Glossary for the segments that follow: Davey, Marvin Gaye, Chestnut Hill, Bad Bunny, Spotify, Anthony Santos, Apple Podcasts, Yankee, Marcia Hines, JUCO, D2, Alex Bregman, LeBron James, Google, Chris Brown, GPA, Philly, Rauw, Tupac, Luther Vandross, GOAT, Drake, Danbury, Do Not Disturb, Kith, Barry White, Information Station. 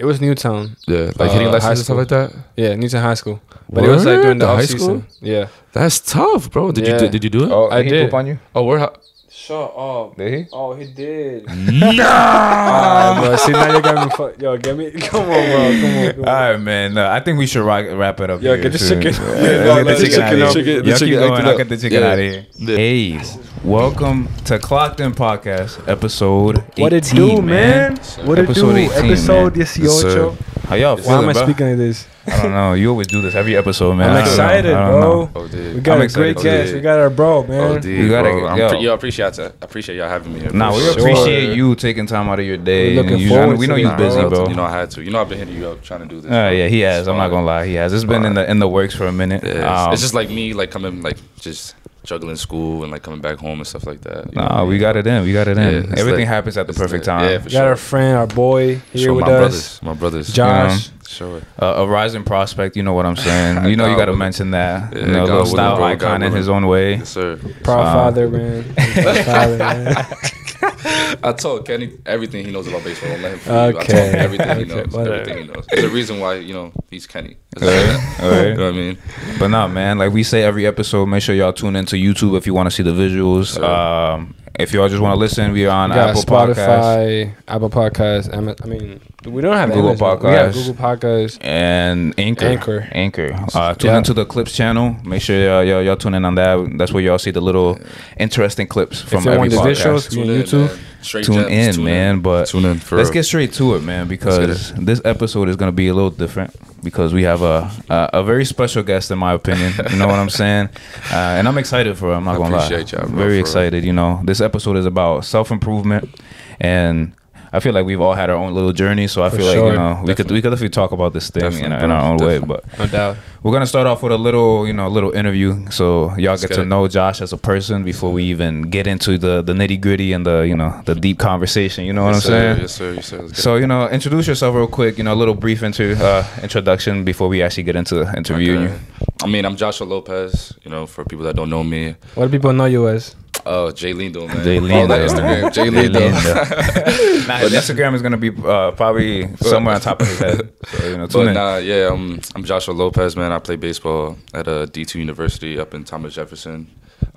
It was Newtown. Yeah, like hitting lessons and stuff like that. Yeah, Newtown High School. But it was like during the off season. Yeah, that's tough, bro. Did you do it? Oh, I did. Poop on you? Oh, shut up. Did he? Oh, he did. No. Bro, see, now you got me. Yo, get me. Come on, bro. Come on. All right, man. No, I think we should wrap it up. Yo, get the chicken. I'll get the chicken out of here. Hey, welcome to Clocked In Podcast, episode 18. What it do, man? What it do? Episode 18. How y'all feeling, bro? Why am I speaking like this? I don't know. You always do this every episode, man. I'm excited, bro. We got a great guest. We got our bro, man. Yo, appreciate y'all having me here. Nah, we appreciate you taking time out of your day. Looking forward. We know you're busy, bro. You know I had to. You know I've been hitting you up trying to do this. Yeah, he has. I'm not gonna lie, he has. It's been in the works for a minute. It's just like me, like coming, like just juggling school and like coming back home and stuff like that. Nah, we got it in. Everything happens at the perfect time. Yeah, for sure. Got our friend, our boy here with us. My brothers, Josh. Sure. A rising prospect, you know what I'm saying. You know you gotta mention that. Yeah, you know, little style icon in his own way. Yes, sir. Proud father, man. I told Kenny everything he knows about baseball. Don't let him I told him everything he knows. Everything he knows. There's a reason why, you know, he's Kenny. All right. You know what I mean? But nah, man, like we say every episode, make sure y'all tune into YouTube if you want to see the visuals. Right. If y'all just want to listen, we're on Apple Podcasts. Spotify, Apple Podcasts. I mean, we don't have Google Podcasts. We have Google Podcasts. And Anchor. Tune into the Clips channel. Make sure y'all tune in on that. That's where y'all see the little interesting clips from every podcast. Let's get straight to it, man, because this episode is going to be a little different because we have a very special guest, in my opinion. You know what I'm saying? And I'm excited for it. I'm not going to lie. Y'all, bro, very excited, you know. This episode is about self-improvement, and I feel like we've all had our own little journey, so I feel like, you know, we could definitely talk about this thing in our own way. But no doubt. We're going to start off with a little interview, so y'all get to know Josh as a person before we even get into the nitty-gritty and the deep conversation, you know what I'm saying? Yes, sir. So, you know, introduce yourself real quick, you know, a little brief introduction before we actually get into interviewing you. I mean, I'm Joshua Lopez, you know, for people that don't know me. What do people know you as? Oh, Jay Lindo, man. Jay Lindo. Instagram. Jay Lindo. Nah, his Instagram is going to be probably somewhere on top of his head. So, you know, I'm Joshua Lopez, man. I play baseball at a D2 university up in Thomas Jefferson.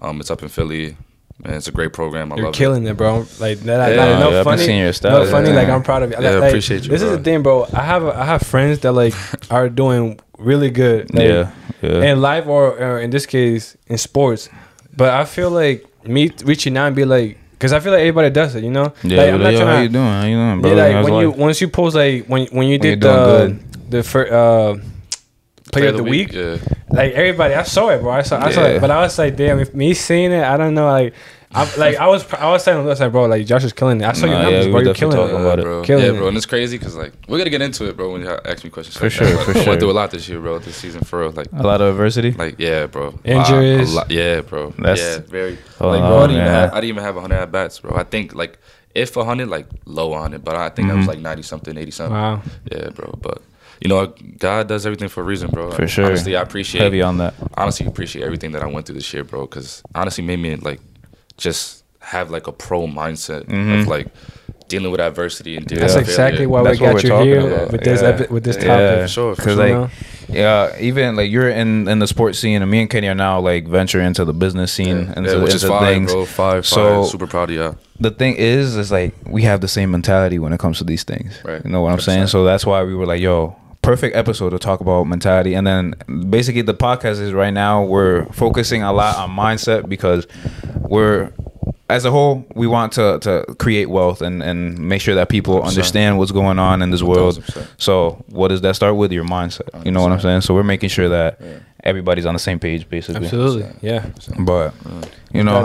It's up in Philly. Man, it's a great program. You're killing it, bro. Like that, no funny. Like I'm proud of you. I appreciate you. This is the thing, bro. I have friends that like are doing really good. Like, in life or in this case in sports. But I feel like me reaching out and be like, because I feel like everybody does it, you know. Yeah, like, I'm not trying. How you doing? How you doing, bro? Yeah, like once you post, like when you did the player of the week, like everybody, I saw it, bro. I saw it, but I was like, damn, if me seeing it, I don't know, like. I was saying, I said, bro, like Josh is killing it. I saw your numbers, bro. You're killing it, bro. And it's crazy because like we're gonna get into it, bro. When you ask me questions, I went through a lot this year, bro. This season, for real, like a lot of adversity. Like bro. Injuries. Bro. That's very. Like, bro, I didn't even have 100 at bats, bro. I think like if 100, like low 100, but I think that was like 90 something, 80 something. Wow. Yeah, bro. But you know, God does everything for a reason, bro. For sure. Honestly, I appreciate appreciate everything that I went through this year, bro. Because honestly, made me like. Just have like a pro mindset of like dealing with adversity and dealing. That's exactly why we got you here with this topic. Yeah, sure. Because like, even like you're in the sports scene, and me and Kenny are now like venturing into the business scene and into things. Bro, so super proud of you. The thing is like we have the same mentality when it comes to these things. Right. You know what I'm saying? So that's why we were like, yo. Perfect episode to talk about mentality, and then basically the podcast is right now we're focusing a lot on mindset because we're as a whole we want to create wealth and make sure that people understand what's going on in this world. So what does that start with? Your mindset. You know what I'm saying? So we're making sure that everybody's on the same page, basically. Absolutely, yeah. But you know,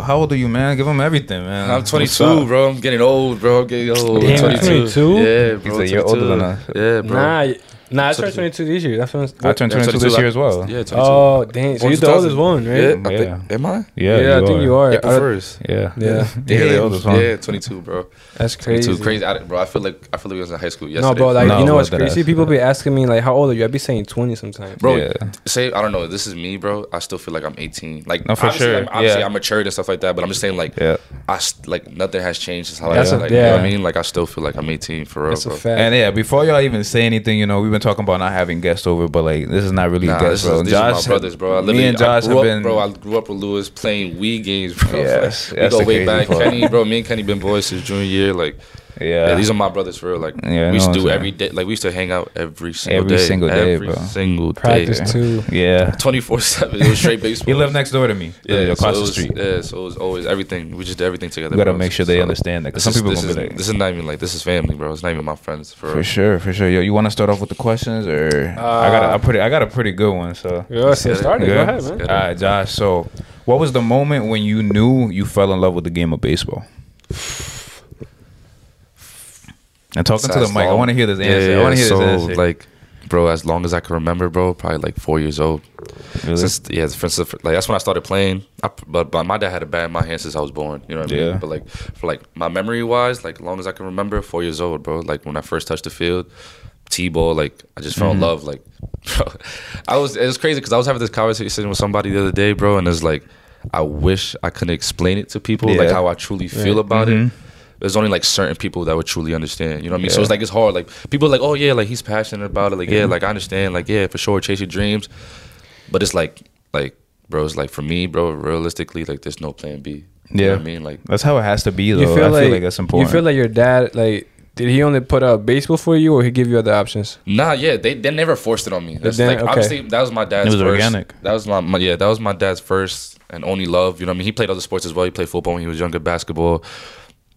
how old are you, man? Give them everything, man. I'm 22, bro. I'm getting old, bro. I'm getting old. Damn, 22. Yeah, bro. Like, you're older than us. Yeah, bro. Nah, I turned 22 this year. I turned 22 this year as well. Yeah, 22. Oh, dang. So you're the oldest one, right? Yeah. Am I? Yeah, I think you are. April 1st. Yeah. You're the oldest one. Yeah, 22, bro. That's crazy. 22, crazy. Bro, I feel like I was in high school yesterday. No, bro, like, you know what's crazy? People be asking me, like, how old are you? I be saying 20 sometimes. Bro, say, I don't know, this is me, bro. I still feel like I'm 18. Like, no, for sure. Like, obviously, I'm matured and stuff like that, but I'm just saying, like, like nothing has changed since how I was. Like, you know what I mean? Like, I still feel like I'm 18 for real. That's a fact. And before y'all even say anything, you know, we've been talking about not having guests over, but like, this is not really guests, bro. These Josh, are my brothers, bro. Me and Josh have been. Bro, I grew up with Luis playing Wii games, bro. Yes, like, we go way back. Kenny, bro, me and Kenny been boys since junior year. Like, yeah, these are my brothers for real. Like, we used to do every day. Like, we used to hang out every single day, bro. Practice too. Yeah. 24/7. It was straight baseball. He lived next door to me. Yeah, across the street. Yeah, so it was always everything. We just did everything together. We gotta make sure they understand that, because some people gonna be like, this is not even like, this is family, bro. It's not even my friends for real. For sure, for sure. Yo, you want to start off with the questions, or I got a pretty good one. So started. Go ahead, man. All right, Josh. So, what was the moment when you knew you fell in love with the game of baseball? And talking to the mic, I want to hear this answer. I want to hear this answer. Like, bro, as long as I can remember, bro, probably like 4 years old. Really? Since, for instance, like, that's when I started playing. But my dad had a bat in my hand since I was born. You know what I mean? But like, for like my memory wise, like long as I can remember, 4 years old, bro. Like when I first touched the field, T-ball, like I just fell in love. Like, bro, it was crazy because I was having this conversation with somebody the other day, bro, and it's like I wish I could explain it to people, like how I truly feel about it. There's only like certain people that would truly understand, you know what I mean? So it's like, it's hard. Like people are like, oh yeah, like he's passionate about it. Like, yeah, like I understand. Like, yeah, for sure, chase your dreams. But it's like, bro, it's like for me, bro, realistically, like there's no plan B. You know what I mean? Like that's how it has to be though. I feel like that's important. You feel like your dad, like, did he only put out baseball for you, or he give you other options? Nah, yeah, they never forced it on me. That's like, obviously, that was my dad's first. It was organic. That was my dad's first and only love. You know what I mean? He played other sports as well. He played football when he was younger, basketball.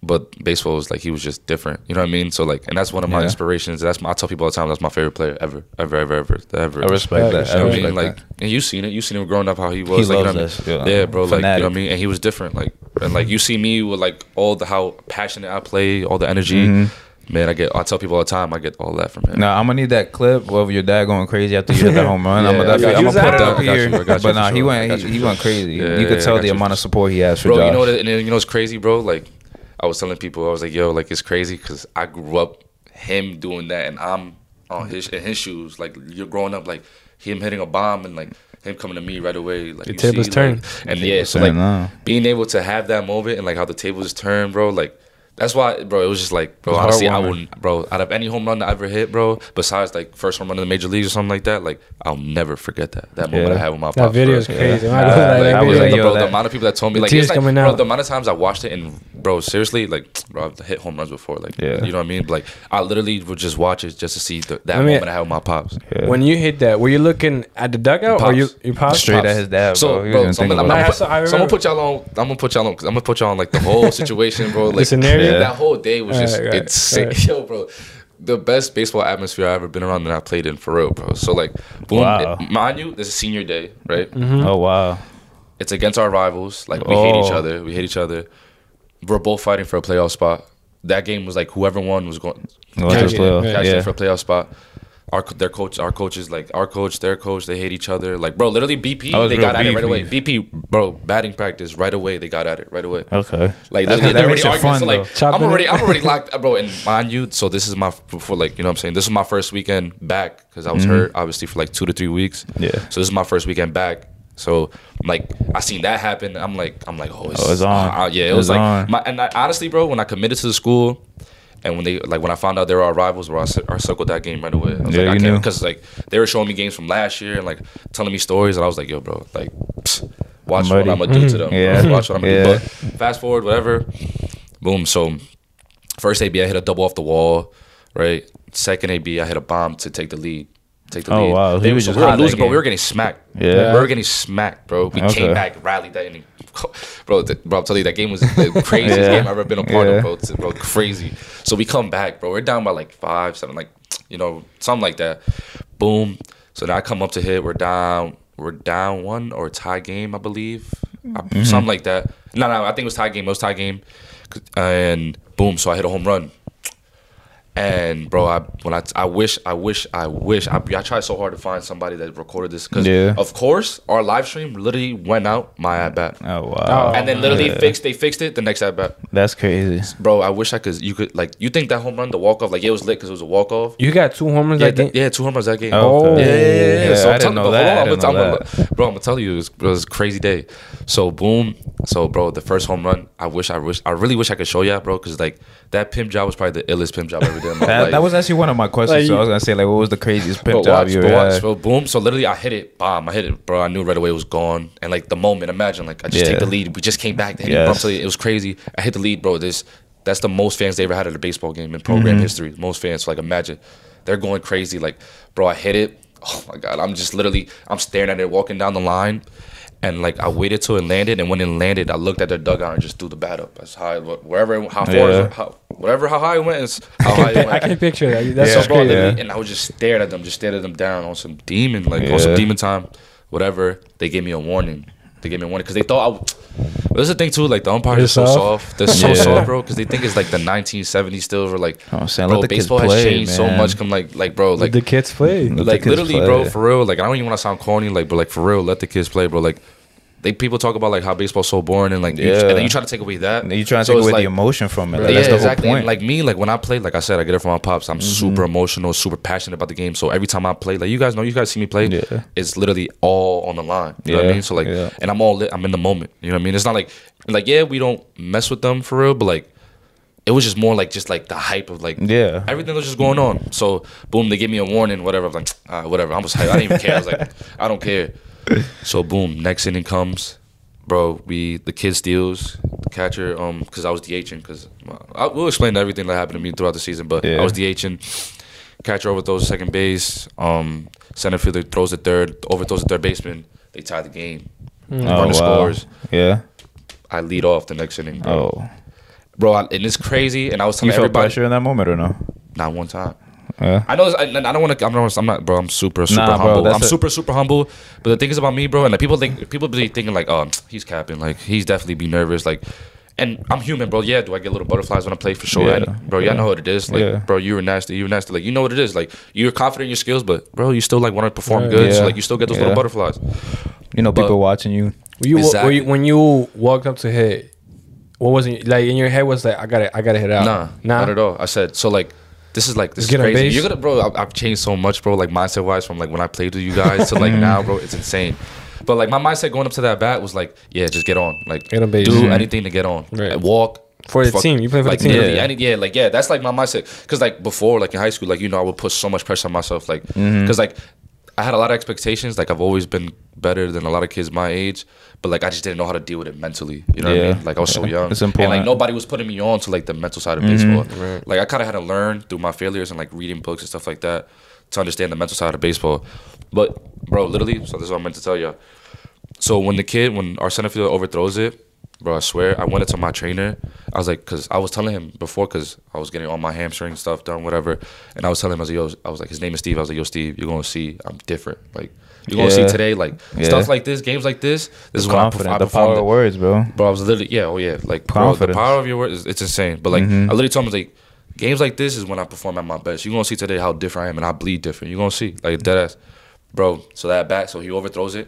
But baseball was like, he was just different. You know what I mean? So like, and that's one of my inspirations. I tell people all the time, that's my favorite player ever. I respect that. You know what I mean? Like, and you seen him growing up, how he was. He like, loves you know this. Yeah, bro. Fanatic. Like, you know what I mean? And he was different. Like, and like, you see me with like how passionate I play, all the energy. Man, I tell people all the time, I get all that from him. Now, I'm gonna need that clip of your dad going crazy after you hit that home run. I'm gonna put that up here. But nah, he went crazy. You could tell the amount of support he has for Josh. Bro, you know what's crazy, bro? Like, I was telling people, I was like, yo, like, it's crazy because I grew up him doing that, and I'm in his shoes. Like, you're growing up, like, him hitting a bomb and, like, him coming to me right away. Like, the table's turned. Like, and, so, like, being able to have that moment and, like, how the table is turned, bro, like, that's why, bro, it was just like, bro, honestly, I wouldn't, bro, out of any home run that I ever hit, bro, besides, like, first home run in the major leagues or something like that, like, I'll never forget that moment I had with my pops. That video is crazy. The amount of people that told me, like, it's like, bro, the amount of times I watched it, and, bro, seriously, like, bro, I've hit home runs before, like, you know what I mean? Like, I literally would just watch it just to see that moment I had with my pops. Yeah. When you hit that, were you looking at the dugout or your pops? Straight at his dad, bro. So, I'm going to put y'all on, like, the whole situation, bro. Like, scenario. Yeah. That whole day was it's sick. Right. Yo, bro, the best baseball atmosphere I've ever been around that I played in, for real, bro. So, like, boom. Wow. Mind you, this is senior day, right? Mm-hmm. Oh, wow. It's against our rivals. Like, we hate each other. We're both fighting for a playoff spot. That game was, like, whoever won was going for a playoff spot. Our coach, their coach, they hate each other. Like, bro, literally BP, they got at it right away. BP, bro, batting practice right away. They got at it right away. Okay, like they're already arguing. Fun, so, like, I'm already locked, bro. And mind you, so this is my first weekend back because I was hurt obviously for like 2 to 3 weeks. Yeah, so this is my first weekend back. So like I seen that happen. I'm like, it's on. It was on. And honestly, bro, when I committed to the school. And when I found out they were our rivals, bro, I circled that game right away. I was I can't, because like they were showing me games from last year and like telling me stories, and I was like, yo, bro, like watch what I'm gonna do to them. Yeah. Watch what I'm gonna do. But fast forward, whatever. Boom. So first AB, I hit a double off the wall, right? Second AB, I hit a bomb to take the lead. Oh, wow. We were just losing, but we were getting smacked. Yeah. We were getting smacked, bro. We came back, rallied that inning. Bro, I'll tell you, that game was the craziest game I've ever been a part of, bro. Crazy. So we come back, bro. We're down by like 5-7, like, you know, something like that. Boom. So now I come up to hit. We're down one or tie game, I believe. Something like that. No, I think it was tie game. And boom. So I hit a home run. And bro, I tried so hard to find somebody that recorded this because, of course, our live stream literally went out my at bat. Oh wow! And then literally fixed it the next at bat. That's crazy, bro. I wish you think that home run, the walk off, it was lit because it was a walk off. You got 2 home runs that game. Yeah, 2 home runs that game. Oh yeah. So I didn't know that. Bro, I'm gonna tell you, it was a crazy day. So boom. So bro, the first home run. I really wish I could show you, bro, because that pimp job was probably the illest pimp job ever did. That was actually one of my questions. So I was gonna say, what was the craziest pimp job you had? So boom. So literally, I hit it, bro. I knew right away it was gone. And the moment, imagine, I just take the lead. We just came back. It was crazy. I hit the lead, bro. That's the most fans they ever had at a baseball game in program history. Most fans. So imagine, they're going crazy. Bro, I hit it. Oh my god! I'm staring at it, walking down the line. And I waited till it landed, and when it landed, I looked at their dugout and just threw the bat up as high, how high it went is how high it went. I can picture that. That's so bro, and I was just stared at them down on some demon, on some demon time, whatever. They gave me a warning. Because they thought there's a thing too, the umpires are so soft. They're so soft, bro, because they think it's the 1970s still. Or bro, baseball has changed so much. I'm bro, let the kids play. Literally, play. Bro, for real. I don't even want to sound corny, but for real, let the kids play, bro. People talk about how baseball's so boring, and and then you try to take away that. And you try to take away the emotion from it. That's the whole point. And me, when I play, like I said, I get it from my pops. I'm super emotional, super passionate about the game. So every time I play, you guys see me play, it's literally all on the line. You know what I mean? So and I'm all lit. I'm in the moment. You know what I mean? It's not we don't mess with them for real, but it was just more the hype of everything was just going on. So boom, they give me a warning, whatever. I'm whatever. I'm just hyped. I didn't even care. I was I don't care. So boom, next inning comes, bro. The kid steals, the catcher. Because I was DHing. Because we'll explain everything that happened to me throughout the season. But I was DHing. Catcher overthrows second base. Center fielder throws the third. Overthrows the third baseman. They tie the game. Runner scores. Yeah. I lead off the next inning, bro. Oh. Bro, and it's crazy. And I was telling everybody. You felt pressure in that moment or no? Not one time. Yeah. I know. I don't want to. I'm not, bro. I'm super humble. Bro, I'm super humble. But the thing is about me, bro, and people be thinking oh, he's capping. He's definitely be nervous. And I'm human, bro. Yeah, do I get little butterflies when I play? For sure, bro. Yeah, I know what it is. Bro, you were nasty. You know what it is. You're confident in your skills, but bro, you still want to perform good. So you still get those little butterflies. You know, people watching you. Were you when you walked up to hit? What was it in your head? Was I gotta hit out? Nah, not at all. I said so. This is crazy. You're gonna, bro. I've changed so much, bro. Mindset wise, from when I played with you guys to now, bro. It's insane. But my mindset going up to that bat was just get on, do anything to get on, right. Walk for the team. You play for the team, That's my mindset. Cause before, in high school, I would put so much pressure on myself, cause I had a lot of expectations. I've always been better than a lot of kids my age, but I just didn't know how to deal with it mentally. You know what I mean? I was so young. It's important. And nobody was putting me on to the mental side of baseball. Right. I kind of had to learn through my failures and reading books and stuff like that to understand the mental side of baseball. But bro, literally, so this is what I meant to tell you. So when our center fielder overthrows it, bro, I swear, I went into my trainer. I was because I was telling him before, because I was getting all my hamstring stuff done, whatever. And I was telling him, his name is Steve. I was like, yo, Steve, you're going to see I'm different. You're going to see today, stuff like this, games like this. This is confident. When I perform. The power of words, bro. Bro, I was literally, confidence. Bro, the power of your words, it's insane. But, I literally told him, games like this is when I perform at my best. You're going to see today how different I am, and I bleed different. You're going to see, dead ass. Bro, so that back, so he overthrows it.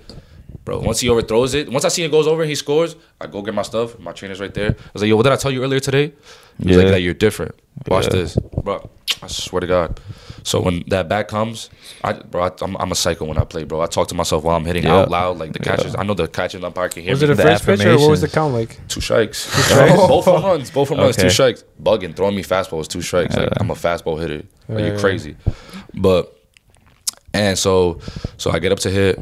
Bro, once I see it goes over and he scores, I go get my stuff. My trainer's right there. I was like, yo, what did I tell you earlier today? He was like, you're different. Watch this. Bro, I swear to God. So when that bat comes, I'm a psycho when I play, bro. I talk to myself while I'm hitting out loud. The catchers, I know the catcher umpire can hear me. Was it the first pitch or what was the count like? 2 strikes. 2 strikes? Both home runs, 2 strikes. Bugging, throwing me fastballs, 2 strikes. I'm a fastball hitter. You're crazy. But, and so I get up to hit.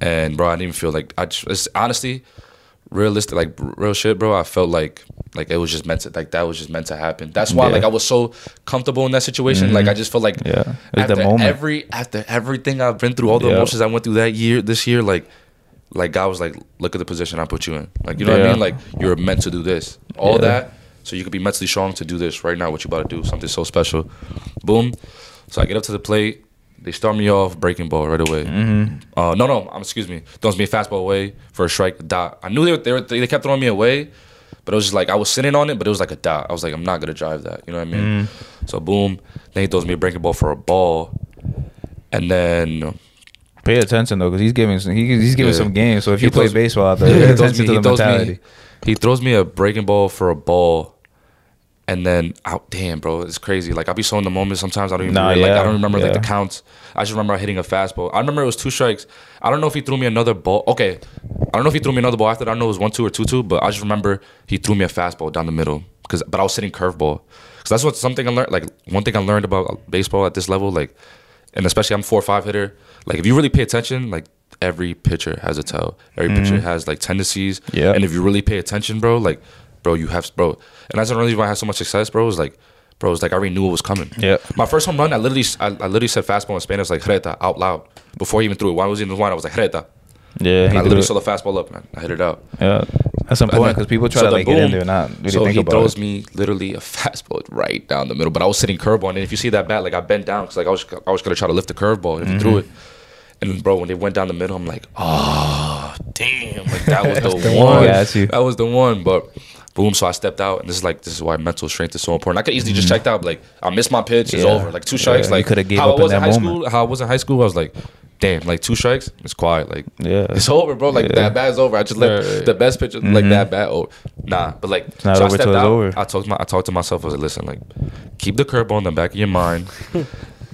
And bro, I didn't even feel it's honestly, realistic, real shit, bro. I felt like it was just meant to, that was just meant to happen. That's why I was so comfortable in that situation. Mm-hmm. I just felt after everything I've been through, all the emotions I went through this year, God was look at the position I put you in. You know what I mean? You're meant to do this, all that, so you could be mentally strong to do this right now. What you about to do? Something so special. Boom. So I get up to the plate. They start me off breaking ball right away. Mm-hmm. Excuse me. Throws me a fastball away for a strike. Dot. I knew they kept throwing me away, But it was just like, I was sitting on it, but it was like a dot. I was like, I'm not going to drive that. You know what I mean? Mm. So, boom. Then he throws me a breaking ball for a ball. And then... Pay attention, though, because he's giving some game. So, if you play baseball out there, pay attention to the mentality. He throws me a breaking ball for a ball. And then, damn, bro, it's crazy. Like, I'll be so in the moment sometimes. I don't even remember the counts. I just remember hitting a fastball. I remember it was 2 strikes. I don't know if he threw me another ball. Okay. I don't know if he threw me another ball after that. I don't know if it was 1-2 or 2-2, but I just remember he threw me a fastball down the middle. But I was hitting curveball. Because that's what something I learned. Like, one thing I learned about baseball at this level, like, and especially I'm 4-5 hitter. Like, if you really pay attention, like, every pitcher has a tell. Every pitcher has, like, tendencies. Yeah. And if you really pay attention, bro, like, bro, you have, bro. And that's the reason why I had so much success, bro. It's like, I already knew it was coming. Yeah. My first home run, I literally said fastball in Spanish, like, Jreta, out loud. Before he even threw it. While I was in the line, I was like, Jreta. Yeah. And I literally saw the fastball up, man. I hit it out. Yeah. That's important because people try to, like, boom, get in there and not really think about it. So he throws me literally a fastball right down the middle. But I was sitting curveball. And if you see that bat, like, I bent down because, like, I was going to try to lift the curveball. And if he threw it. And, bro, when they went down the middle, I'm like, oh, damn. Like, that was the one. That was the one. But... boom, so I stepped out, and this is why mental strength is so important. I could easily just check out, like, I missed my pitch, it's over. Like, 2 strikes, like, how I was in high school, I was like, damn, like, 2 strikes, it's quiet, like, it's over, bro. Like, that bat is over. I just let the best pitch, like, that bat over. Nah, but, like, so I stepped out. I talked to myself, I was like, listen, like, keep the curveball in the back of your mind.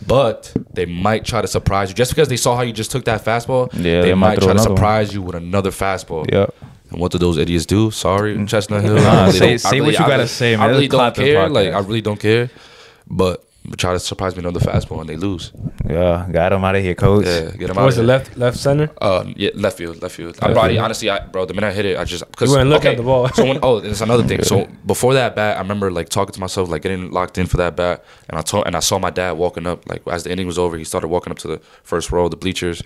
But they might try to surprise you. Just because they saw how you just took that fastball, they might try to surprise you with another fastball. Yeah. And what do those idiots do? Sorry, Chestnut Hill. Say what you gotta say, man. I really don't care. Like, I really don't care. But try to surprise me another fastball and they lose. Yeah, got him out of here, coach. Yeah, get him out. Was it left center? Yeah, left field. I probably honestly, bro, the minute I hit it, I just because you wouldn't look at the ball. So it's another thing. So before that bat, I remember, like, talking to myself, like, getting locked in for that bat, and I saw my dad walking up, like, as the inning was over, he started walking up to the first row of the bleachers.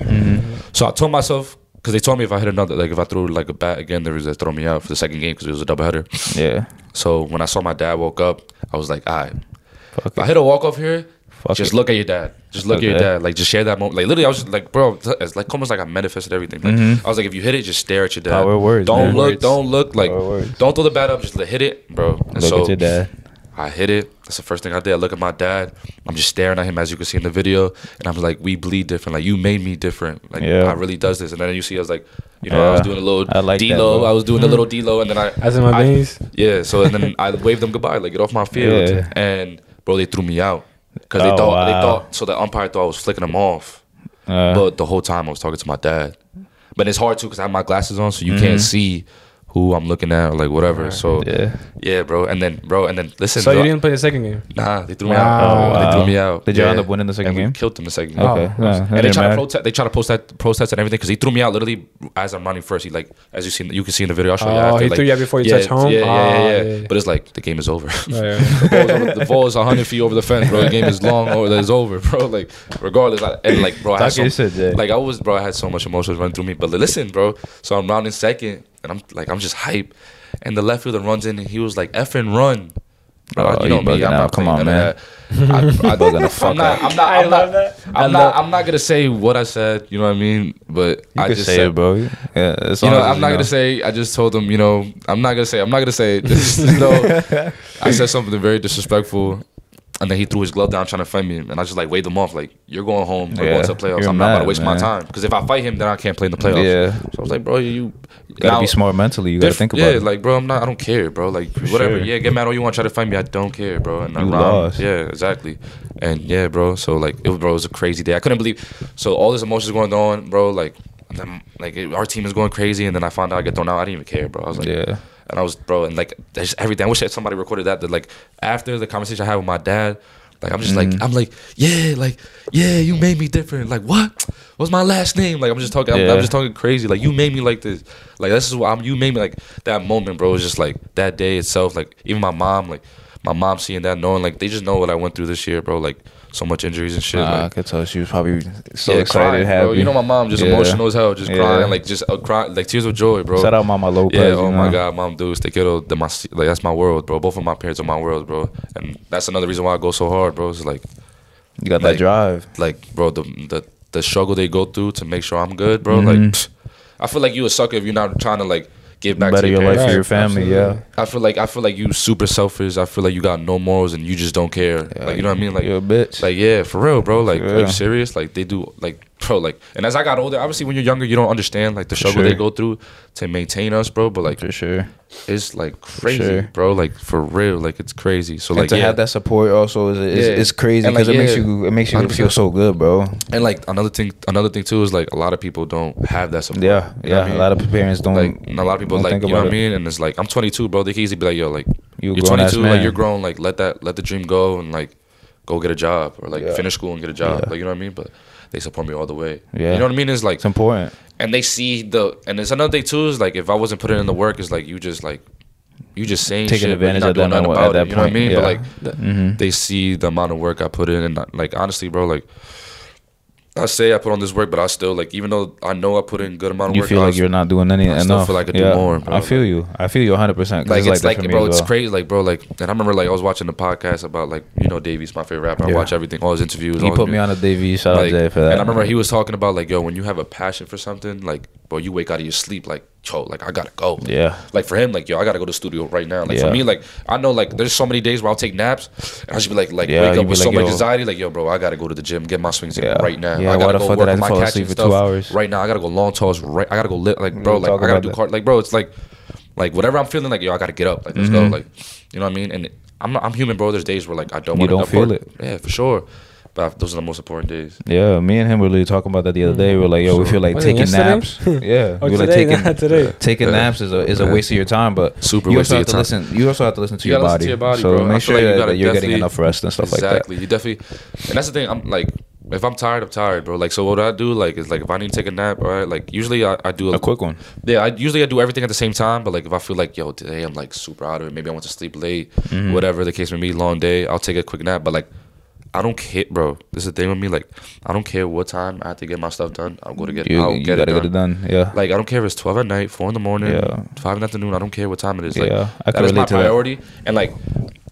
So I told myself. Because they told me if I hit another, like, if I threw, like, a bat again, they were going to throw me out for the second game because it was a doubleheader. Yeah. So when I saw my dad woke up, I was like, all right. If I hit a walk-off here, just look at your dad. Just look at your dad. Like, just share that moment. Like, literally, I was just like, bro, it's like almost like I manifested everything. Like, I was like, if you hit it, just stare at your dad. Power words, don't look, don't look. Like, don't throw the bat up. Just hit it, bro. And look at your dad. I hit it. That's the first thing I did. I look at my dad. I'm just staring at him, as you can see in the video. And I'm like, we bleed different. Like, you made me different. Like, I really does this. And then you see, I was like, you know, I was doing a little D-Lo. I was doing a little D-Lo. And then as in my veins. Yeah. So, and then I waved them goodbye. Like, get off my field. Yeah. And, bro, they threw me out. Because so the umpire thought I was flicking them off. But the whole time I was talking to my dad. But it's hard, too, because I have my glasses on, so you can't see who I'm looking at, or, like, whatever. Right. So yeah, bro. And then, listen. So you didn't play the second game? Nah, they threw me out. They threw me out. Did you end up winning the second game? We killed them the second game. Okay. Yeah, and they try to protest and everything because he threw me out literally as I'm running first. He, like, as you can see in the video. I'll show you after. He threw you out before you touched home. Yeah. But it's like the game is over. Right, yeah. The ball is 100 feet over the fence, bro. The game is long. It's over, bro. Like, regardless, bro, I had so much emotions running through me. But listen, bro. So I'm rounding second. And I'm just hype. And the left fielder runs in, and he was like, effing run. Bro, you know me. Come on, man. I'm not going to say what I said. You know what I mean? But I just say it, bro. Yeah, you know, I'm not going to say. I just told him, you know, I'm not going to say. You know, I said something very disrespectful. And then he threw his glove down trying to fight me. And I just, like, waved him off. Like, you're going home. We're going to the playoffs. I'm not about to waste my time. Because if I fight him, then I can't play in the playoffs. Yeah. So I was like, bro, you got to be smart mentally. You got to think about it. Yeah, like, bro, I don't care, bro. Like, whatever. Sure. Yeah, get mad all you want. Try to fight me. I don't care, bro. And I lost. Yeah, exactly. And, yeah, bro. So, like, it was a crazy day. I couldn't believe. So, all this emotions going on, bro. Like, our team is going crazy. And then I found out I get thrown out. I didn't even care, bro. I was like, yeah. And I was, bro, and, like, just everything. I wish somebody recorded that. That, like, after the conversation I had with my dad, like, I'm just like, yeah, you made me different. Like, what? What's my last name? Like, I'm just talking crazy. Like, you made me like this. Like, this is what you made me like. That moment, bro, was just like that day itself. Like, even my mom seeing that, knowing, like, they just know what I went through this year, bro. Like, so much injuries and shit. I could tell she was probably so excited, happy. Bro. You know, my mom just emotional as hell, just crying, like, just crying, like, tears of joy, bro. Shout out Mama Lopez. Yeah, oh my God, Mom Deuce, te quiero, like, that's my world, bro. Both of my parents are my world, bro. And that's another reason why I go so hard, bro. It's like, you got, like, that drive. Like, bro, the struggle they go through to make sure I'm good, bro. Like, I feel like you a sucker if you're not trying to, like, give back better to your life for your family. Absolutely. Yeah, I feel like you super selfish. I feel like you got no morals and you just don't care. Yeah, like, you know what I mean? Like, you're a bitch. Like, yeah, for real, bro. Like, are you serious? Like, they do, like, bro, like, and as I got older, obviously when you're younger, you don't understand like the struggle they go through to maintain us, bro. But like, for sure, it's like crazy, bro. Like, for real, like, it's crazy. So, and like, to have that support also is crazy, because like, it makes you feel so good, bro. And like another thing too is like a lot of people don't have that support. Yeah, you know what I mean? A lot of parents don't. Like, a lot of people, like, you know what I mean? And it's like, I'm 22, bro. They can easily be like, yo, like, you're 22, like, you're grown, like, let the dream go and like go get a job, or like finish school and get a job, like, you know what I mean? But they support me all the way. Yeah. You know what I mean? It's like, it's important. And they see and it's another thing too, is like, if I wasn't putting in the work, it's like you just saying taking shit, advantage of them at that point. You know what I mean? Yeah. But like they see the amount of work I put in, and like, honestly, bro, like, I say I put on this work, but I still, like, even though I know I put in a good amount of work, you feel like you're not doing anything enough. I still feel like I do more, bro. I feel you. I feel you 100%. Like, it's like, bro, it's crazy. Like, bro, like, and I remember, like, I was watching the podcast about, like, you know, Davey's my favorite rapper. I watch everything, all his interviews. He put me on a Davey. Shout out Jay for that. And I remember he was talking about, like, yo, when you have a passion for something, like, bro, you wake out of your sleep, like, yo, like, I gotta go. Yeah. Like, for him, like, yo, I gotta go to the studio right now. Like, for me, like, I know, like, there's so many days where I'll take naps and I should be like wake up with so much anxiety, like, yo, bro, I gotta go to the gym, get my swings in right now. Yeah, I gotta go work on my catching stuff right now. I gotta go long toss. Right, I gotta go lift. Like, bro, like, I gotta do card. Like, bro, it's like whatever I'm feeling, like, yo, I gotta get up. Like, let's go. Like, you know what I mean? And I'm human, bro. There's days where, like, I don't want to. You don't feel it. Yeah, for sure. But those are the most important days. Yeah, me and him were literally talking about that the other day. We were like, yo, we feel like taking naps. Yeah. We were like, taking naps is a waste of your time, but super waste of your time. You also have to listen to your body. So make sure that you're getting enough rest and stuff like that. Exactly. You definitely, and that's the thing. I'm like, if I'm tired, I'm tired, bro. Like, so what I do, like, is like, if I need to take a nap, all right, like, usually I do a quick one. Yeah, I do everything at the same time. But like, if I feel like, yo, today I'm like super out of it, maybe I went to sleep late, whatever the case may be, long day, I'll take a quick nap. But like, I don't care, bro. This is the thing with me. Like, I don't care what time I have to get my stuff done. I'll go to get it. You gotta get it done. Yeah. Like, I don't care if it's 12 at night, 4 in the morning, 5 in the afternoon. I don't care what time it is. Like, that is my priority. And like,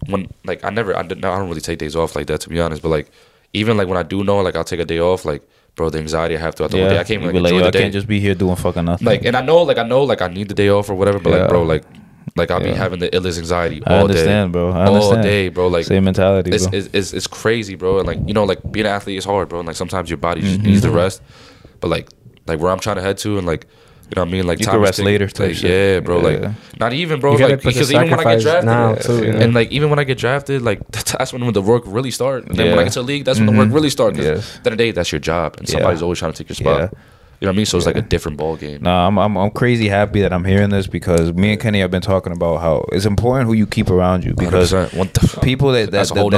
when like I don't really take days off like that, to be honest. But like, even like when I do know, like, I'll take a day off, like, bro, the anxiety I have throughout the whole day, I can't even enjoy the day. I can't just be here doing fucking nothing. Like, and I know, like I need the day off or whatever. But like, bro, like I'll be having the illest anxiety all day. I understand, bro. All day, bro. Like, same mentality, bro. It's crazy, bro. And like, you know, like, being an athlete is hard, bro. And like, sometimes your body just needs the rest. But like where I'm trying to head to, and like, you know what I mean? Like, you can rest later, like, yeah, bro. Yeah. Like, not even, bro. Like, because even when I get drafted, and like, even when I get drafted, like, that's when the work really starts. And then when I get to the league, that's when the work really starts. Because at the end of the day, that's your job, and somebody's always trying to take your spot. You know what I mean? So it's like a different ball game. Nah, I'm crazy happy that I'm hearing this, because me and Kenny have been talking about how it's important who you keep around you, because people that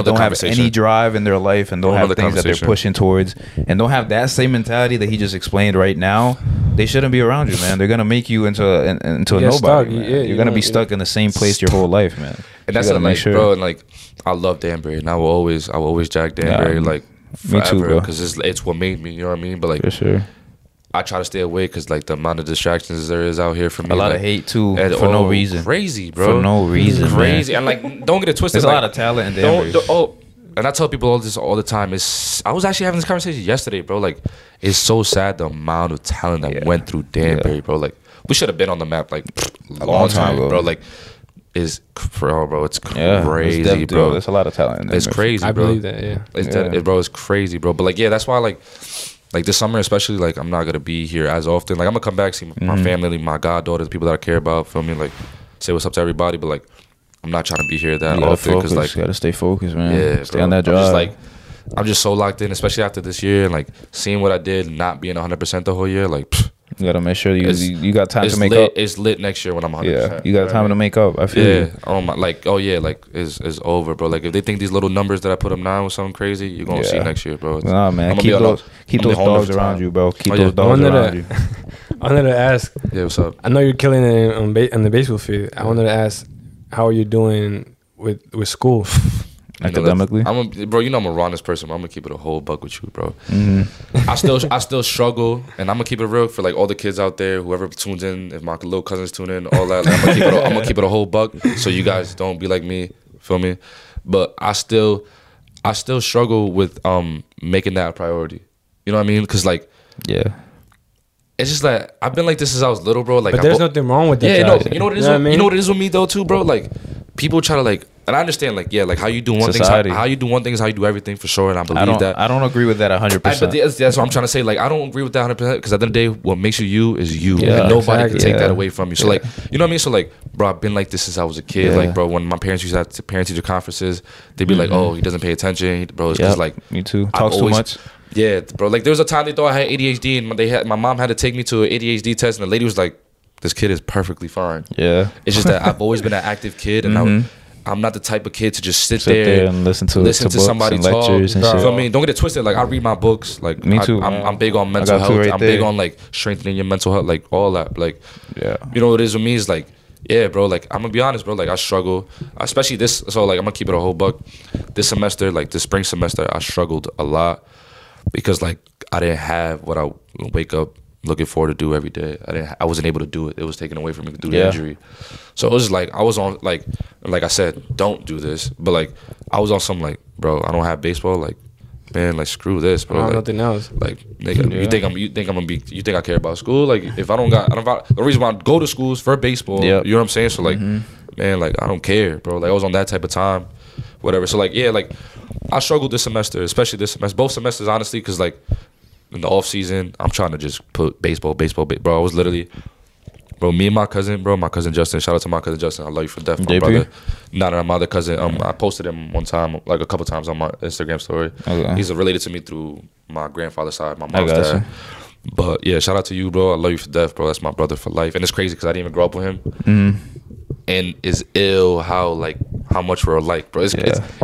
don't have any drive in their life and don't have things that they're pushing towards and don't have that same mentality that he just explained right now, they shouldn't be around you, man. They're gonna make you into nobody. Yeah, you're gonna be stuck in the same place your whole life, man. And that's like, bro. And like, I love Danbury, and I will always jack Danbury, like, forever, me too, bro. Because it's what made me. You know what I mean? But like, for sure, I try to stay away, because like the amount of distractions there is out here for me. A lot of hate too, for no reason. Crazy, bro. For no reason. Crazy, man. And like, don't get it twisted. There's a lot of talent in Danbury. And I tell people all the time. I was actually having this conversation yesterday, bro. Like, it's so sad the amount of talent that went through Danbury, bro. Like, we should have been on the map like a long time ago, bro. Like, it's crazy, bro. There's a lot of talent in Danbury. It's crazy, bro. I believe that, yeah. It's crazy, bro. But like, yeah, that's why like. Like, this summer especially, like, I'm not going to be here as often. Like, I'm going to come back, see my family, my goddaughters, people that I care about, feel me? Like, say what's up to everybody, but, like, I'm not trying to be here that often. Because, like, you got to stay focused, man. Yeah, stay on that job. I'm just so locked in, especially after this year. And, like, seeing what I did, not being 100% the whole year, like, pfft. You got to make sure you got time to make up. It's lit next year when I'm 100%. Yeah, you got time to make up. I feel you. Oh, my. Like, oh, yeah, like, it's over, bro. Like, if they think these little numbers that I put up now was something crazy, you're going to see next year, bro. Nah, man. Keep those dogs around you, bro. Keep those dogs around you. I wanted to ask. Yeah, what's up? I know you're killing it on the baseball field. I wanted to ask, how are you doing with school? Academically, bro, you know I'm a honest person. But I'm gonna keep it a whole buck with you, bro. I still struggle, and I'm gonna keep it real for like all the kids out there, whoever tunes in. If my little cousins tune in, all that, like, I'm gonna keep it a whole buck. So you guys don't be like me, feel me? But I still struggle with making that a priority. You know what I mean? Because like, yeah, it's just like I've been like this since I was little, bro. Like, but there's nothing wrong with that. Yeah, no, you know what it is. You know what I mean? You know what it is with me though, too, bro. Like, people try to like, and I understand, like, yeah, like how you do one thing, how you do one thing is how you do everything for sure, and I believe that. I don't agree with that 100%. That's what I'm trying to say. Like, I don't agree with that 100% because at the end of the day, what makes you you is you, and nobody can take that away from you. So, like, you know what I mean? So, like, bro, I've been like this since I was a kid. Yeah. Like, bro, when my parents used to have parent-teacher conferences, they'd be like, "Oh, he doesn't pay attention, bro." It's because like me too, talks too much. Yeah, bro. Like, there was a time they thought I had ADHD, and my mom had to take me to an ADHD test, and the lady was like, "This kid is perfectly fine." Yeah, it's just that I've always been an active kid, and I'm not the type of kid to just sit there and listen to somebody talk. You know what I mean? Don't get it twisted. Like, I read my books. Like, me too. I'm big on mental health. I'm big on like strengthening your mental health, like all that. Like, yeah, you know what it is with me is like, yeah, bro. Like, I'm gonna be honest, bro. Like, I struggle, especially this. So like, I'm gonna keep it a whole buck. This semester, like this spring semester, I struggled a lot. Because like I didn't have what I wake up looking forward to do every day. I wasn't able to do it. It was taken away from me through the injury. So it was like I was on like I said, don't do this. But like I was on some like, bro, I don't have baseball. Like, man, like screw this, bro. I have nothing else. Like, nigga, you think I care about school? Like, if I don't got, the reason why I go to school is for baseball. Yep. You know what I'm saying? So like, man, like I don't care, bro. Like I was on that type of time. Whatever. So like, yeah, like I struggled this semester, especially this semester, both semesters, honestly, because like in the off season, I'm trying to just put baseball, bro. I was literally, bro, me and my cousin Justin. Shout out to my cousin Justin. I love you for death, my brother. Not my other cousin. I posted him one time, like a couple times on my Instagram story. Okay. He's related to me through my grandfather's side, my mom's dad. But yeah, shout out to you, bro. I love you for death, bro. That's my brother for life, and it's crazy because I didn't even grow up with him. And it's ill how much we're alike, bro. It's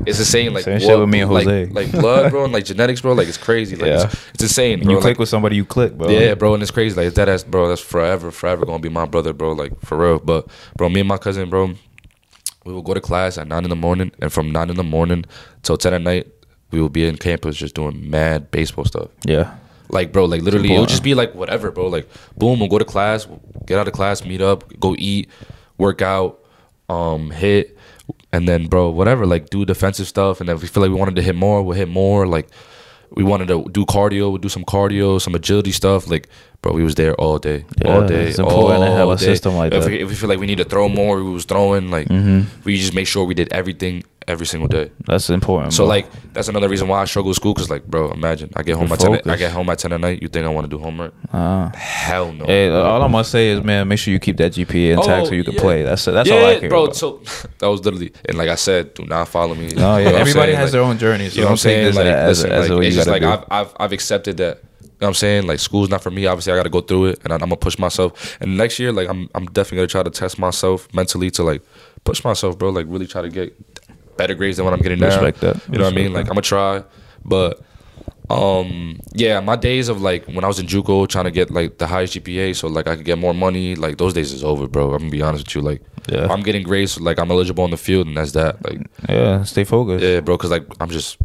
insane. Like, same shit with me and Jose. Like blood, bro, and like genetics, bro. Like, it's crazy. Like, it's insane, bro. You click with somebody, you click, bro. Yeah, bro, and it's crazy. Like, that's, bro, that's forever gonna be my brother, bro. Like, for real. But, bro, me and my cousin, bro, we will go to class at 9 in the morning, and from 9 in the morning till 10 at night, we will be in campus just doing mad baseball stuff. Yeah. Like, bro, like, literally, it would just be like whatever, bro. Like, boom, we'll go to class, get out of class, meet up, go eat, work out, hit, and then, bro, whatever, like, do defensive stuff. And then if we feel like we wanted to hit more, we'll hit more. Like, we wanted to do cardio, we'll do some cardio, some agility stuff. Like, bro, we was there all day. Yeah, all day. It's important to have a system like that. If we feel like we need to throw more, we was throwing. Like, we just make sure we did everything every single day. That's important. So, bro, like, that's another reason why I struggle with school. Because, like, bro, imagine I get home at 10 at night. You think I want to do homework? Hell no. Hey, all I'm gonna say is, man, make sure you keep that GPA intact so you can play. That's all I care about. So that was literally, and like I said, do not follow me. No, yeah, everybody has their own journey. So you know what I'm saying? Like, listen, it's just like I've accepted that. You know what I'm saying? Like, school's not for me. Obviously, I got to go through it, and I'm going to push myself. And next year, like, I'm definitely going to try to test myself mentally to, like, push myself, bro. Like, really try to get better grades than what I'm getting now. Respect that. You know what I mean? Like, I'm going to try. But, yeah, my days of, like, when I was in JUCO trying to get, like, the highest GPA so, like, I could get more money, like, those days is over, bro. I'm going to be honest with you. Like, I'm getting grades, so, like, I'm eligible on the field, and that's that. Like, yeah, stay focused. Yeah, bro, because, like, I'm just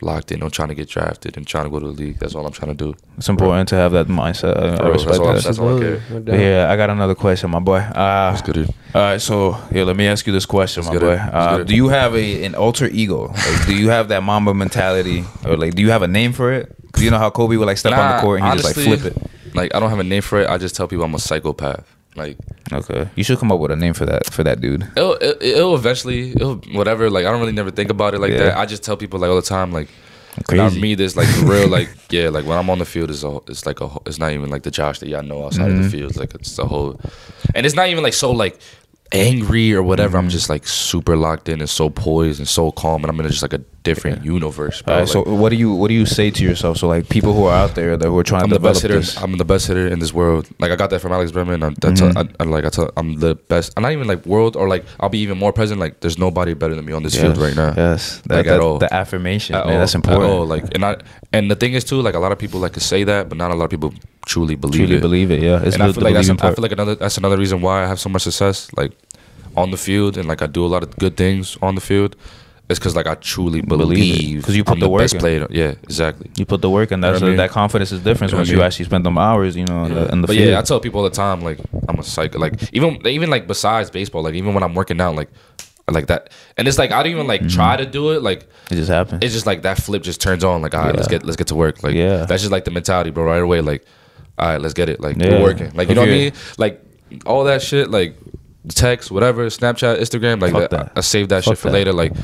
locked in. I'm trying to get drafted and trying to go to the league. That's all I'm trying to do. It's important to have that mindset. I respect that. That's all I care. Yeah, I got another question, my boy. That's good. All right, so, yeah, let me ask you this question, my boy. Do you have an alter ego? Like, do you have that Mamba mentality? Or, like, do you have a name for it? Because you know how Kobe would, like, step on the court and he just, like, flip it. Like, I don't have a name for it. I just tell people I'm a psychopath. Like, okay, you should come up with a name for that dude. It'll eventually, whatever. Like, I don't really never think about it like that. I just tell people, like, all the time, like, not me. This, like, for real, like, yeah, like, when I'm on the field, it's not even like the Josh that y'all know outside of the field. It's like, it's the whole, and it's not even like so like angry or whatever. I'm just like super locked in and so poised and so calm, and I'm in just like a different universe, bro. Right, like, so what do you say to yourself? So, like, people who are out there that were trying to develop this. I'm the best hitter in this world. Like, I got that from Alex Bregman. I'm the best. I'm not even like world, or like I'll be even more present. Like, there's nobody better than me on this field right now. Yes, like, at all. The affirmation, man, that's important. Like, and the thing is too, like, a lot of people like to say that, but not a lot of people truly believe it. Yeah, it's, and I feel like that's another reason why I have so much success, like, on the field, and like I do a lot of good things on the field. It's because, like, I truly believe, because you put the work in. Player. Yeah, exactly. You put the work in. That's, you know, that confidence is different when you actually spend them hours, you know, in the field. But yeah, I tell people all the time, like, I'm a psycho. Like, even like besides baseball, like, even when I'm working out, like that, and it's like I don't even like try to do it. Like, it just happens. It's just like that flip just turns on. Like, all right, let's get to work. Like, that's just like the mentality, bro. Right away, like, all right, let's get it. Like, we're working. Like, you know what I mean? Like, all that shit, like, text, whatever, Snapchat, Instagram, like, I save that shit for later, like,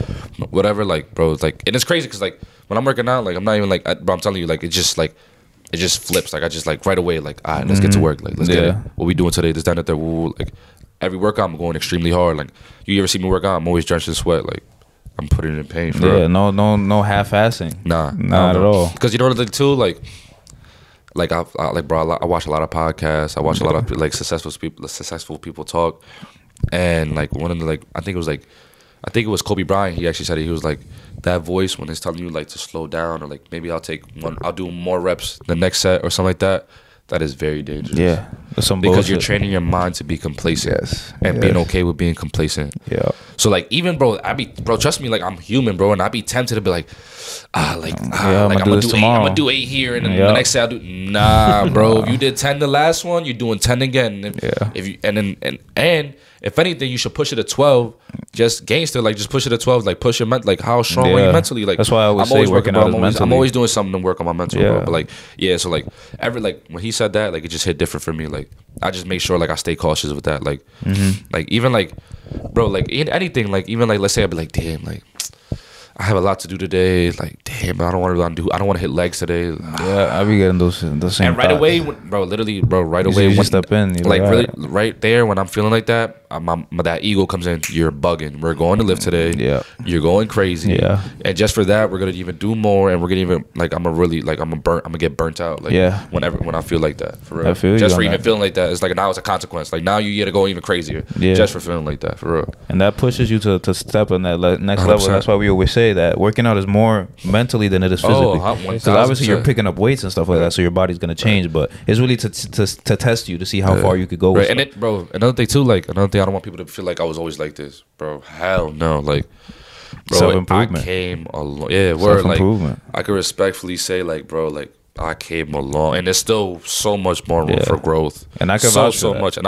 whatever, like, bro, it's like, and it's crazy, because, like, when I'm working out, like, I'm not even, like, bro, I'm telling you, like, it just flips, like, I just, like, right away, like, all right, let's get to work, like, let's get it, what we doing today, this, that, that, woo, like, every workout, I'm going extremely hard, like, you ever see me work out, I'm always drenched in sweat, like, I'm putting it in pain, for real. No half-assing, not at all, because you know what, too, like I like, bro, I watch a lot of podcasts. I watch a lot of like successful people talk, and like one of the I think it was Kobe Bryant. He actually said it. He was like, that voice when it's telling you like to slow down, or like maybe I'll do more reps the next set or something like that. That is very dangerous. Yeah, because you're training your mind to be complacent and being okay with being complacent. Yeah. So like even bro, trust me, like I'm human, bro, and I be tempted to be like, like I'm gonna do eight here, and the next day I'll do bro. If you did 10 the last one, you're doing 10 again. And if anything, you should push it to 12. Just gangster, like just push it to 12. Like push your like how strong are you mentally? Like that's why I always say working out. I'm always doing something to work on my mental. Bro. But like so like every like when he said that, like it just hit different for me. Like I just make sure like I stay cautious with that. Like like even like bro, like in anything, like even like let's say I'd be like, damn, like I have a lot to do today. Like, damn, I don't want to hit legs today. Yeah, I be getting those same. And right away, when you step in, like really, right there when I'm feeling like that, that ego comes in. You're bugging. We're going to live today. Yeah, you're going crazy. Yeah, and just for that, we're gonna even do more, and we're gonna even like I'm gonna get burnt out. Like, when I feel like that, for real. I feel just for even feeling like that, it's like now it's a consequence. Like now you gotta go even crazier. Yeah, just for feeling like that, for real. And that pushes you to step on that next level. 100%. That's why we always say that working out is more mentally than it is physically, because obviously you're picking up weights and stuff like that, so your body's gonna change, but it's really to test you to see how far you could go with and it, bro, another thing I don't want people to feel like I was always like this, bro. Hell no. Like, bro, self-improvement. I came along, self-improvement. Like I could respectfully say, like, bro, like I came along, and there's still so much more room for growth, and I can vouch for that. And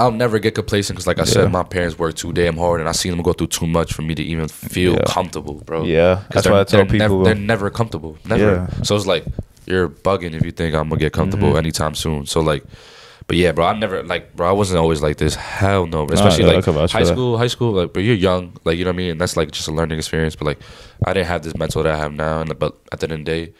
I'll never get complacent, because like I said, my parents work too damn hard, and I seen them go through too much for me to even feel comfortable, bro. Yeah, that's why I tell people they're never comfortable. Never. Yeah. So it's like, you're bugging if you think I'm gonna get comfortable anytime soon. So like, but yeah, bro, I wasn't always like this. Hell no, bro. Especially like high school, like, but you're young, like, you know what I mean? And that's like just a learning experience. But like, I didn't have this mental that I have now, but at the end of the day,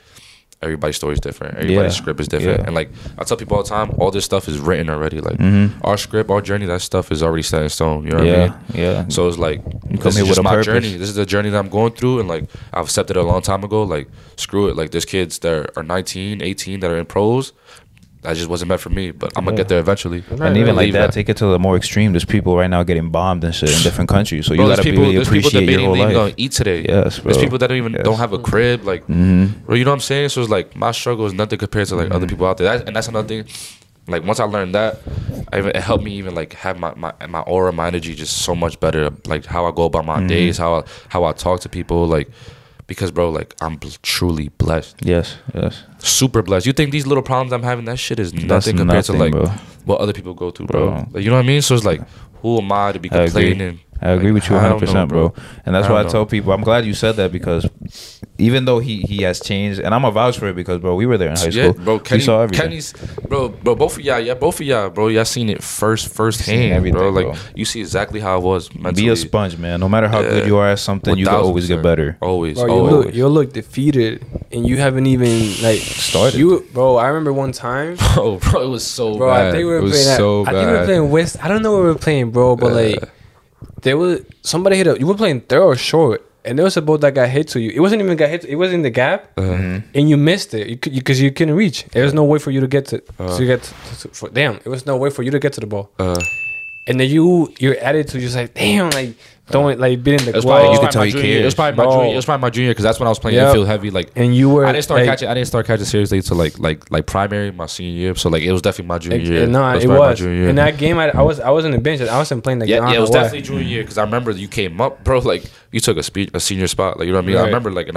everybody's story is different. Everybody's script is different. And like I tell people all the time, all this stuff is written already. Like our script, our journey, that stuff is already set in stone. You know what I mean? Yeah. So it's like, this is just my journey. This is the journey that I'm going through, and like I've accepted it a long time ago. Like screw it. Like there's kids that are 19, 18 that are in pros. That just wasn't meant for me, but I'm gonna get there eventually. Right. And even like that, take it to the more extreme. There's people right now getting bombed and shit in different countries. So you gotta really appreciate your whole life. There's people that don't even eat today. Yes, bro. There's people that don't have a crib. Like, bro, you know what I'm saying? So it's like my struggle is nothing compared to like other people out there. That's another thing. Like once I learned that, it helped me even like have my aura, my energy just so much better. Like how I go about my days, how I talk to people, like. Because, bro, like, I'm truly blessed. Yes. Super blessed. You think these little problems I'm having, that shit is nothing compared to, like, what other people go through, bro. Like, you know what I mean? So it's like, who am I to be complaining? I agree with you 100%, bro. And that's why I tell people, I'm glad you said that, because even though he has changed, and I'm a vouch for it, because, bro, we were there in high school. Bro, Kenny, saw everything. Kenny's, bro, both of y'all, bro, y'all seen it firsthand, bro. Like, you see exactly how it was mentally. Be a sponge, man. No matter how good you are at something, you can always get better. Always, bro, always. You look defeated, and you haven't even, like, started. Bro, I remember one time. Bro, it was so bad. I think we were playing West. I don't know what we were playing, bro, but, like, there was somebody hit up. You were playing third or short, and there was a boat that got hit to you. It wasn't even got hit. It was in the gap, and you missed it because you couldn't reach. There was no way for you to get to. It was no way for you to get to the ball. And then your attitude just like, damn, like don't like beating the goal. You can tell you cares. It was probably my junior. Because that's when I was playing infield heavy. Like, and you were. I didn't start catching seriously until like primary, my senior year. So like it was definitely my junior year. No, it was. In that game, I was on the bench. I wasn't playing that game. Yeah, it was definitely junior year, because I remember you came up, bro. Like you took a senior spot. Like you know what I mean. Right.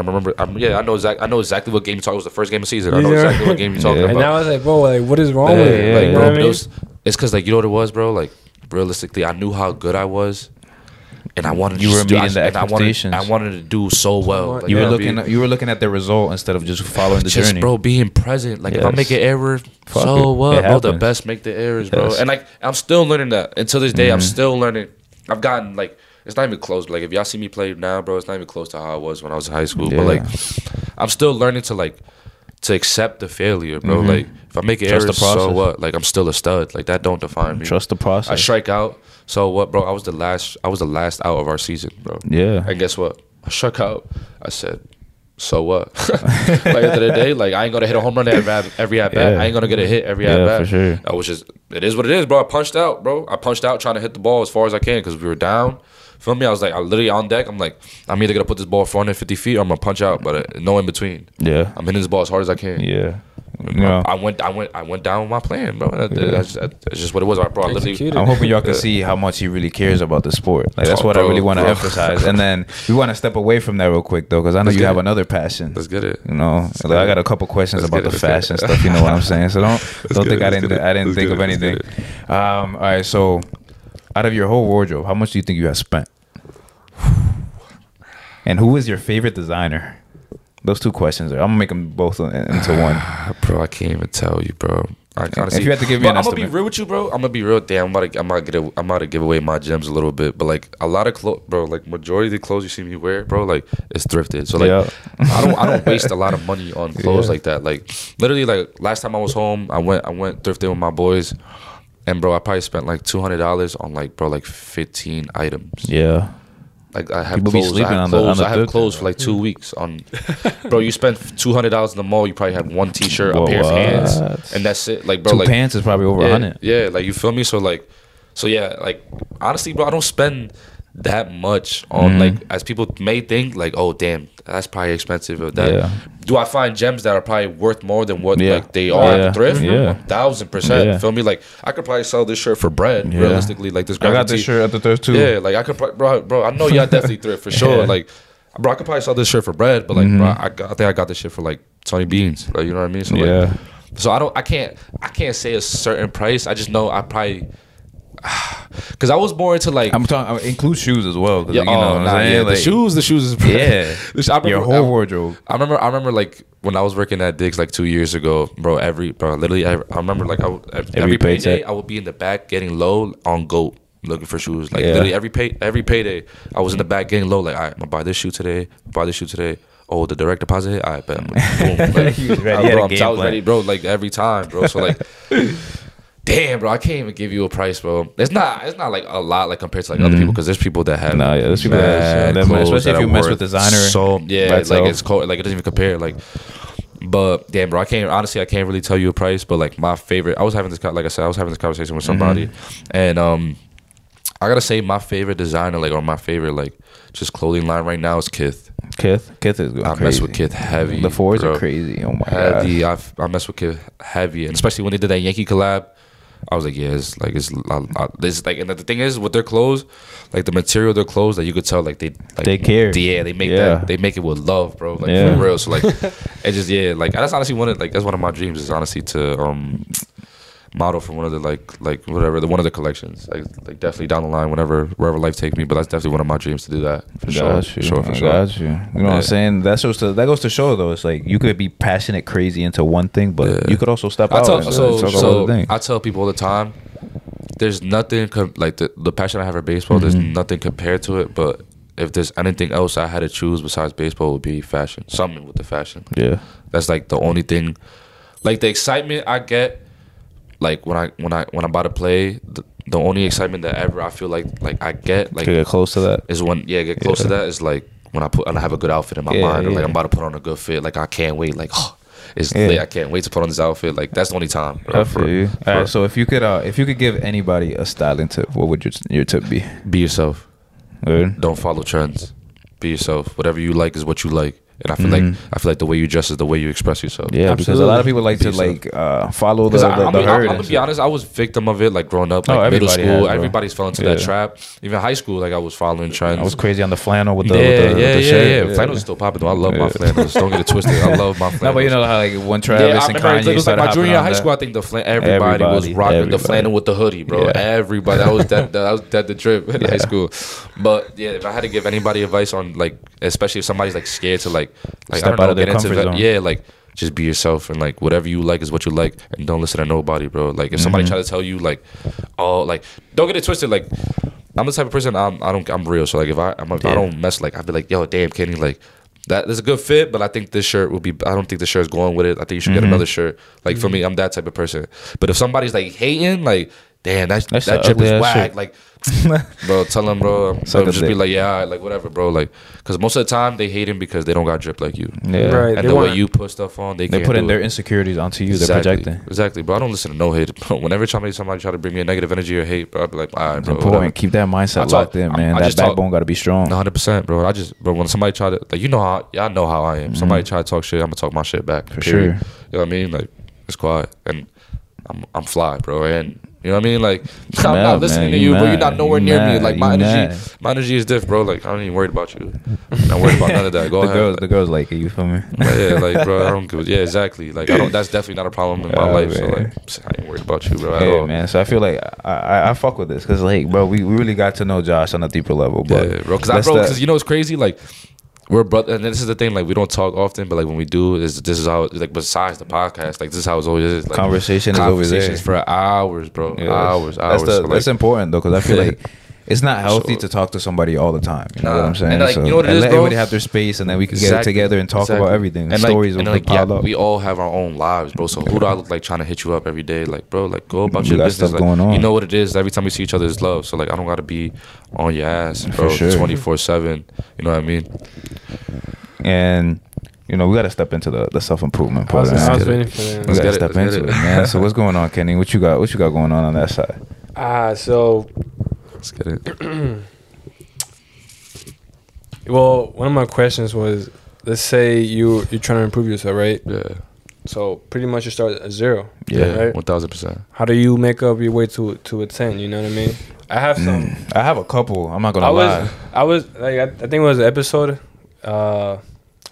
I know exactly what game you talked. It was the first game of season. I know exactly what game you talking about. And I was like, bro, like what is wrong with you? Like, bro, it's because like you know what it was, bro. Like. Realistically, I knew how good I was, and I wanted. You were meeting the expectations. I wanted to do so well. Like, you were looking at the result instead of just following the journey. Just, bro, being present. Like, if I make an error, so what? Bro, the best make the errors, bro. Yes. And like, I'm still learning that. Until this day, I'm still learning. I've gotten like, it's not even close. Like, if y'all see me play now, bro, it's not even close to how I was when I was in high school. Yeah. But like, I'm still learning to like, to accept the failure, bro. Mm-hmm. Like, if I make an error, so what? Like, I'm still a stud. Like, that don't define me. Trust the process. I strike out, so what, bro? I was the last out of our season, bro. Yeah. And guess what? I struck out. I said, so what? Like, at the end of the day, like, I ain't gonna hit a home run every at bat. Yeah. I ain't gonna get a hit every at bat. For sure. I was just, it is what it is, bro. I punched out, bro. I punched out trying to hit the ball as far as I can because we were down. Feel me? I was like, I literally on deck. I'm like, I'm either gonna put this ball 450 feet or I'm gonna punch out, but no in between. Yeah, I'm hitting this ball as hard as I can. Yeah, no. I went down with my plan, bro. That's just what it was. Bro, I'm hoping y'all can see how much he really cares about the sport. Like, that's what I really want to emphasize. And then we want to step away from that real quick though, because I know you have another passion. Let's get it. You know, like, I got a couple questions about the fashion stuff. You know what I'm saying? So don't think I didn't think of anything. All right, so. Out of your whole wardrobe, how much do you think you have spent? And who is your favorite designer? Those two questions. I'm going to make them both into one. Bro, I can't even tell you, bro. Honestly, if you had to give me an estimate. I'm going to be real with you, bro. I'm going to be real. Damn, I'm about to give away my gems a little bit. But, like, a lot of clothes, bro, like, majority of the clothes you see me wear, bro, like, it's thrifted. So, like, I don't waste a lot of money on clothes like that. Like, literally, like, last time I was home, I went thrifting with my boys. And, bro, I probably spent, like, $200 on, like, bro, like, 15 items. Yeah. Like, I have people clothes. I have clothes for, like, 2 weeks on. Bro, you spend $200 in the mall, you probably have one T-shirt, a pair of pants, and that's it. Like, bro, like, pants is probably over 100. Yeah, like, you feel me? So, like, like, honestly, bro, I don't spend that much on, like, as people may think, like, oh, damn, that's probably expensive. Or that. Yeah. Do I find gems that are probably worth more than what like they are at the thrift? Yeah. 1,000%. Yeah. Feel me? Like, I could probably sell this shirt for bread, realistically. Like, this I got this shirt at the thrift, too. Yeah, like, I could probably, bro, I know y'all definitely thrift for sure. Yeah. Like, bro, I could probably sell this shirt for bread, but, like, bro, I think I got this shit for, like, 20 beans. Like, you know what I mean? So, like, so I can't say a certain price. I just know I probably... Cause I was more into like I include shoes as well. Yeah, you know, like, the shoes is your whole wardrobe. I remember like when I was working at Dick's like 2 years ago, bro. I remember like every payday I would be in the back getting low on GOAT looking for shoes. Like literally every payday I was in the back getting low. Like, all right, I'm gonna buy this shoe today. Oh, the direct deposit hit? All right, boom. Like, I was ready, bro. Like every time, bro. So like. Damn, bro, I can't even give you a price, bro. It's not like a lot, like compared to like other people, because there's people that have. There's people that have, especially if you mess with designer. So yeah, it's like it's cold, like it doesn't even compare, like. But damn, bro, I can't really tell you a price, but like my favorite, I was having this conversation with somebody, and I gotta say my favorite designer, like or my favorite like just clothing line right now is Kith. Kith is good. I mess with Kith heavy. The fours are crazy. Oh my god, I mess with Kith heavy, and especially when they did that Yankee collab. I was like, yeah, it's like, and the thing is with their clothes, like the material of their clothes, that like, you could tell, like they care, they make it with love, bro, like for real. So like, it just like that's honestly one of my dreams is honestly to model for one of the like whatever one of the collections, like definitely down the line wherever life takes me. But that's definitely one of my dreams to do that for sure. You know what I'm saying? That goes to show though. It's like you could be passionate, crazy into one thing, but you could also step out. I tell people all the time, there's nothing like the passion I have for baseball. There's nothing compared to it. But if there's anything else I had to choose besides baseball, it would be fashion. Something with the fashion. Yeah, that's like the only thing. Like the excitement I get. Like when I'm about to play, the only excitement that ever I feel like I get like get close to that is when to that is like when I have a good outfit in my mind or like I'm about to put on a good fit, like I can't wait, like it's late, I can't wait to put on this outfit, like that's the only time. All right, so if you could give anybody a styling tip, what would your tip be? Be yourself. Good. Don't follow trends. Be yourself. Whatever you like is what you like. And I feel like the way you dress is the way you express yourself. Yeah, absolutely. Because a lot of people like to follow the herd. I'm gonna be honest, I was victim of it. Like growing up, like middle school, everybody's fell into that trap. Even high school, like I was following trends. I was crazy on the flannel with the shirt. Yeah. Flannel's still popping though. I love my flannels. Don't get it twisted. I love my flannels. No, but you know how like when Travis and Kanye, it was like my junior high school. I think everybody was rocking the flannel with the hoodie, bro. Everybody. That was the trip in high school. But yeah, if I had to give anybody advice on like, especially if somebody's like scared to like step out of their comfort zone. Yeah, like just be yourself and like whatever you like is what you like, and don't listen to nobody, bro. Like if somebody try to tell you like, oh, like don't get it twisted. Like I'm the type of person I'm real. So like if I don't mess, like I'd be like, yo, damn, Kenny, like that is a good fit, but I think this shirt will be. I don't think the shirt's going with it. I think you should get another shirt. Like for me, I'm that type of person. But if somebody's like hating, like damn, that drip is whack. Like, bro, tell them, bro. Just be like, yeah, like whatever, bro. Like, because most of the time they hate him because they don't got drip like you. Yeah, right. And the way you put stuff on, they put in their insecurities onto you. They're projecting. Exactly, bro. I don't listen to no hate, bro. Whenever somebody try to bring me a negative energy or hate, bro, I'll be like, all right, bro. Important. Keep that mindset locked in, man. That backbone got to be strong. 100%, bro. When somebody try to, like, you know how, y'all know how I am. Somebody try to talk shit, I'm gonna talk my shit back. For sure. You know what I mean? Like, it's quiet, and I'm fly, bro, and. You know what I mean? Like, I'm not listening to you, but you're not nowhere near me. Like, my energy is diff, bro. Like, I don't even worry about you. I'm not worried about none of that. Go ahead. The girls like it, you feel me? Yeah, like, bro, I don't give a... Yeah, exactly. Like, that's definitely not a problem in my life. Man. So, like, I ain't worried about you, bro, at all. Man. So, I feel like I fuck with this. Because, like, bro, we really got to know Josh on a deeper level. But bro. Because you know, it's crazy. Like... We're brothers, and this is the thing. Like we don't talk often, but like when we do, this is how. Like besides the podcast, like this is how it's always is. Like, conversations is over there for hours, bro. Yeah, hours. That's important though, because I feel like it's not healthy to talk to somebody all the time. You know what I'm saying? And like, you know what it is, let everybody have their space, and then we can get together and talk about everything. And stories will pile up. We all have our own lives, bro. So who do I look like trying to hit you up every day? Like, bro, like go about your business. Like, you know what it is. Every time we see each other, it's love. So like, I don't gotta be on your ass, bro, 24/7. You know what I mean? And you know we gotta step into the self improvement part. I was waiting for that. We gotta step into it, man. So what's going on, Kenny? What you got going on that side? So let's get it. Well, one of my questions was, let's say you're trying to improve yourself, right? Yeah. So pretty much you start at 0. Yeah, right? 1,000%. How do you make up your way to a 10? You know what I mean? I have some. I have a couple. I'm not gonna lie. I think it was an episode.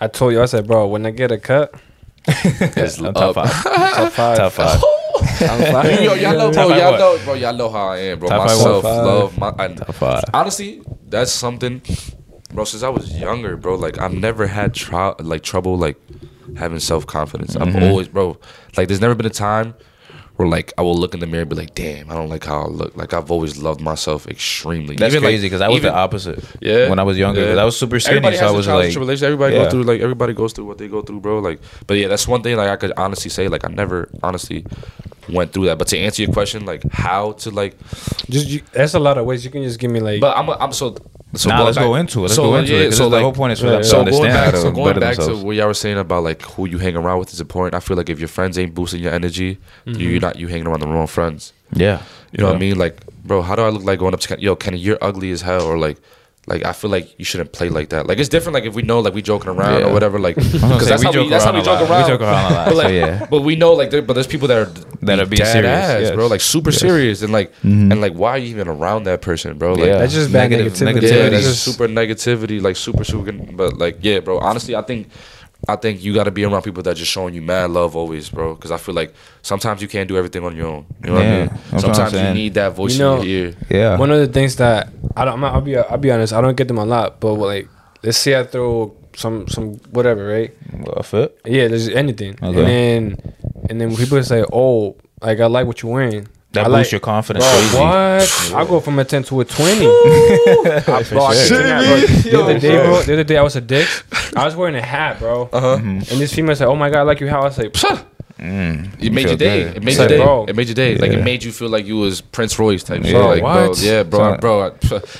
I told you, I said, bro, when I get a cut, it's top five. Yo, y'all know how I am, bro. Myself, love, honestly, that's something, bro. Since I was younger, bro, like I've never had trouble like having self confidence. I've always, bro, like there's never been a time where like I will look in the mirror and be like, damn, I don't like how I look. Like I've always loved myself extremely. That's even crazy because I was the opposite. Yeah, when I was younger, because I was super skinny. Everybody has tribulation. Everybody goes through everybody goes through what they go through, bro. Like, but yeah, that's one thing like I could honestly say. Like I never honestly went through that. But to answer your question, like how to like, that's a lot of ways. You can just give me like. But I'm so. So let's go into it. So like, the whole point is for them to understand. So going back to what y'all were saying about like who you hang around with is important. I feel like if your friends ain't boosting your energy, you hanging around the wrong friends. Yeah, you know what I mean. Like, bro, how do I look like going up to Kenny? Yo, Kenny, you're ugly as hell, or like I feel like you shouldn't play like that. Like it's different. Like if we know, like we joking around or whatever, like because that's how we joke around. We joke around a lot. But we know, like, but there's people that are being serious, bro. Like super serious, and like and like why are you even around that person, bro? Like that's just negativity. Yeah, that's just super negativity. Like super. But like yeah, bro. Honestly, I think you got to be around people that just showing you mad love always, bro. Because I feel like sometimes you can't do everything on your own. You know what I mean? Sometimes you need that voice in your ear. Yeah. One of the things that I'll be honest, I don't get them a lot. But like, let's say I throw some whatever, right? A fit? Yeah, there's anything. Okay. And then people say, oh, like I like what you're wearing. That boosts your confidence. Bro, crazy. What? I go from a 10 to a 20. The other day I was a dick. I was wearing a hat, bro. And this female said, "Oh my god, I like your hat." I was like, "It made your day. It made your day. It made your day. Like it made you feel like you was Prince Royce type." Yeah, like, what? Bro, yeah, bro, bro.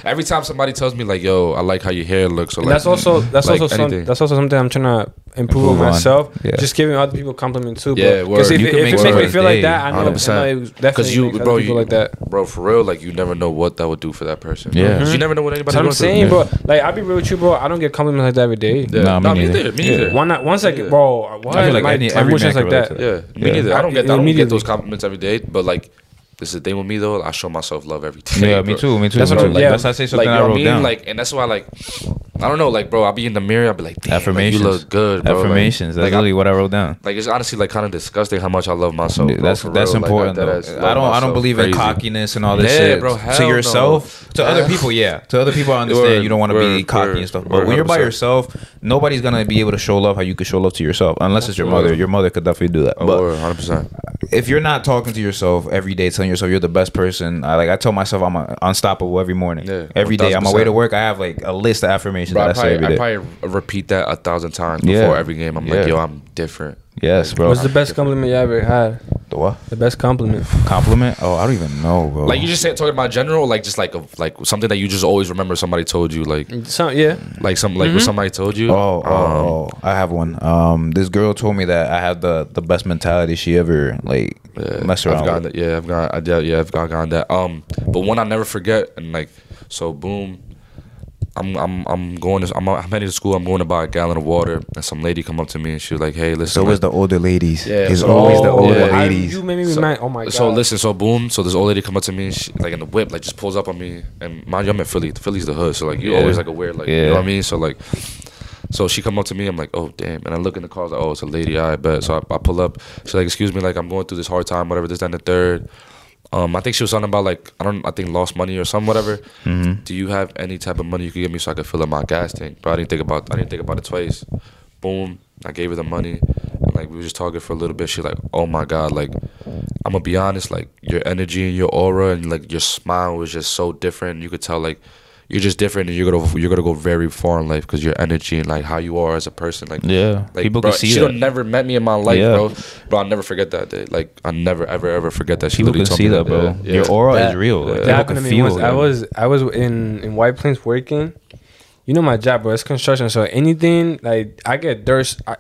Every time somebody tells me like, "Yo, I like how your hair looks," or like, that's also something I'm trying to improve myself. Yeah. Just giving other people compliments too, bro. Yeah, because if it makes me feel like that, I know definitely because you, bro, you like that, bro, for real. Like you never know what that would do for that person. Yeah, you never know what anybody. I'm saying, bro. Like I'll be real with you, bro. I don't get compliments like that every day. Nah, me neither. Once I get, bro, I feel like every man can relate to that. Yeah, me neither. I don't get that. I don't get those compliments every day, but like. This is the thing with me though. I show myself love every day. Yeah, bro. Me too. That's what I'm like. Yeah. That's why I say something like, you know I wrote down. Like, and that's why, like, I don't know, like, bro. I'll be in the mirror. I'll be like, damn, affirmations. Like, you look good, bro. Affirmations. Like, that's literally what I wrote down. Like, it's honestly like kind of disgusting how much I love myself. Dude, bro, that's important. Like, I don't believe in cockiness and all this shit. Bro, to yourself, to other people, yeah. To other people, I understand you don't want to be cocky and stuff. But when you're by yourself, nobody's gonna be able to show love how you could show love to yourself, unless it's your mother. Your mother could definitely do that. But 100%. If you're not talking to yourself every day, telling yourself you're the best person, I tell myself I'm unstoppable every morning. Yeah, every day on my way to work, I have like a list of affirmations. Bro, I probably repeat that 1,000 times before every game. I'm like, yo, I'm different. Yes, bro. What's the best compliment you ever had? The what? The best compliment. Compliment? Oh, I don't even know, bro. Like you just talking about general, like just like something that you just always remember somebody told you, like what somebody told you. Oh, I have one. This girl told me that I had the best mentality she ever like messed around. I've gotten that. But one I never forget, and like so, boom. I'm heading to school. I'm going to buy a gallon of water, and some lady come up to me and she was like, "Hey, listen." So it's the older ladies. Yeah, it's always the older ladies. You made me remind. Oh my god. So listen. So boom. So this old lady come up to me, and she, like in the whip, like just pulls up on me. And mind you, I'm in Philly. Philly's the hood, so like you always like aware, like you know what I mean. So like, so she come up to me. I'm like, oh damn. And I look in the car. I was like, oh, it's a lady. I bet. So I pull up. She's like, excuse me, like I'm going through this hard time, whatever. This, that, and the third. I think she was talking about like I think lost money or something, whatever. Mm-hmm. Do you have any type of money you could give me so I could fill up my gas tank? But I didn't think about it twice. Boom, I gave her the money, and like we were just talking for a little bit. She's like, oh my god, like I'm gonna be honest, like your energy and your aura and like your smile was just so different. You could tell like you're just different, and you're gonna go very far in life because your energy and like how you are as a person. Like like, people bro, can see she that. She never met me in my life, bro. Bro, I'll never forget that day. Like I never ever forget that. She people can see that, bro. Yeah. Your aura is real. Like, that happened to me once. I was in White Plains working. You know my job, bro. It's construction, so anything like I get dirt. I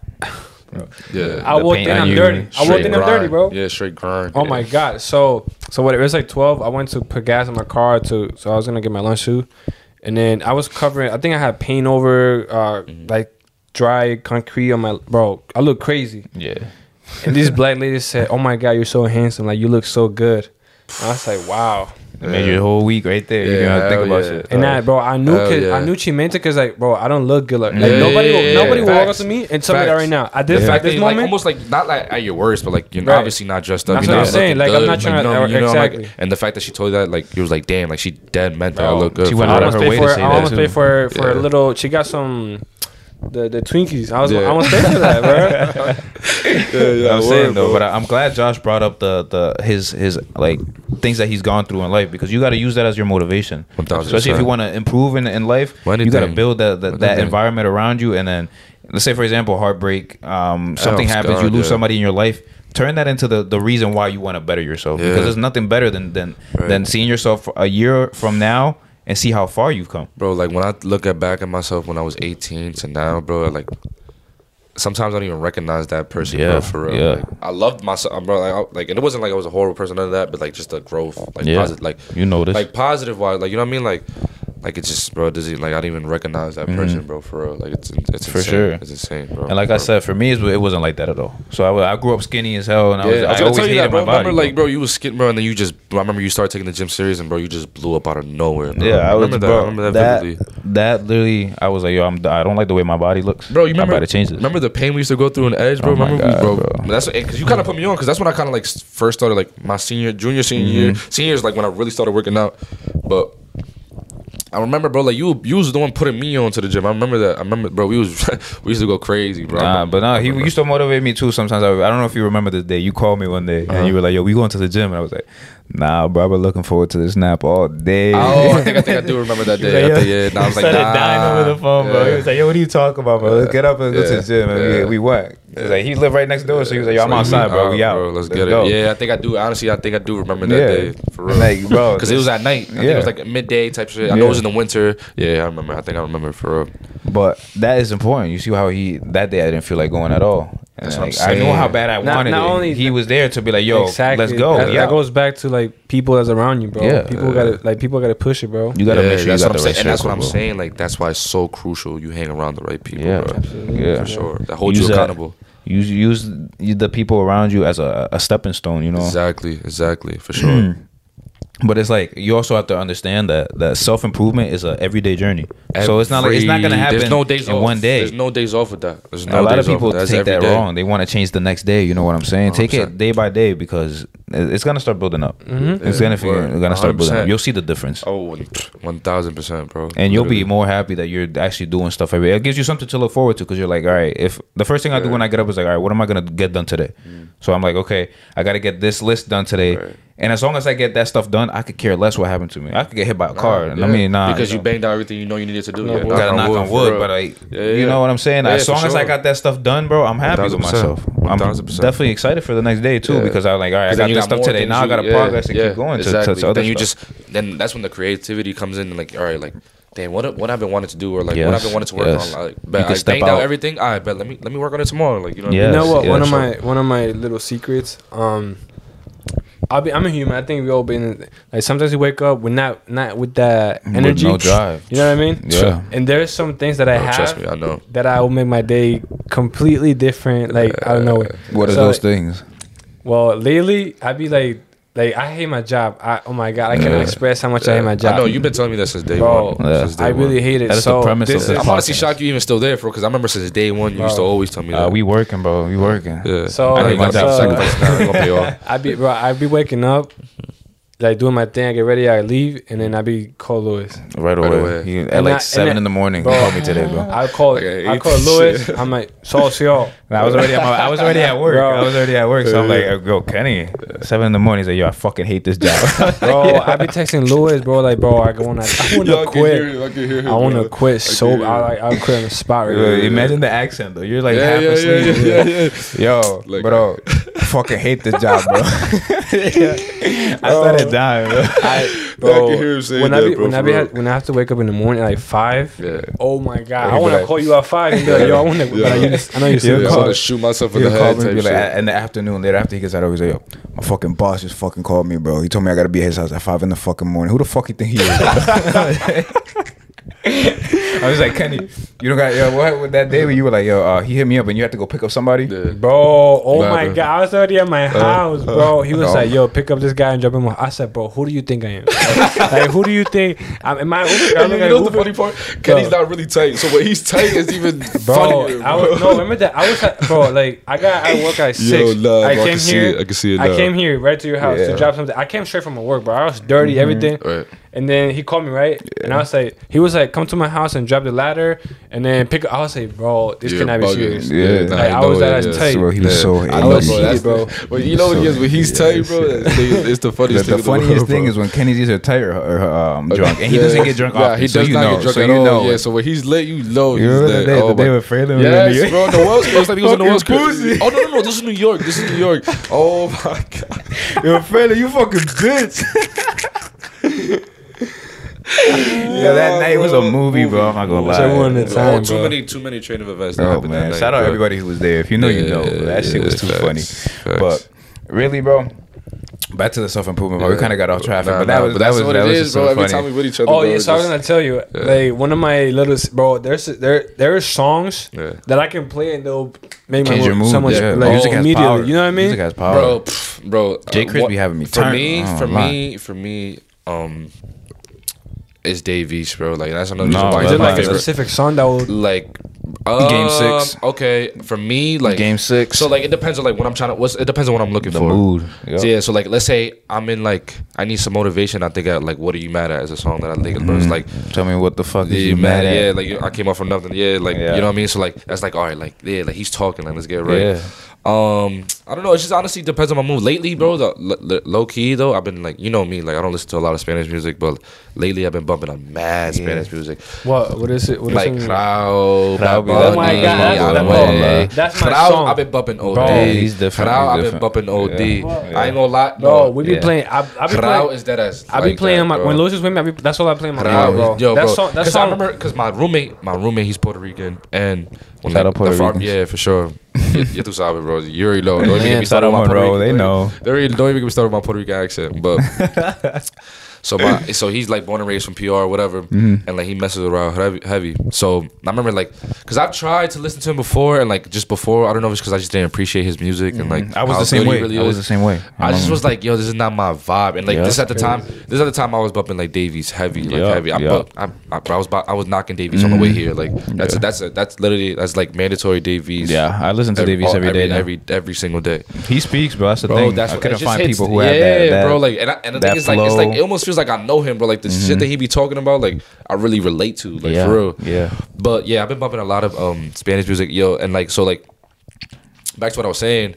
walked in, I'm dirty. I walked in, I'm dirty, bro. Yeah, straight grind. Oh my god. So whatever. It's like 12. I went to put gas in my car so I was gonna get my lunch too, and then I was covering. I think I had paint over like dry concrete on my bro. I look crazy. Yeah. And this black lady said, "Oh my god, you're so handsome. Like you look so good." And I was like, "Wow." It made your whole week right there. You know, think about shit. And that, bro, I knew she meant it because, like, bro, I don't look good. Like, nobody will walk up to me and tell me that right now. I did fact this moment, like, almost like not like at your worst, but like you're obviously not dressed up. That's what I'm saying. Like good. I'm not trying to exactly. Like, and the fact that she told you that, like, you was like, damn, like she dead meant that I look good. She went out of her way to say that. I almost paid for a little. She got some. The Twinkies. I was thinking for that, bro. I'm saying though, but I'm glad Josh brought up his like things that he's gone through in life, because you got to use that as your motivation, 100%. Especially if you want to improve in life. You got to build that environment around you, and then let's say for example heartbreak, something happens, you lose somebody in your life. Turn that into the reason why you want to better yourself, because there's nothing better than seeing yourself a year from now and see how far you've come. Bro, like when I look back at myself when I was 18 to now, bro, like sometimes I don't even recognize that person, bro, for real. Yeah. Like, I loved myself, bro. Like, and it wasn't like I was a horrible person under that, but like just the growth, like positive, like you notice, like positive wise, like you know what I mean, like it's just, bro, like I didn't even recognize that person, bro, for real. Like it's for insane. Sure, it's insane, bro. And like I said, for me, it wasn't like that at all. So I grew up skinny as hell, and I always hated my body. Remember, like, bro, you was skinny, bro, and then I remember you started taking the gym serious, and bro, you just blew up out of nowhere. Bro. Yeah, I remember that vividly. That literally, I was like, yo, I don't like the way my body looks. Bro, you remember? I gotta change this. Remember the pain we used to go through in Edge, bro? Oh my God, bro. That's because you kind of put me on, because that's when I kind of like first started like my junior year. Senior is like when I really started working out, but. I remember, bro, like you was the one putting me on to the gym. I remember that. I remember, bro, we used to go crazy, bro. He used to motivate me too sometimes. I don't know if you remember this day. You called me one day and you were like, yo, we going to the gym. And I was like, nah, bro, I've been looking forward to this nap all day. Oh, I think I do remember that day. Like, I was like, nah. He started dying over the phone, bro. He was like, yo, what are you talking about, bro? Let's get up and go to the gym. And we went. Like, he lived right next door, so he was like, yo, I'm outside, bro. We out. Bro, let's get go. It. Yeah, I think I do. Honestly, I think I do remember that day. For real. Like, bro. Because it was at night. I think it was like midday type shit. I know it was in the winter. Yeah, I remember. I think I remember for real. But that is important. You see how he that day I didn't feel like going at all. That's what I'm saying. I knew how bad I wanted it. He was there to be like, yo, let's go. That goes back to like people that's around you, bro. Yeah, people gotta like people gotta push it, bro. You gotta make sure you got the right shit. And that's what I'm saying. Like that's why it's so crucial you hang around the right people, bro. Absolutely. Yeah, for sure. That holds you accountable. Use the people around you as a stepping stone, you know. Exactly, for sure. But it's like you also have to understand that self improvement is a everyday journey. So it's not gonna happen in one day. There's no days off with that. A lot of people take that wrong. They want to change the next day. You know what I'm saying? 100%. Take it day by day because it's gonna start building up. Mm-hmm. It's gonna start building up. You'll see the difference. Oh, 1,000%, bro. And you'll be more happy that you're actually doing stuff every day. It gives you something to look forward to because you're like, all right, if the first thing I do when I get up is like, all right, what am I gonna get done today? So I'm like, okay, I gotta get this list done today. Right. And as long as I get that stuff done, I could care less what happened to me. I could get hit by a car. Yeah. Because you banged out everything you know you needed to do. Yeah, gotta knock on wood, but you know what I'm saying? Yeah, as long as I got that stuff done, bro, I'm happy with myself. I'm definitely excited for the next day too because I'm like, all right, I got this stuff today. Now I got to progress and keep going to other stuff. Then that's when the creativity comes in. Like, all right, like, damn, what I've been wanting to do or like what I've been wanting to work on. Like, I banged out everything. All right, but let me work on it tomorrow. Like, you know what? One of my little secrets. I'm a human. I think we all been like sometimes we wake up we're not with that energy, with no drive. You know what I mean? Yeah. And there's some things that I have. Trust me, I know that I will make my day completely different. Like I don't know what are those things. Well, lately I be like I hate my job. Oh my god, I cannot express how much I hate my job. I know you've been telling me that since day one. I really hate it. That's the premise of this. I'm honestly shocked you even still there, bro. Because I remember since day one you used to always tell me that. We working, bro. We working. Yeah. So I hate my job. I be waking up, like doing my thing. I get ready. I leave, and then I be call Luis right away. At like 7 in the morning. Bro, call me today, bro. I call Luis. I'm like, socio. I was already at work, so I'm like, yo, Kenny, 7 in the morning. He's like, yo, I fucking hate this job. Bro, I be texting Luis, bro, like, bro, I wanna quit. So I'll quit on the spot. Right now. Imagine the accent though. You're like half asleep. Yo, like, bro, I fucking hate this job, bro. I started dying, bro. When I have to wake up in the morning at like 5, oh my god, I wanna call you at 5 and be like, yo, I know you're serious. I want to shoot myself in the head. Like, in the afternoon, later after he gets out, I always say, yo, my fucking boss just fucking called me, bro. He told me I got to be at his house at 5 in the fucking morning. Who the fuck you think he is? I was like, Kenny, you don't got, yo, what with that day when you were like, yo, he hit me up and you had to go pick up somebody? Yeah. Bro, my God, I was already at my house, bro. He was like, yo, pick up this guy and drop him off. I said, bro, who do you think I am? Like, who do you think? Am I Uber? You know the funny part? Kenny's not really tight. So when he's tight, it's even funnier, bro. Remember that? I was, bro, like, I work at 6. Yo, I came here. I can see it now. I came here right to your house to drop something. I came straight from my work, bro. I was dirty, everything. Right. And then he called me, right? Yeah. And I was like, he was like, come to my house and drop the ladder and then pick up. I was like, bro, this cannot be serious. Yeah, like, I was that tight. Bro, he was so I love you, bro. But you know what he is? When he's tight, bro, it's the funniest thing. The funniest thing is when Kenny's either tight or drunk. And he doesn't get drunk often. He does not get drunk at all. Yeah, so when he's lit, you know he's lit. The day with Phelan. Yes, bro. It was like he was in the West Coast. Oh, no. This is New York. Oh, my God. Yo, Phelan, you fucking bitch. Yeah, that night was a movie, bro. I'm not gonna lie. Too many train of events that happened that night. Shout out everybody who was there. If you know, you know. That shit was too funny. Facts. But really, bro, back to the self improvement. We kind of got off traffic, but that was what it is, bro. Every time we with each other. Oh yeah, so I was gonna tell you, like one of my little bro, there are songs that I can play and they'll make my mood so much like immediately. You know what I mean? Music has power, bro. J. Chris be having me. For me. It's Davies, bro. Like that's another reason why. Is it like a specific song that will like Game 6? Okay, for me, like Game 6. So like it depends on like what I'm trying to. It depends on what I'm looking for. The mood. Yep. So, yeah. So like let's say I'm in like I need some motivation. I think I like What Are You Mad At is a song that I think it's like. Tell me what the fuck is you mad at? Yeah, like I came up from nothing. Yeah, like you know what I mean. So like that's like all right, like he's talking. Like let's get it right. Yeah. I don't know. It just honestly depends on my mood. Lately, bro, low key though, I've been like, you know me, like I don't listen to a lot of Spanish music, but lately I've been bumping on mad Spanish music. What is it? What like is it? Rauw, Bad Bunny, oh my God, that's my song. I've been bumping OD. I've been bumping OD. Yeah. I ain't gonna lie, bro. We be playing. Rauw is that as I be playing my when Luis was with me. That's all I play in my room, bro. Yo, bro. Because I remember because my roommate, he's Puerto Rican, and when yeah, for sure. You too sabe, bro. You already know. Don't even start on my bro. They know. They already don't even get me started with my Puerto Rican accent. But so he's like born and raised from PR or whatever, and like he messes around heavy. So I remember like because I've tried to listen to him before and like just before I don't know if it's because I just didn't appreciate his music and like I was the same way. I just was like, yo, this is not my vibe. And like this at the time I was bumping like Davey's heavy. I was knocking Davey's on the way here. Like that's like mandatory Davey's. Yeah, I listen to Davey's every single day. He speaks, bro. That's the thing. That's I couldn't find people who have that. Yeah, bro. Like and the thing is like it's like it almost feels like I know him, bro. Like the shit that he be talking about, like I really relate to, like for real. Yeah. But yeah, I've been bumping a lot of Spanish music, yo, and like so like back to what I was saying,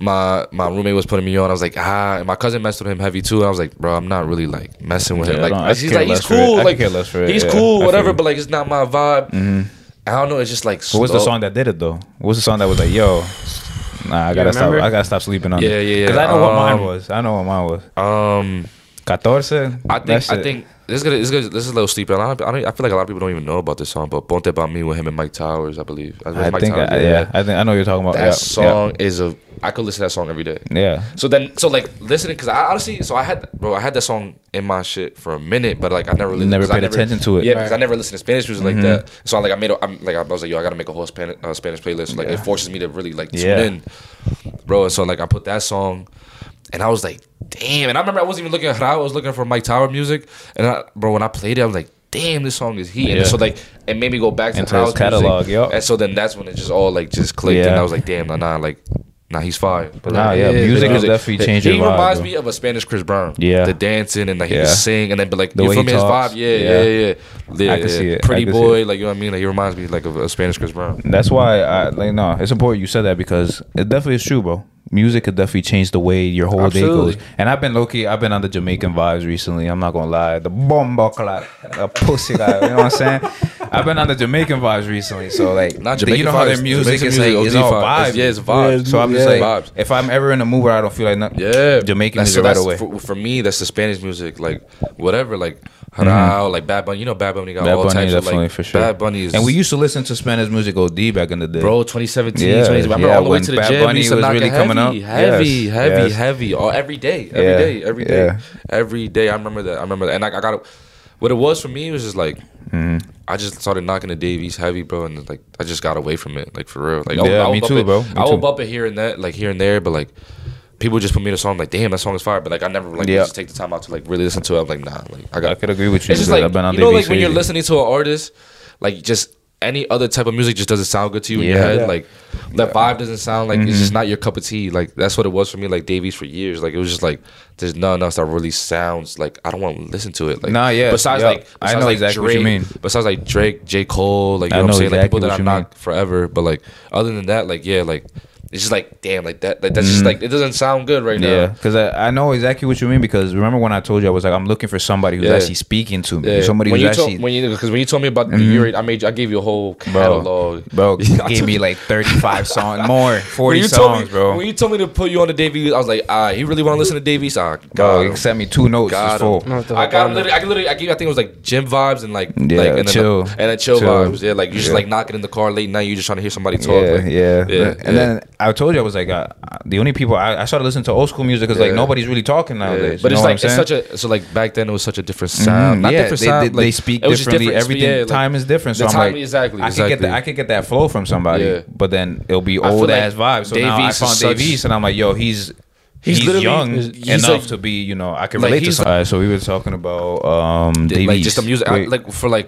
my roommate was putting me on. I was like, and my cousin messed with him heavy too. And I was like, bro, I'm not really like messing with him. Like he's like he's cool, like he's cool, whatever. But like it's not my vibe. I don't know. It's just like. What was the song that did it though? What was the song that was like, yo? Nah, I gotta stop sleeping on. Yeah. Because I know what mine was. I think this is a little sleepy. I feel like a lot of people don't even know about this song, but Ponte Pa' Mi with him and Mike Towers, I believe. I know what you're talking about. I could listen to that song every day. Yeah. I had that song in my shit for a minute, but like I never listened. Never paid attention to it. Yeah, because I never listened to Spanish music like that. So like I was like, yo, I gotta make a whole Spanish playlist. So, like it forces me to really like tune in, bro. So like I put that song. And I was like, damn. And I remember I wasn't even looking at Rauw. I was looking for Mike Tower music. And when I played it, I was like, damn, this song is heat. Yeah. And so like, it made me go back to Raul's catalog, music. Yo. And so then that's when it just all like just clicked. Yeah. And I was like, damn, nah, he's fire. But music is definitely changing. He reminds me of a Spanish Chris Brown. Yeah, the dancing and like he can sing and then but like the you feel me his vibe. Yeah. I can see it. Pretty boy, like you know what I mean. Like, he reminds me like of a Spanish Chris Brown. That's why it's important you said that because it definitely is true, bro. Music could definitely change the way your whole day goes. And I've been on the Jamaican vibes recently. I'm not gonna lie, the bomba clap, a pussy guy. You know what I'm saying? I've been on the Jamaican vibes recently, so like, you know how their music is like, it's all vibes. Yeah, it's vibes. So I'm just like, vibes. If I'm ever in a mood where I don't feel like nothing, Jamaican music right away. For me, that's the Spanish music, like whatever, like Rauw, like Bad Bunny. You know, Bad Bunny got all types of like for sure. Bad Bunny is, and we used to listen to Spanish music OD back in the day, bro. 2017, I remember all the way to the gym. Bad Bunny was really coming. Heavy. All every day. I remember that. And I got what it was for me was just like I just started knocking the Davies heavy, bro, and like I just got away from it, like for real. Like I will bump it here and there, but like people just put me in a song like, damn, that song is fire, but like I never like just take the time out to like really listen to it. I'm like, nah, like I could agree with you. It's just like, you know, like when you're listening to an artist, like just any other type of music just doesn't sound good to you in your head. Like that vibe doesn't sound like it's just not your cup of tea. Like that's what it was for me. Like Davies for years. Like it was just like there's nothing else that really sounds like I don't want to listen to it. Like besides I know like exactly Drake, what you mean. Besides like Drake, J. Cole, like you know what I'm saying, like people that I knock forever. But like other than that, like like it's just like damn, like that. Like that's just like it doesn't sound good right now. Yeah, because I know exactly what you mean. Because remember when I told you I was like I'm looking for somebody who's actually speaking to me, somebody who's actually. Because when you told me about I gave you a whole catalog, bro. You gave me like 35 songs, more 40 songs, bro. When you told me to put you on the Davies, I was like, you really want to listen to Davies? Bro, sent me 2 notes. It's full. I gave you, I think it was like gym vibes and like chill vibes. Yeah, like you just like knocking in the car late night. You just trying to hear somebody talk. Yeah. And then. I told you I was like the only people I started listening to old school music because like nobody's really talking nowadays. But it's like it's such a back then it was such a different sound. They speak differently. Everything time is different. So I'm like I could get that flow from somebody, but then it'll be old ass vibes. So now I found Davies and I'm like, yo, he's young enough to be, you know, I can relate to something. So we were talking about Davies. Like just the music.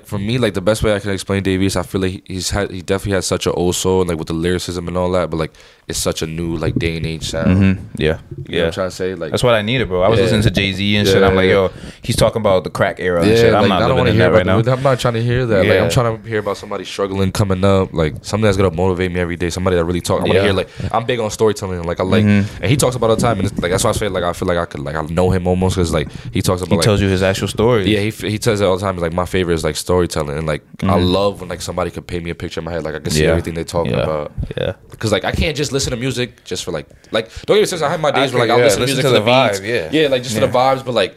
For me, like the best way I can explain Davies, I feel like he definitely has such an old soul and like with the lyricism and all that. But like it's such a new like day and age sound. Mm-hmm. Yeah, you know what I'm trying to say, like that's what I needed, bro. I was listening to Jay-Z and shit. I'm like, yo, he's talking about the crack era and shit. I'm like, not living in that right now. I'm not trying to hear that. Like, I'm trying to hear about somebody struggling, coming up, like something that's gonna motivate me every day. Somebody that really talks. I want to hear, like, I'm big on storytelling. Like I like, and he talks about all the time, and it's, like that's why I feel like I could like I know him almost because like he talks about. He tells you his actual story. Yeah, he tells it all the time. Like my favorite is like storytelling, and like I love when like somebody could paint me a picture in my head. Like I can see everything they're talking about. Yeah, because like I can't just listen to music just for like don't get me sense. I have my days where like I'll listen to music for the vibes, like just for the vibes, but like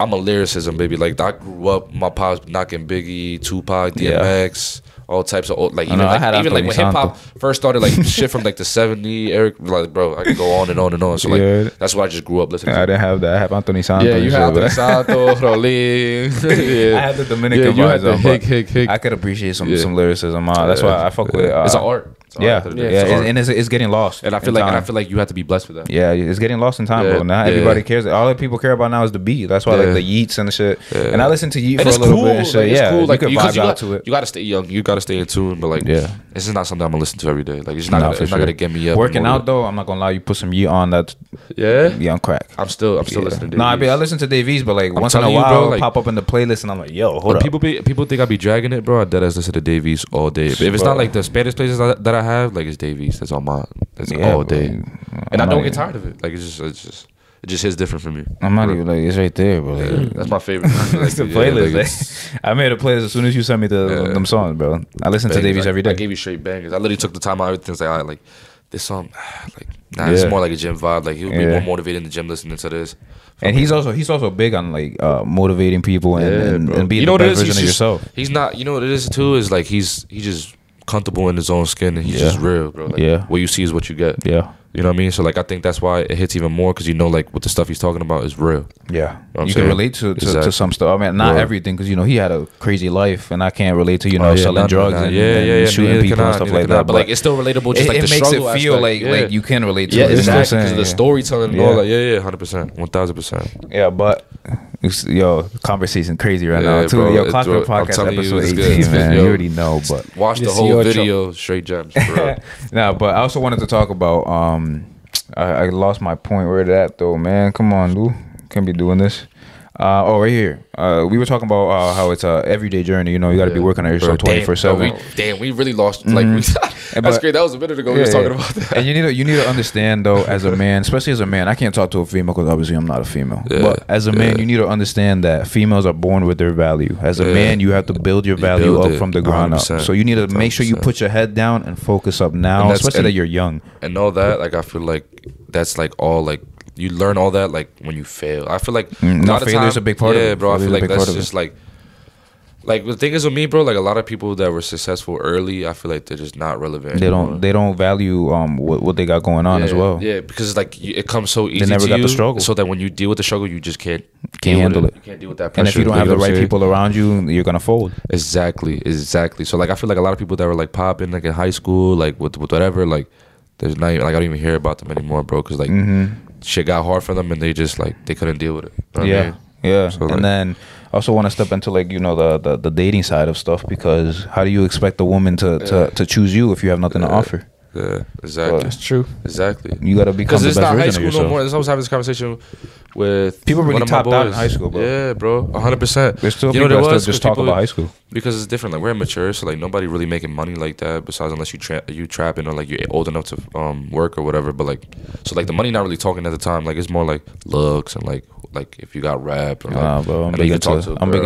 I'm a lyricist, baby. Like I grew up, my pops knocking Biggie, Tupac, DMX, all types of old, like even like when hip hop first started, like shit from like the 70s, Eric, like bro, I could go on and on. So like that's why I just grew up listening. I didn't have that. I have Anthony Santos. Yeah, you had Anthony Santos, Rolling. I had the Dominican vibes. I could appreciate some lyricism. That's why I fuck with. It's an art. And it's getting lost, and I feel like you have to be blessed with that. Yeah, it's getting lost in time, bro. Now everybody cares. All that people care about now is the beat. That's why like the Yeats and the shit. And I listen to Yeats for a little bit. And shit. Like, it's cool. Like, you can vibe out to it. You gotta stay young. You gotta stay in tune. But like, this is not something I'm gonna listen to every day. Like, it's not gonna get me up. Working out though, I'm not gonna lie. You put some Yeat on that. Yeah, on crack. I'm still listening to Davey's. I listen to Davey's, but like once in a while, I'll pop up in the playlist, and I'm like, yo, hold up. People think I be dragging it, bro. I deadass listen to Davey's all day. If it's not like the Spanish places that I have, like it's Davies. That's all my. That's all day, and I don't get tired of it. Like it just hits different for me. I'm not even like it's right there, bro. Like, that's my favorite. It's the playlist. Like, I made a playlist as soon as you sent me them songs, bro. I listen to Davies every day. I gave you straight bangers. I literally took the time out of everything. Like, all right, like this song, like it's more like a gym vibe. Like he'll be more motivated in the gym listening to this. And he's also big on like motivating people and being the best version of yourself. He's not. You know what it is too? Is like he just comfortable in his own skin, and he's just real, bro. Like, what you see is what you get. Yeah, you know what I mean. So like, I think that's why it hits even more because you know, like, what the stuff he's talking about is real. Yeah, you know you can relate to some stuff. I mean, not everything because you know he had a crazy life, and I can't relate to selling drugs and shooting people and stuff like that. But like, it's still relatable. Just like the struggle makes it feel like you can relate to it. Exactly, because the storytelling and all that. 100%, 1000%. Yeah, but. Yo, conversation crazy right now too. Bro, yo, Clocked In Podcast episode 18, man. You already know, but watch the whole video. Straight gems, bro. Nah, but I also wanted to talk about. I lost my point. Where that though, man? Come on, Lou. Can't be doing this. Right here. We were talking about how it's a everyday journey. You know, you got to be working on yourself 24/7. Damn, we really lost. Like, that's great. That was a minute ago. We were talking about that. And you need to understand though, as a man, especially as a man, I can't talk to a female because obviously I'm not a female. But as a man, you need to understand that females are born with their value. As a man, you have to build your value up from the ground up. So you need to make sure you put your head down and focus up now, especially that you're young. And all that, like I feel like that's like all like. You learn all that like when you fail. I feel like failure's a big part of it. Yeah, bro. I feel like that's just like the thing is with me, bro. Like a lot of people that were successful early, I feel like they're just not relevant. They don't value what they got going on as well. Yeah, because it's like it comes so easy. They never got the struggle. So that when you deal with the struggle, you just can't handle it. You can't deal with that pressure. And if you don't have the right people around you, you're gonna fold. Exactly. So like I feel like a lot of people that were like popping like in high school, like with whatever, like there's not even, like I don't even hear about them anymore, bro. Because like. Shit got hard for them and they just like they couldn't deal with it. So, like, and then I also want to step into like you know the dating side of stuff because how do you expect a woman to choose you if you have nothing to offer? Yeah, exactly. That's true. Exactly. You gotta become the best version of yourself. Because it's not high school no more. I was having this conversation with people really topped out in high school, bro. Yeah, bro, 100%. There's still people that still just talk about high school because it's different. Like we're immature, so like nobody really making money like that besides unless you trapping or like you're old enough to work or whatever. But like, so like the money not really talking at the time. Like it's more like looks and like if you got rap. Or, like, bro, I'm big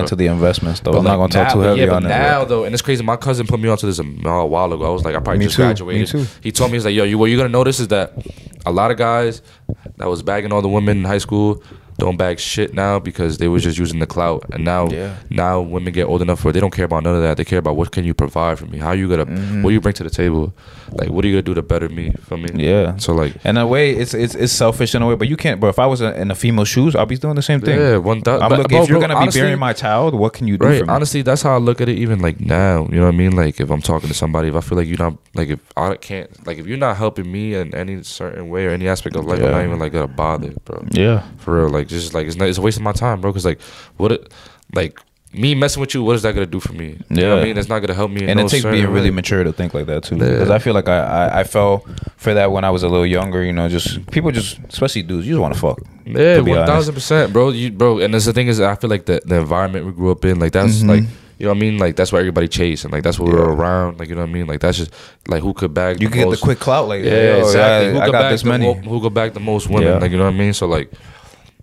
into the investments though. I'm not gonna talk too heavy on that. Now though, and it's crazy. My cousin put me onto this a while ago. I was like, I probably just graduated. Me too. He told me, he's like, yo, what you're going to notice is that a lot of guys that was bagging all the women in high school don't bag shit now because they were just using the clout. And now women get old enough where they don't care about none of that. They care about what can you provide for me? How you going to, what do you bring to the table? Like, what are you going to do to better me? For me? Yeah. So, like. In a way, it's selfish in a way, but you can't, bro. If I was in a female's shoes, I'll be doing the same thing. Yeah, 1,000. I'm looking, if you're going to be burying my child, what can you do for me? Honestly, that's how I look at it even, like, now. You know what I mean? Like, if I'm talking to somebody, if I feel like you're not, like, if I can't, like, if you're not helping me in any certain way or any aspect of life, I'm not even, like, going to bother, bro. Yeah. For real, like, just like it's a waste of my time, bro. Because like, what, it, like me messing with you, what is that gonna do for me? You know what I mean? It's not gonna help me. And it takes being really mature to think like that too. Because I feel like I fell for that when I was a little younger. You know, just people just, especially dudes, you just want to fuck. Yeah, 1,000%, bro. And that's the thing is, I feel like the environment we grew up in, like that's like, you know what I mean? Like that's what everybody chased, and like that's what we're around. Like, you know what I mean? Like that's just like who could bag. You can get the quick clout, like exactly. Who could bag this many? Who could bag the most women? Like, you know what I mean? So like,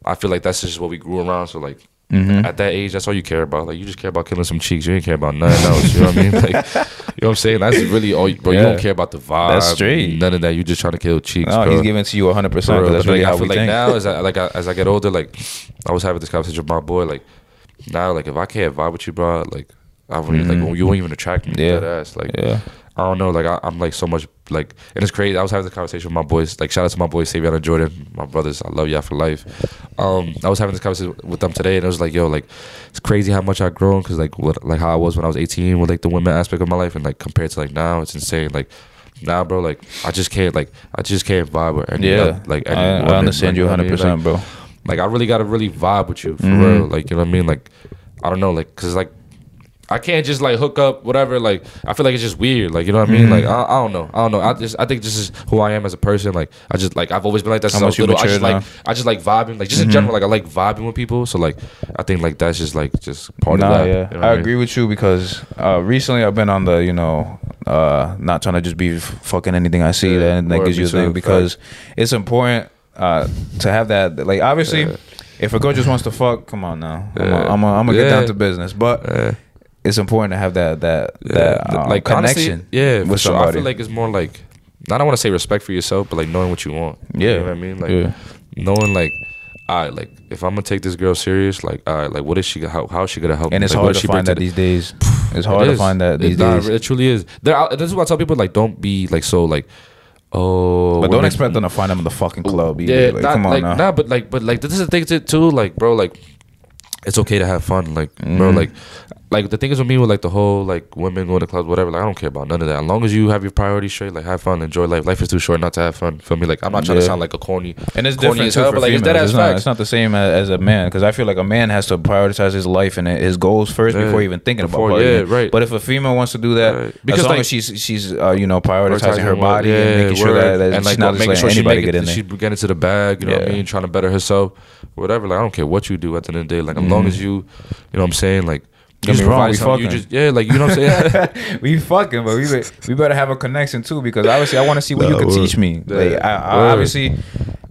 I feel like that's just what we grew around. So like. At that age, that's all you care about. Like, you just care about killing some cheeks. You ain't care about nothing else. You know what I mean? Like, you know what I'm saying? That's really all, bro. You don't care about the vibe. That's straight. None of that. You just trying to kill cheeks. No, bro. He's giving to you 100%. That's but really like, how I feel like think. Now, as I get older, like I was having this conversation with my boy. Like now, like if I can't vibe with you, bro, like I won't even, like you won't even attract me. Yeah, that ass. Like I don't know. Like I'm like so much like, and it's crazy. I was having this conversation with my boys. Like shout out to my boys, Davey and Jordan, my brothers. I love y'all for life. I was having this conversation with them today, and it was like, yo, like it's crazy how much I've grown, because like what, like how I was when I was 18 with like the women aspect of my life, and like compared to like now, it's insane. Like now, bro, like I just can't vibe with any like any woman. I understand you 100%, bro. Like I really gotta really vibe with you for real. Like, you know what I mean? Like I don't know, like because like. I can't just like hook up whatever. Like I feel like it's just weird. Like, you know what I mean? Like I don't know. I think this is who I am as a person. Like I just like I've always been like that since I was little. I just like vibing. Like just in general, like I like vibing with people. So like I think like that's just like just part of that. Yeah. You know I agree with you, because recently I've been on the, you know, not trying to just be fucking anything I see that gives you a thing, because it's important to have that. Like obviously, if a girl just wants to fuck, come on now, I'm gonna get down to business, but. It's important to have that like connection. Honestly, with somebody. I feel like it's more like, I don't want to say respect for yourself, but like knowing what you want. Yeah, you know what I mean, like knowing like, all right, like if I'm gonna take this girl serious, like all right, like what is she? How is she gonna help? And it's hard to find that these days. It's hard to find that these days. It truly is. This is why I tell people, like, don't be like so like. Oh, but don't expect them to find them in the fucking club. Yeah, like, come on now. Nah, but like this is the thing too. Like, bro, like it's okay to have fun. Like, bro, like. Like the thing is with me with like the whole like women going to clubs, whatever, like I don't care about none of that. As long as you have your priorities straight, like have fun, enjoy life. Life is too short not to have fun. Feel me? Like I'm not trying to sound like a corny. And it's corny different too, but like it's dead ass facts. It's not the same as a man, because I feel like a man has to prioritize his life and his goals first before even thinking about it. Yeah, right. But if a female wants to do that, because as long as she's you know, prioritizing her body and making sure that she's not letting anybody get in there. She get into the bag, you know what I mean, trying to better herself, whatever. Like I don't care what you do at the end of the day. Like as long as you know what I'm saying, like. Like, you know what I'm saying? We fucking, but we better have a connection too, because obviously I want to see what you could teach me. Like, I obviously,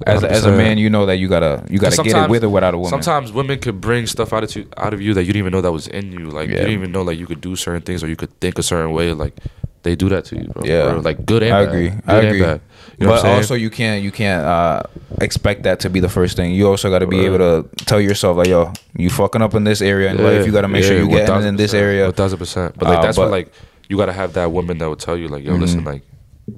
as a man, you know that you gotta get it with or without a woman. Sometimes women could bring stuff out of you that you didn't even know that was in you. Like you didn't even know like you could do certain things or you could think a certain way. Like they do that to you, bro. Yeah, bro. Like good and bad. I agree. Bad. You know but also you can't expect that to be the first thing. You also got to be able to tell yourself like, yo, you fucking up in this area in life. You got to make sure you get in this area. 1,000%. But like that's what, like you got to have that woman that will tell you like, yo, listen, like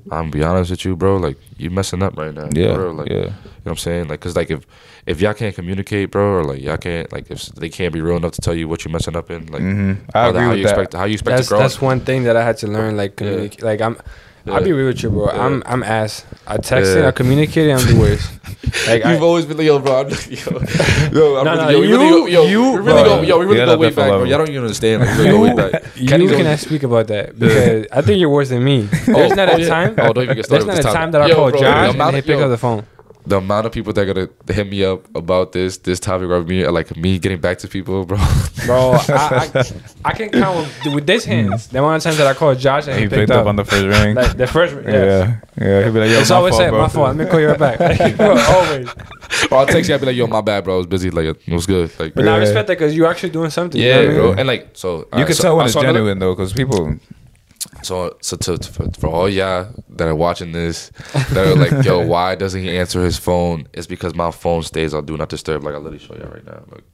I'm gonna be honest with you, bro. Like you messing up right now. Yeah, bro. Like, you know what I'm saying? Like, cause like if y'all can't communicate, bro, or like y'all can't, like if they can't be real enough to tell you what you're messing up in, like I agree with that. How you expect to grow? That's one thing that I had to learn. Like communicate. Like I'll be real with you, bro. I'm ass. I texted, I communicated, I'm the worst. Like you've always been like, yo, bro. I'm like, yo, I'm we really go way back, bro. Y'all don't even understand. Like, we really go way back. Kenny, can I speak about that? Because I think you're worse than me. There's not a time. Oh, don't even get started. There's not a time that I call Josh and he pick up the phone. The amount of people that are going to hit me up about this topic of me, like me getting back to people, bro. Bro, I can count with this hands. The amount of times that I called Josh and he picked up on the first ring. Like the first ring, yeah. He'll be like, yo, it's always said, my fault. Let me call you right back. Like, bro, always. Or I'll text you, I'll be like, yo, my bad, bro. I was busy. Like, it was good. Like, but now I respect that, because you're actually doing something. Yeah, you know, bro. And like, so. You can tell when it's genuine, though, because people. So for all y'all that are watching this, that are like, yo, why doesn't he answer his phone? It's because my phone stays on Do Not Disturb. Like I literally show y'all right now. Like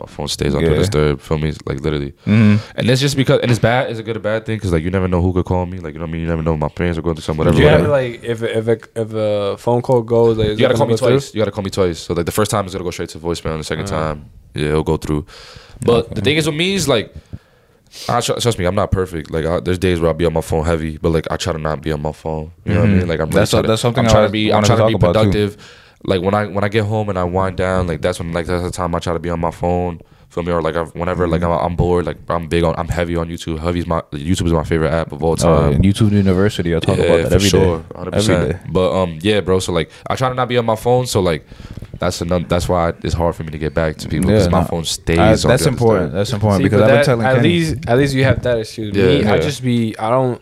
my phone stays on Do Not Disturb. Feel me? Like literally. And it's just because, and it's bad. It's a good or bad thing, because like you never know who could call me. Like, you know what I mean? You never know if my parents are going through something. Whatever. You have like if a phone call goes, like, you gotta call me twice. You gotta call me twice. So like the first time is gonna go straight to voicemail, and the second time, it'll go through. But the thing is with me is like. Trust me, I'm not perfect. Like there's days where I'll be on my phone heavy, but like I try to not be on my phone. You know what I mean? Like I'm really trying to be productive. Like when I get home and I wind down, like that's when, like that's the time I try to be on my phone Feel me? Or like I've, whenever like I'm bored, like I'm big on, I'm heavy on YouTube. YouTube is my favorite app of all time. YouTube University, I talk about that every day. 100%. But yeah, bro. So like I try to not be on my phone. So like that's why it's hard for me to get back to people because my phone stays. That's important. That's important. See, because I've been telling at least you have that excuse. Me, I just be I don't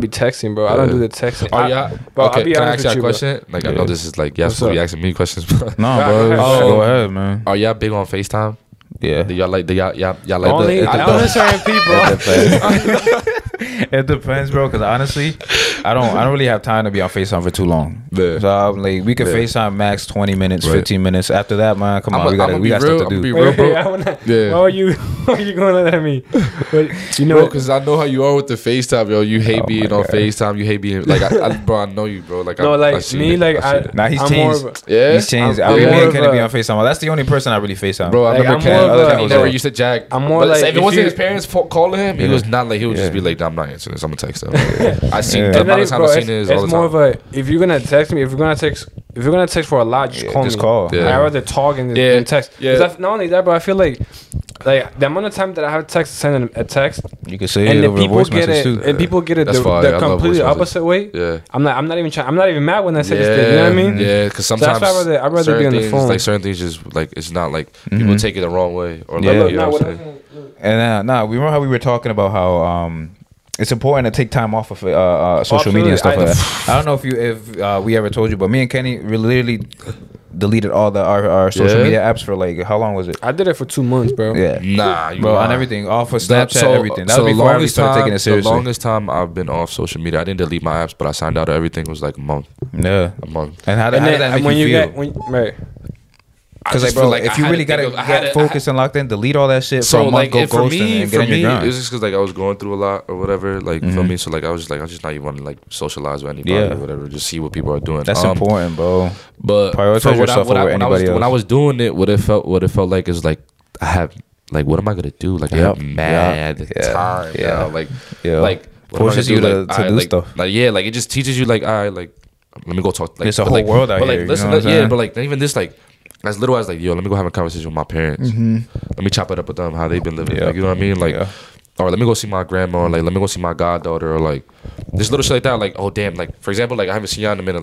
be texting, bro. I don't do the texting. Oh yeah, bro. Okay, can I ask you a question? Like I know this is like y'all be asking me questions, but no, bro. Go ahead, man. Are y'all big on FaceTime? Yeah. Do y'all like y'all only like the only certain people? It depends, bro, because honestly, I don't really have time to be on FaceTime for too long. Yeah. So I'm like, we could FaceTime max 20 minutes, right. 15 minutes. After that, man, come on, we got stuff to do. Be real, bro. Why are you going at me? But, you know, because I know how you are with the FaceTime, yo. You hate being on FaceTime. You hate being like, bro. I know you, bro. Like, no, he's changed. Yeah, he's changed. I really can't be on FaceTime. That's the only person I really FaceTime. Bro, I remember Kenny. Never used to jack. I'm more like, if it wasn't his parents calling him, he was not like, he would just be like, I'm not answering this. I'm gonna text them. I see the amount of time I've seen this all the time. It's more of a if you're gonna text for a lot, just call me. Call. Yeah. I'd rather talk than text. Yeah. Not only that, but I feel like the amount of time that I have text sending a text, you can say and people get it, and people get it the completely opposite way. Yeah. I'm not even mad when I say this thing. You know what I mean? Yeah, because sometimes I'd rather be on the phone. Like certain things, just like it's not like people take it the wrong way or like you know what I'm saying. And we remember how we were talking about how it's important to take time off of social media and stuff like that. I don't know if we ever told you, but me and Kenny literally deleted all our social media apps for like, how long was it? I did it for 2 months, bro. Yeah. Nah, you bro, on everything. Off of Snapchat, everything. That was before I started taking it seriously. The longest time I've been off social media, I didn't delete my apps, but I signed out of everything. It was like a month. Yeah. A month. And how did that make you feel? Right. Because like, bro, like, if you really got focused and locked in, delete all that shit. So like, for me, it was just because like I was going through a lot or whatever. Like for me, so like I was just not even want to like socialize with anybody or whatever. Just see what people are doing. That's important, bro. But prioritize yourself over anybody else. When I was doing it, what it felt like is like I have like, what am I gonna do? Like I have mad time. Yeah, like forces you to do stuff. Like yeah, like it just teaches you like, all right, like let me go talk. It's a whole world out here. But like listen, yeah, but like even this like. As little as like, yo, let me go have a conversation with my parents. Let me chop it up with them, how they've been living. Yeah. Like, you know what I mean? Like, or let me go see my grandma. Or, like, let me go see my goddaughter. Or like, this little shit like that. Like, oh damn. Like, for example, like I haven't seen y'all in a minute.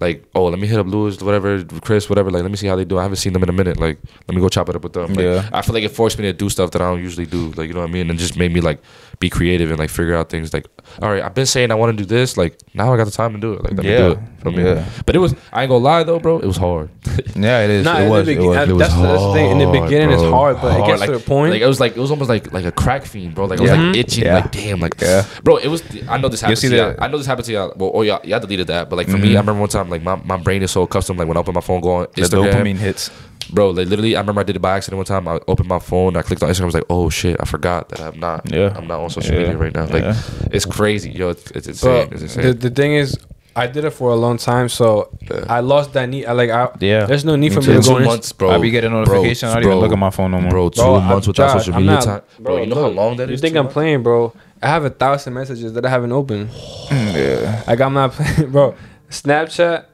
Like, oh, let me hit up Luis, whatever, Chris, whatever. Like, let me see how they do. I haven't seen them in a minute. Like, let me go chop it up with them. Like, I feel like it forced me to do stuff that I don't usually do. Like, you know what I mean? And just made me like be creative and like figure out things. Like, all right, I've been saying I want to do this. Like, now I got the time to do it. Like, let me do it. Feel me? Yeah. But it was, I ain't gonna lie though, bro, it was hard. Yeah, it is. Nah, it was. That's the thing. In the beginning, bro, it's hard, but it gets like, to the point. Like it was almost like a crack fiend, bro. Like I was like itching. Like damn. Like bro, it was. I know this happened to y'all. I know this happened to y'all. Well, y'all deleted that, but like for me, I remember one time like my brain is so accustomed. Like when I open my phone, go on Instagram, the dopamine hits. Bro, like literally, I remember I did it by accident one time. I opened my phone, I clicked on Instagram, I was like, oh shit, I forgot that I'm not on social media right now. Like it's crazy, yo. It's insane. Bro, it's insane. The thing is, I did it for a long time, so I lost that need. There's no need for me to go. 2 months, bro. I be getting a notification. I don't even look at my phone no more. Bro, 2 months without social media time. Bro, you know how long that is? You think I'm playing, bro? I have 1,000 messages that I haven't opened. Yeah. Like I'm not playing, bro. Snapchat,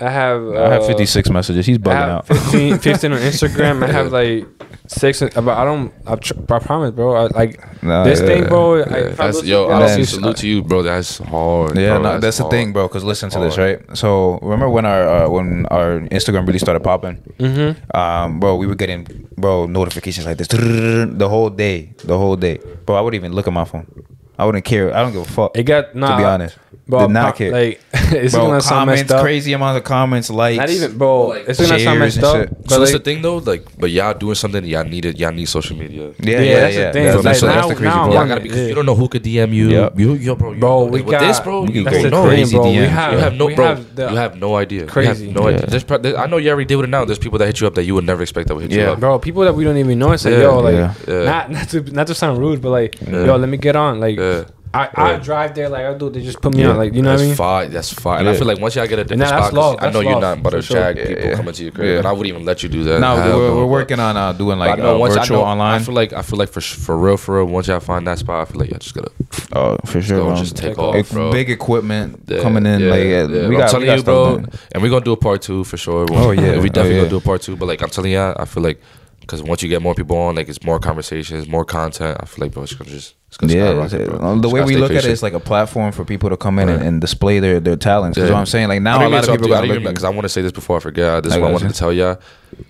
I have 56 messages. He's bugging out. 15 on Instagram. I have like 6. But I don't. I promise, bro. Thing, bro. I salute to you, bro. That's hard. Yeah, bro, that's the thing, bro. Because listen to this, right? So remember when our Instagram really started popping? Bro, we were getting notifications like this the whole day. Bro, I wouldn't even look at my phone. I wouldn't care. I don't give a fuck. It got to be honest. Bro, did not care. Like, it's gonna sound messed up. Crazy amount of comments, likes. Not even, bro. Like, it's gonna sound messed up. But so like, that's the thing, though. Like, but y'all doing something that y'all need social media. Yeah. That's the thing. That's the crazy part. Y'all gotta be. You don't know who could DM you. Yep. Yo, bro. We got this, bro. You got crazy DMs. You have no idea. Crazy. No idea. I know you already deal with it now. There's people that hit you up that you would never expect that would hit you up. Bro, people that we don't even know. It's like, yo, like, not to sound rude, but like, yo, let me get on, like. I drive there like I do. They just put me on, like you know what I mean. That's fine. And I feel like once y'all get a different spot, I know you're not about to drag people coming to your crib, and I wouldn't even let you do that. No, we're working on doing like virtual online. I feel like for real. Once y'all find that spot, I feel like y'all just gotta. Oh, for sure, bro. Just take off, bro. Big equipment coming in, like we got. I'm telling you, bro, and we're gonna do a part 2 for sure. Oh yeah, we definitely gonna do a part 2. But like I'm telling y'all, I feel like. Because once you get more people on, like, it's more conversations, more content. I feel like, bro, it's going to just... Skyrocket, the way we look at it is like a platform for people to come in and display their talents. That's what I'm saying. Like, now a lot of people got to... Because I want to say this before I forget. This is what I wanted to tell y'all.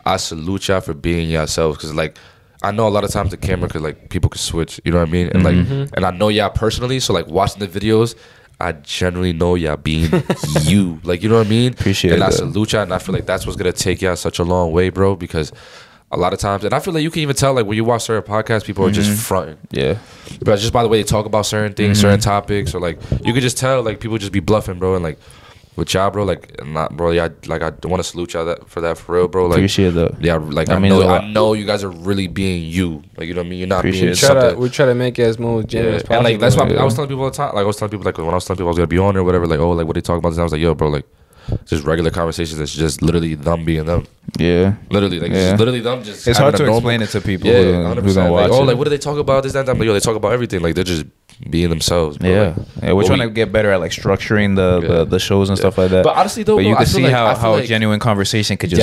I salute y'all for being yourselves. Because, like, I know a lot of times the camera could, like, people could switch. You know what I mean? And, like, and I know y'all personally. So, like, watching the videos... I generally know y'all being you. Like, you know what I mean? Appreciate it. And I salute y'all, and I feel like that's what's going to take y'all such a long way, bro, because a lot of times, and I feel like you can even tell, like, when you watch certain podcasts, people are just fronting. Yeah. But just by the way they talk about certain things, certain topics, or, like, you can just tell, like, people just be bluffing, bro, and, like, with y'all, bro, like, not, bro, yeah, like, I want to salute y'all for that, for real, bro. Like, appreciate that. Yeah, like, I know you guys are really being you. Like, you know what I mean? You're not being something. We try to make it as most genuine as possible. And, like, that's why I was telling people all the time. Like, I was telling people, like, when I was telling people I was going to be on or whatever, like, oh, like, what they talking about this? I was like, yo, bro, like, just regular conversations. It's just literally them being them. Yeah. Literally, like, just literally them just... It's hard to explain it to people who don't watch it. Oh, like, what do they talk about this, that, that? Like, yo, they talk about everything. Like, they're just... being themselves, bro. Yeah, like, yeah, we're trying to get better at like structuring the shows and stuff like that. But honestly, though, but you can see how a genuine conversation could just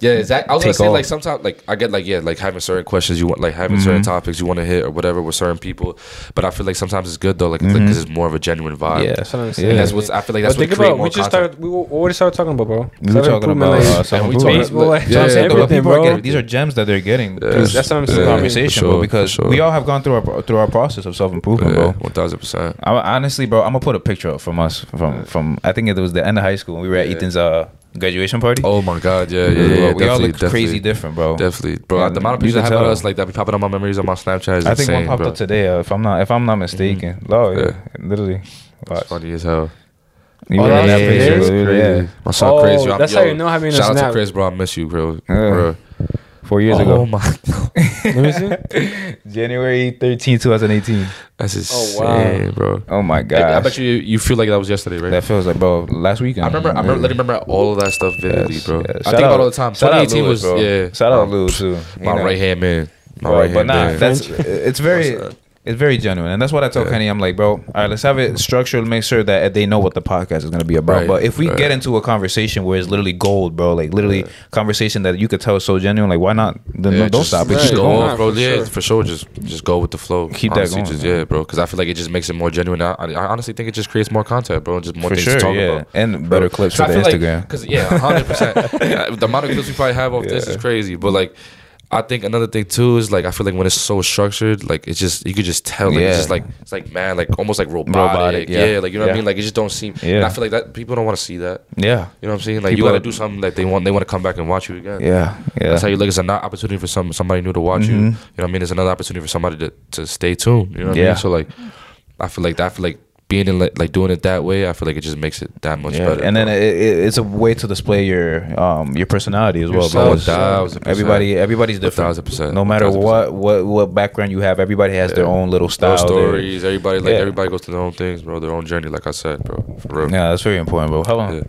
exactly. I was gonna say like sometimes like I get like like having certain questions you want, like having certain topics you want to hit or whatever with certain people. But I feel like sometimes it's good though, like because it's more of a genuine vibe. Yeah, that's what I'm saying. And that's what I feel like. That's what creates more content. We already started talking about, bro. We were talking about everything, bro. These are gems that they're getting. That's what I'm saying. Conversation, bro, because we all have gone through our process of self improvement. 1000%. Honestly, bro, I'm gonna put a picture up from us from I think it was the end of high school. We were at Ethan's graduation party. Oh my god, yeah. We all look crazy different, bro. Definitely, bro. The amount of people that have us like that be popping up my memories on my Snapchat is insane, I think one popped up today, if I'm not mistaken. Lord, literally, it's funny as hell. You crazy. That's how you know how many. Shout out to Chris, bro. I miss you, bro. Bro. 4 years ago. Oh my God. Let me see. January 13, 2018. That's insane, bro. Oh my God. I bet you feel like that was yesterday, right? That feels like, bro, last weekend. I remember all of that stuff vividly, bro. Yeah. I think about all the time. 2018 was, bro. Yeah. Shout out to Lou, too. My right-hand man. My right-hand man. It's very genuine. And that's what I told Kenny. I'm like, bro, all right, let's have it structured. Make sure that they know what the podcast is going to be about. Right, but if we get into a conversation where it's literally gold, bro, like literally conversation that you could tell is so genuine, like why not? Then don't stop it. Just go on, bro. Yeah, for sure. Just go with the flow. Keep honestly, that going. Yeah, bro. Because I feel like it just makes it more genuine. I honestly think it just creates more content, bro. Just more things to talk about. And better clips for the Instagram. Because, 100%. The amount of clips we probably have off this is crazy. But like, I think another thing too is like I feel like when it's so structured, like it's just you could just tell, like, it's just like it's like man, like almost like robotic, like you know what I mean, like it just don't seem. And I feel like that people don't want to see that. Yeah, you know what I'm saying. Like people, you got to do something that they want to come back and watch you again. Yeah. That's how you look. It's an opportunity for somebody new to watch you. You know what I mean? It's another opportunity for somebody to stay tuned. You know what I mean? So like, I feel like being in like doing it that way, I feel like it just makes it that much better. And then it's a way to display your personality as well. Bro. 1,000%. Everybody's different. 1,000%. No matter 1,000%. what background you have, everybody has their own little style. Their stories. Everybody goes through their own things, bro. Their own journey. Like I said, bro. For real. Yeah, that's very important, bro. How long? Yeah.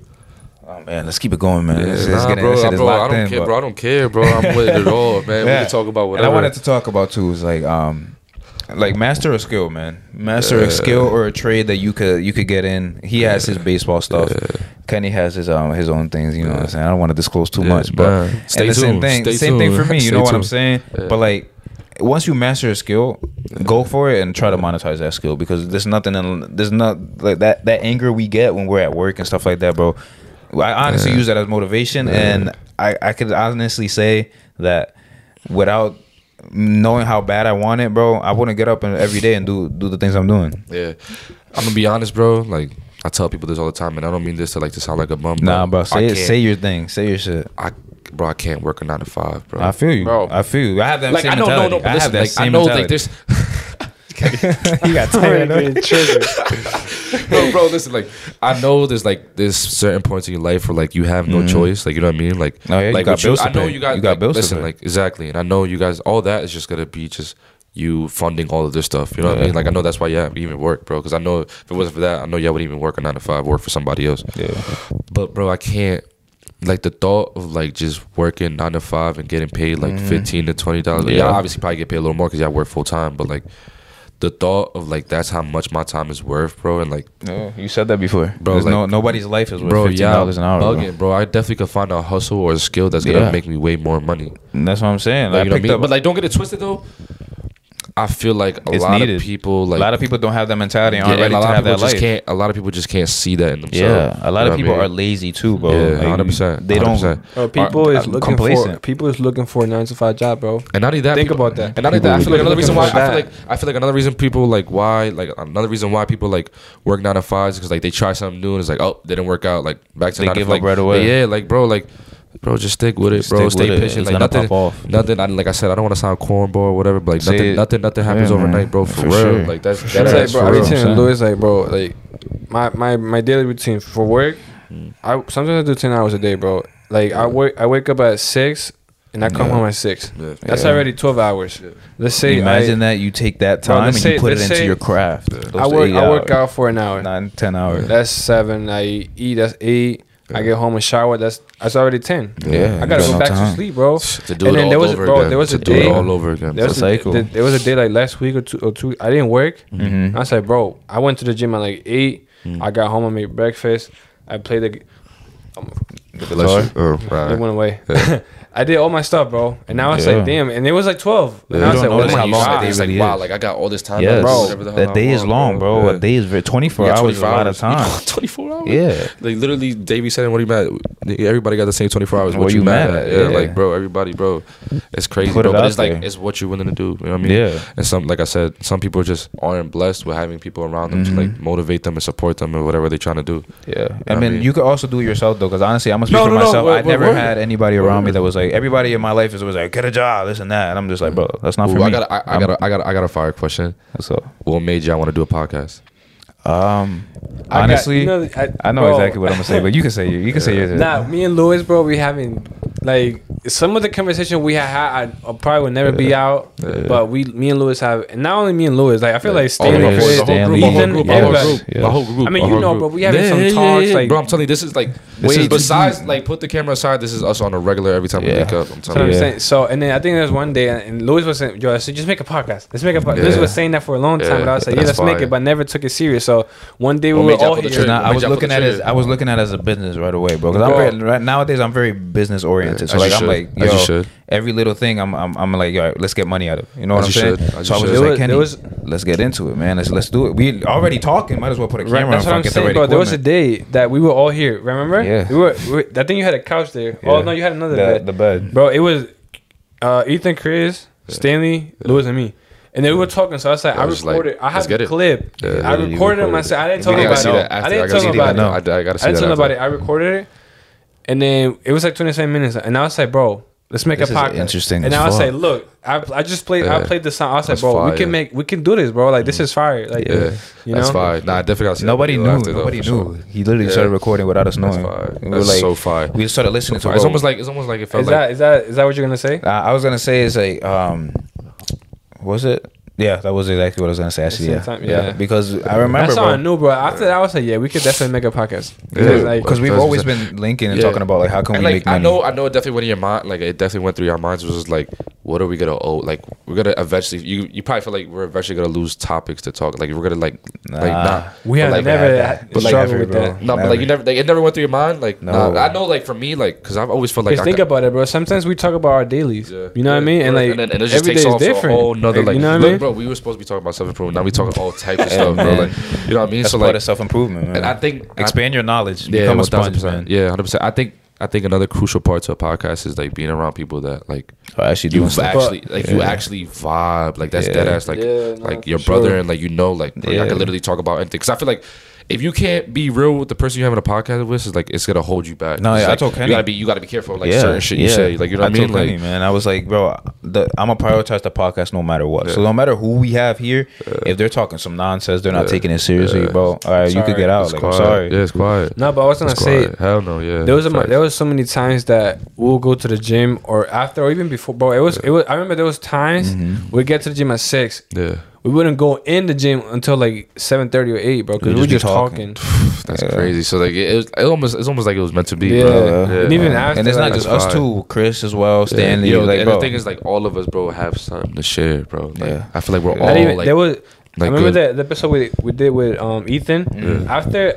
Oh man, let's keep it going, man. I don't care, bro. I'm with it all, man. We can talk about whatever. And I wanted to talk about too is like like master a skill, man. Master a skill or a trade that you could get in. He has his baseball stuff. Kenny has his own things. You know what I'm saying? I don't want to disclose too much, but stay tuned. Same thing for me. You know what I'm saying? Yeah. But like, once you master a skill, go for it and try to monetize that skill, because there's not like that anger we get when we're at work and stuff like that, bro. I honestly use that as motivation, and I could honestly say that without knowing how bad I want it, bro, I wouldn't get up every day and do the things I'm doing. Yeah, I'm gonna be honest, bro. Like I tell people this all the time, and I don't mean this to sound like a bum. Nah, bro. Say your thing. Say your shit. I can't work a 9-to-5, bro. I feel you, bro. I feel you. I have that same mentality. I have that same mentality. You got tired of being triggered. No, bro, listen, like I know there's certain points in your life where like you have no choice, like you know what I mean, like no, yeah, like you got bills. Listen, like exactly, and I know you guys, all that is just gonna be just you funding all of this stuff. You know what I mean? Like I know that's why you even work, bro, because I know if it wasn't for that, I know y'all wouldn't even work a 9-to-5, work for somebody else. Yeah, but bro, I can't. Like the thought of like just working 9-to-5 and getting paid like $15 to $20. Yeah, obviously probably get paid a little more because y'all work full time, but like. the thought of, like, that's how much my time is worth, bro. And, like... Yeah, you said that before. Bro, like, nobody's life is worth $15 an hour, bugging, bro. I definitely could find a hustle or a skill that's going to make me way more money. And that's what I'm saying. Like, you know what I mean? But, like, don't get it twisted, though. I feel like a lot of people don't have that mentality and aren't ready to have that life. A lot of people just can't see that in themselves. Yeah, a lot of people are lazy too, bro. Yeah, like, 100%. They don't. 100%. People is looking for a 9-to-5 job, bro. And not only that, think about that. And not only that, another reason why people like work 9-to-5s because like they try something new and it's like, oh, they didn't work out. Like back to 9-to-5. They give up right away. Yeah, like bro, like. Bro, just stick with it, bro. Stay patient. Like nothing. Like I said, I don't want to sound cornball or whatever. But like nothing happens overnight, bro. For real. Like that's bro. I be telling Luis, like, bro, like my daily routine for work. I sometimes do 10 hours a day, bro. Like I wake up at 6. And I come home at 6. Yeah. That's already 12 hours. Yeah. Let's say that you take that time and you put it into your craft. I work out for an hour. 9-10 hours. That's 7. I eat. That's 8. I get home and shower. That's already 10. Yeah, I gotta go back to sleep, bro. There was a day all over again. There was a day like last week or two. I didn't work. Mm-hmm. I was like, bro, I went to the gym at like 8. Mm-hmm. I got home and made breakfast. I played the guitar. Oh, right. It went away. Yeah. I did all my stuff, bro. And now it's like, damn. And it was like 12. And I was like, wow, like I got all this time. Yes. Bro, that day is long, bro. Yeah. A day is 24 hours is a lot of time. 24 hours? Yeah. Like literally, Davey said, what are you mad at? Everybody got the same 24 hours. What you mad at? Yeah, like, bro, everybody, bro. It's crazy, bro. But it's like, it's what you're willing to do. You know what I mean? Yeah. And like I said, some people just aren't blessed with having people around them to like motivate them and support them or whatever they're trying to do. Yeah. I mean, you could also do it yourself, though, because honestly, I must speak for myself. I never had anybody around me that was like, everybody in my life is always like, get a job, this and that, and I'm just like, bro, that's not for me. I got a fire question. What's up? What made y'all want to do a podcast? Honestly, I know exactly what I'm gonna say, but you can say yours. Nah, me and Luis, bro, we having like some of the conversation we had. I probably would never be out, but me and Luis have, and not only me and Luis, like I feel like the whole group. I mean, you know, bro, we having some talks, like, bro, I'm telling you, this is like, wait, besides like put the camera aside, this is us on a regular every time we wake up. I'm telling you. So, and then I think there was one day, and Luis was saying, yo, I said, just make a podcast. Let's make a podcast. Luis was saying that for a long time, but I was like, yeah, let's make it, but never took it serious. So one day we were all here. I was looking at it as a business right away, bro. Because nowadays I'm very business oriented. So like I'm like, yo, every little thing I'm like, yo, let's get money out of it. You know what I'm saying? So I was just like, Kenny, let's get into it, man. Let's do it. We already talking. Might as well put a camera on. That's what I'm saying, bro. There was a day that we were all here. Remember? Yeah. We were. I think you had a couch there. Yeah. Oh no, you had another bed. The bed, bro. It was Ethan, Chris, Stanley, Luis, and me. And then we were talking, so I was like, I recorded. I have the clip. I recorded it myself. I didn't tell nobody. I recorded it, and then it was like 27 minutes. And I was like, bro, let's make a podcast. Interesting. And I was like, look, I played the song. I was like, bro, we can do this, bro. Like this is fire. Like that's fire. Nah, I definitely got to see. Nobody knew. He literally started recording without us knowing. We were like, so fire. We just started listening to it. It's almost like it felt like. Is that what you're gonna say? I was gonna say is like. Was it? Yeah, that was exactly what I was gonna say. Actually, yeah. Because I remember. That's all I knew, bro. After that, I was like, yeah, we could definitely make a podcast. Because we've always been linking and talking about like how can we like, make money. I know. It definitely went in your mind. Like it definitely went through your minds. Was just like, what are we gonna owe? Like we're gonna eventually. You probably feel like we're eventually gonna lose topics to talk. Like we're gonna we have like, never struggled with that. No, but like you never. It never went through your mind. Like no. I know. Like for me, like because I've always felt like. Think about it, bro. Sometimes we talk about our dailies. You know what I mean? And like every day is different. You know what I mean? Bro, we were supposed to be talking about self-improvement. Now we talking all types of stuff, bro. Like, you know what I mean? That's so part of self-improvement, man. And I think expand your knowledge. Become a sponge, man. Yeah, 100%. I think another crucial part to a podcast is like being around people that like you actually vibe. Like that's dead ass. Like your brother and like you know I can literally talk about anything. Because I feel like if you can't be real with the person you're having a podcast with, it's like it's gonna hold you back. No, yeah, like, I told Kenny you gotta be careful of like certain shit you say. Like you know what I mean? Like, Kenny, man, I was like, bro, I'm gonna prioritize the podcast no matter what. Yeah. So no matter who we have here, if they're talking some nonsense, they're not taking it seriously, bro. All right, you could get out. Like, I'm sorry. Yeah, it's quiet. No, but I was gonna say, hell no, yeah. There was so many times that we'll go to the gym or after or even before, bro. It was. I remember there was times we get to the gym at 6. Yeah. We wouldn't go in the gym until like 7:30 or 8, bro, because we were just talking. That's crazy. So like it's almost like it was meant to be. Yeah, bro. Yeah. And even after, and it's not just us two, Chris as well, Stanley. Yo, like, and the thing is, like all of us, bro, have something to share, bro. Like, yeah, I feel like we're all even, like. There was Like I remember the episode we did with Ethan. Mm.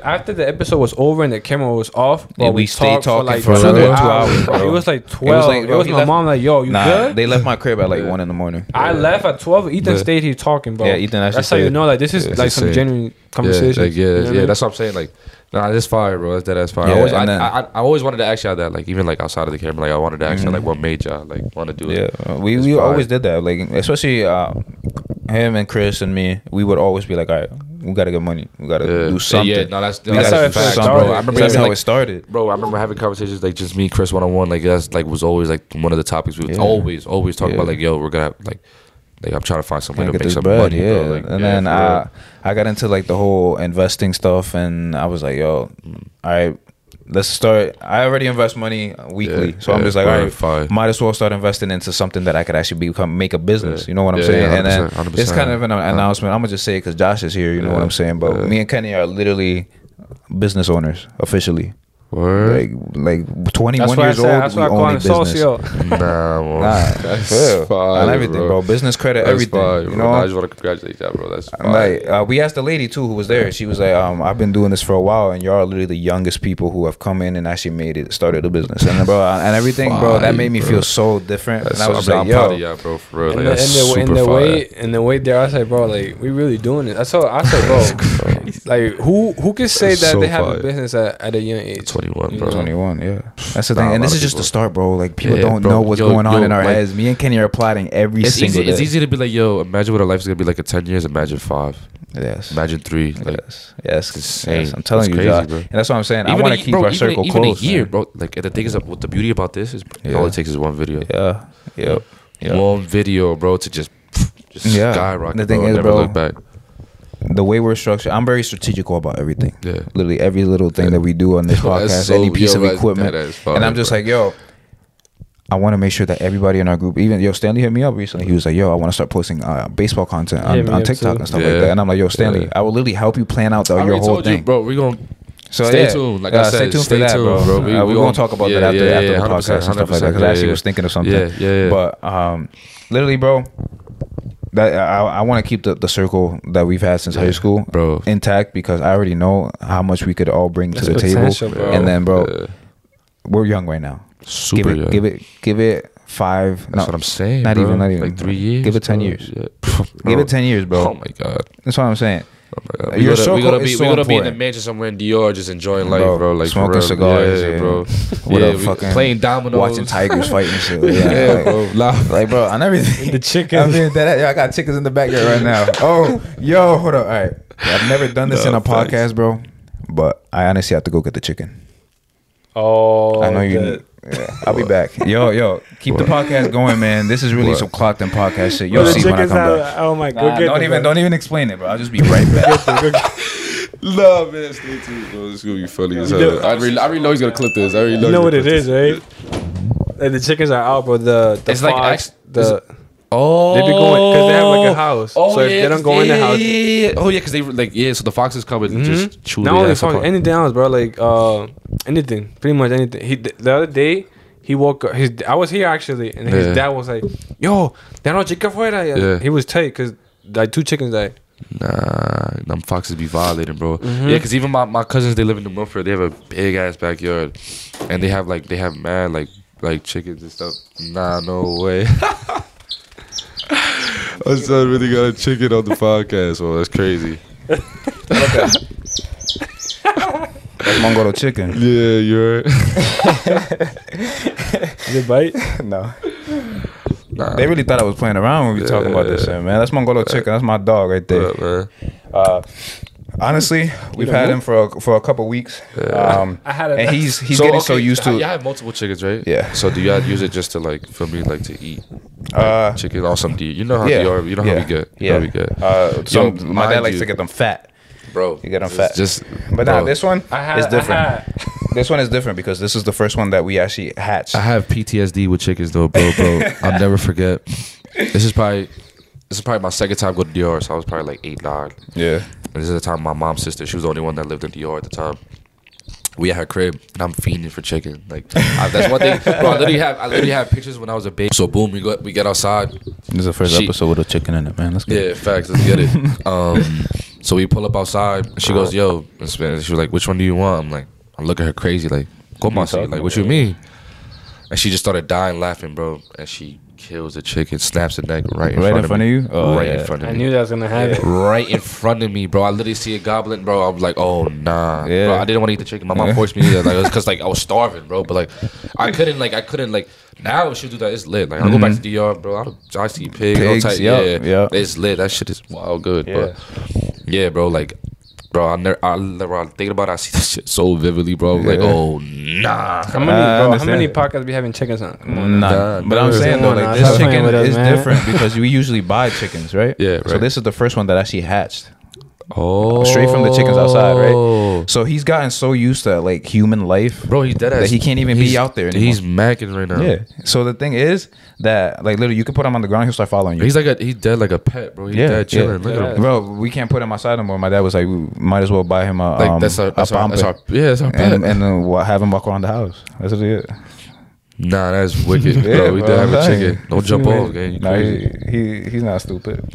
After the episode was over and the camera was off, but we stayed talking for like 2 hours. Bro. It was like 12. It was my mom like, yo, you good? They left my crib at like 1 in the morning. I left at 12. Ethan stayed here talking, bro. Yeah, Ethan actually that's how you know, like, this is like some genuine conversation. Yeah, that's what I'm saying. Like, nah, that's fire, bro. That's dead ass fire. Yeah, I always wanted to ask y'all that, like, even like outside of the camera, like I wanted to ask y'all, like, what made y'all like want to do it? Yeah, we always did that, like, especially him and Chris and me. We would always be like, all right, we gotta get money, we gotta do something. Yeah, no, that's how it started. I remember that's how it started, bro. I remember having conversations like just me, Chris, one-on-one. Like that's like was always like one of the topics we would always talk about. Like, yo, we're gonna like. Like, I'm trying to find some way to make some money, yeah. Like, and then I got into like the whole investing stuff, and I was like, yo, all right, let's start. I already invest money weekly, so I'm just like, all right, fine. Might as well start investing into something that I could actually make a business. Yeah. You know what I'm saying? And then 100%. It's kind of an announcement. I'm gonna just say it because Josh is here. You know what I'm saying? But me and Kenny are literally business owners officially. Word. Like 21 that's years said, old. That's why I call him socio. Nah, that's fire, and everything, bro. Business credit, that's everything. Fire, you know, I just want to congratulate that, bro. That's fire. Like we asked the lady too, who was there. She was like, "I've been doing this for a while, and y'all are literally the youngest people who have come in and actually made it, started a business." And bro, and everything, fire, bro. That made me feel so different. And I was like, "Yo, proud of y'all, bro, for real." Like, in the way there, I said, "Bro, like we really doing it." I said, "Bro, like who can say that they have a business at a young age?" 21, bro. 21, yeah. That's the thing. And this is just the start, bro. Like, people don't know what's going on in our heads. Me and Kenny are plotting every single day. It's easy to be like, yo, imagine what our life's going to be like in 10 years. Imagine 5. Yes. Imagine 3. Like, yes. It's insane. I'm telling you, Josh. And that's what I'm saying. I want to keep our circle close. Even a year, bro. Like, and the thing is, what the beauty about this is, all it takes is one video. Yeah. Yep. One video, bro, to just skyrocket. The thing is, bro, never look back. The way we're structured, I'm very strategical about everything. Yeah. Literally every little thing that we do on this podcast, any piece of equipment. Fine, and I'm just like, yo, I want to make sure that everybody in our group, even, yo, Stanley hit me up recently. He was like, yo, I want to start posting baseball content on TikTok and stuff like that. And I'm like, yo, Stanley, I will literally help you plan out your whole thing. You, bro, we're going to... So stay tuned. Like I said, stay tuned for that, bro. We're going to talk about that after the podcast and stuff like that, because I actually was thinking of something. But literally, bro... That I want to keep the circle that we've had since high school, bro, intact, because I already know how much we could all bring to the table. Bro. And then, bro, we're young right now. Super young. Give it 5. That's what I'm saying. Not even. Like 3 years. Give it 10 years. Yeah. Give it 10 years, bro. Oh my god. That's what I'm saying. Oh your circle is so important. We're gonna be in the mansion somewhere in Dior, just enjoying life, bro. Like smoking cigars, bro. Fucking playing dominoes, watching tigers fighting and shit. Bro. Like, bro, on everything. The chicken. I got chickens in the backyard right now. Oh, yo, hold up. All right, I've never done this in a podcast, bro. But I honestly have to go get the chicken. Oh, I know you. Yeah, I'll be back. Yo, keep the podcast going, man. This is really some Clocked In podcast shit. You'll see when I come back. Oh my god! Don't even explain it, bro. I'll just be right back. No, man, stay tuned, bro. This is gonna be funny as hell. I already know he's gonna clip this. You know what it is, right? And the chickens are out, bro. The it's fox, like they be going because they have like a house. Oh, so if they don't go in the house, because they like so the foxes come and just chew. Not only fox, anything else, bro. Like anything, pretty much anything. The other day he woke up. I was here actually, and his dad was like, "Yo, they don't chicken for it." He was tight because like 2 chickens died. Nah, them foxes be violating, bro. Yeah, because even my cousins, they live in New Milford. They have a big ass backyard, and they have mad like chickens and stuff. Nah, no way. I still really got a chicken on the podcast. Well, that's crazy. That's Mongolo chicken. Yeah, you're right. Did it bite? No. Nah. They really thought I was playing around when we were talking about this shit, man. That's Mongolo chicken. That's my dog right there. Yeah, man. Honestly, we've had him for a couple weeks. Yeah. I had it, and he's getting so used to. Y'all have multiple chickens, right? Yeah. So do y'all use it just to like for me like to eat like, chicken or something? You know how we are. You know how we get. Yeah, we get. So my dad likes to get them fat, bro. You get them fat. This one is different. This one is different because this is the first one that we actually hatched. I have PTSD with chickens though, bro. I'll never forget. This is probably my second time going to DR, so I was probably like 8, 9. Yeah. And this is the time my mom's sister, she was the only one that lived in DR at the time. We at her crib, and I'm fiending for chicken. Like, that's one thing. Bro, I literally have pictures when I was a baby. So boom, we get outside. This is the first episode with a chicken in it, man. Let's get it. Yeah, facts. Let's get it. So we pull up outside. And she goes, yo, in Spanish. She was like, which one do you want? I'm like, I'm looking at her crazy, like, Comasi. Like, what you mean? And she just started dying laughing, bro. And she kills the chicken, snaps the neck right in front of me. Oh, right in front of me. I knew that was gonna happen. Right in front of me, bro. I literally see a goblin, bro. I was like, oh nah, bro. I didn't want to eat the chicken. My mom forced me to eat it. Like, it was cause like I was starving, bro. But like I couldn't. Now if she do that, it's lit. Like I go back to DR, bro. I see pigs. It's lit. That shit is wild good. Yeah. But yeah, bro. Like, bro, I'm thinking about it, I see this shit so vividly, bro. Yeah. Like, oh, nah. How many podcasts we having chickens on? None. But I'm saying, though, like, this chicken is different because we usually buy chickens, right? Yeah, right. So this is the first one that actually hatched. Oh. Straight from the chickens outside, right? So he's gotten so used to, like, human life. Bro, he's dead ass. That he can't even be out there anymore. He's macking right now. Yeah. So the thing is that, like, literally, you can put him on the ground, he'll start following you. He's dead like a pet, bro. He's dead chilling. Yeah. Look at him. Bro, we can't put him outside anymore. My dad was like, we might as well buy him that's our pet. And then have him walk around the house. That's what it is. Nah, that's wicked, bro. Yeah, we did have a chicken. Don't jump off, gang. Nah, he's not stupid.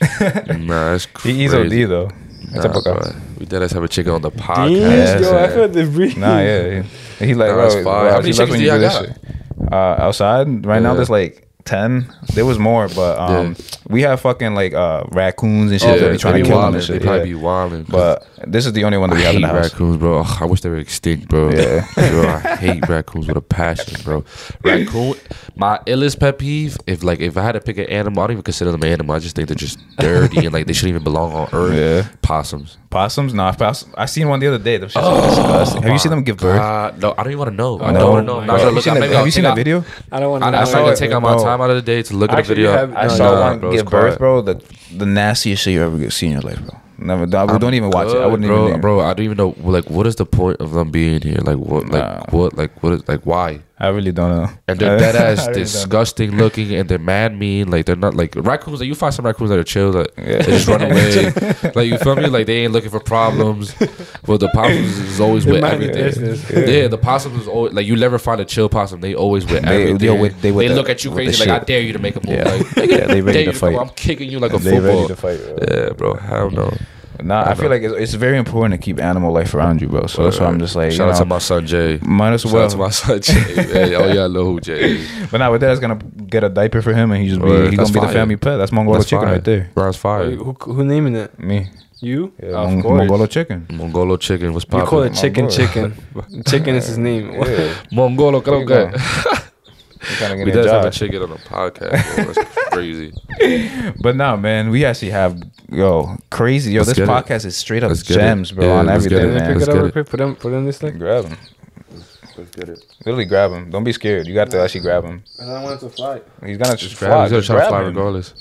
Nah, that's crazy. He's OD, though. Nah, we did us have a chicken on the podcast. Yes, yo, I felt the breeze. Nah, yeah. He like, bro, how many chickens do y'all got? Outside, right now there's like 10. There was more, but we have fucking like raccoons and shit. Yeah, trying to kill them and shit. They probably be wilding. But this is the only one that we have in the house. I hate raccoons, bro. I wish they were extinct, bro. Yeah. Bro, I hate raccoons with a passion, bro. Raccoon, my illest pet peeve. If I had to pick an animal, I don't even consider them an animal. I just think they're just dirty and like they shouldn't even belong on earth. Yeah. Possums. Possums? Nah, I seen one the other day. Have you seen them give birth? No, I don't even want to know. I don't want to know. Have you seen that video? I don't want to know. I'm not going to take out my time out of the day to look at the video. I saw one give birth, bro. The nastiest shit you ever see in your life, bro. Never. Don't even watch it. I wouldn't, bro. Even bro, I don't even know. Like, what is the point of them being here? Like, what? Like, what? Like, what is? Like, why? I really don't know. And they're dead ass disgusting looking, and they're mad mean. Like, they're not like raccoons. Like, you find some raccoons that are chill, that they just run away. Like, you feel me? Like, they ain't looking for problems. But the possums is always with everything. Yeah, the possums is always like, you never find a chill possum. They always with everything. They look at you crazy. Like, I dare you to make a move. Like, they ready to fight. I'm kicking you like a football. Yeah, bro. Hell no. Nah, I feel like it's very important to keep animal life around you, bro. So that's why I'm just like, shout out to my son Jay. Might as well. Shout out to my son Jay. Hey, oh yeah, I know who Jay is. But now with that, it's gonna get a diaper for him, and he's gonna be the family pet. That's Mongolo chicken right there. That's fire. Who naming it? Me. You? Yeah, of course. Mongolo chicken. Mongolo chicken. What's poppin'? You call it chicken. Chicken is his name. Yeah. Mongolo, creo que. We does have a chicken on the podcast, bro. That's crazy. But nah, man, we actually have crazy. Yo, this podcast is straight up gems, bro, on everything, man. Pick it up real quick. Put in this thing. Grab him. Let's get it. Literally grab him. Don't be scared. You got to actually grab him. I don't want him to fly. He's gonna just fly. He's gonna try to fly regardless.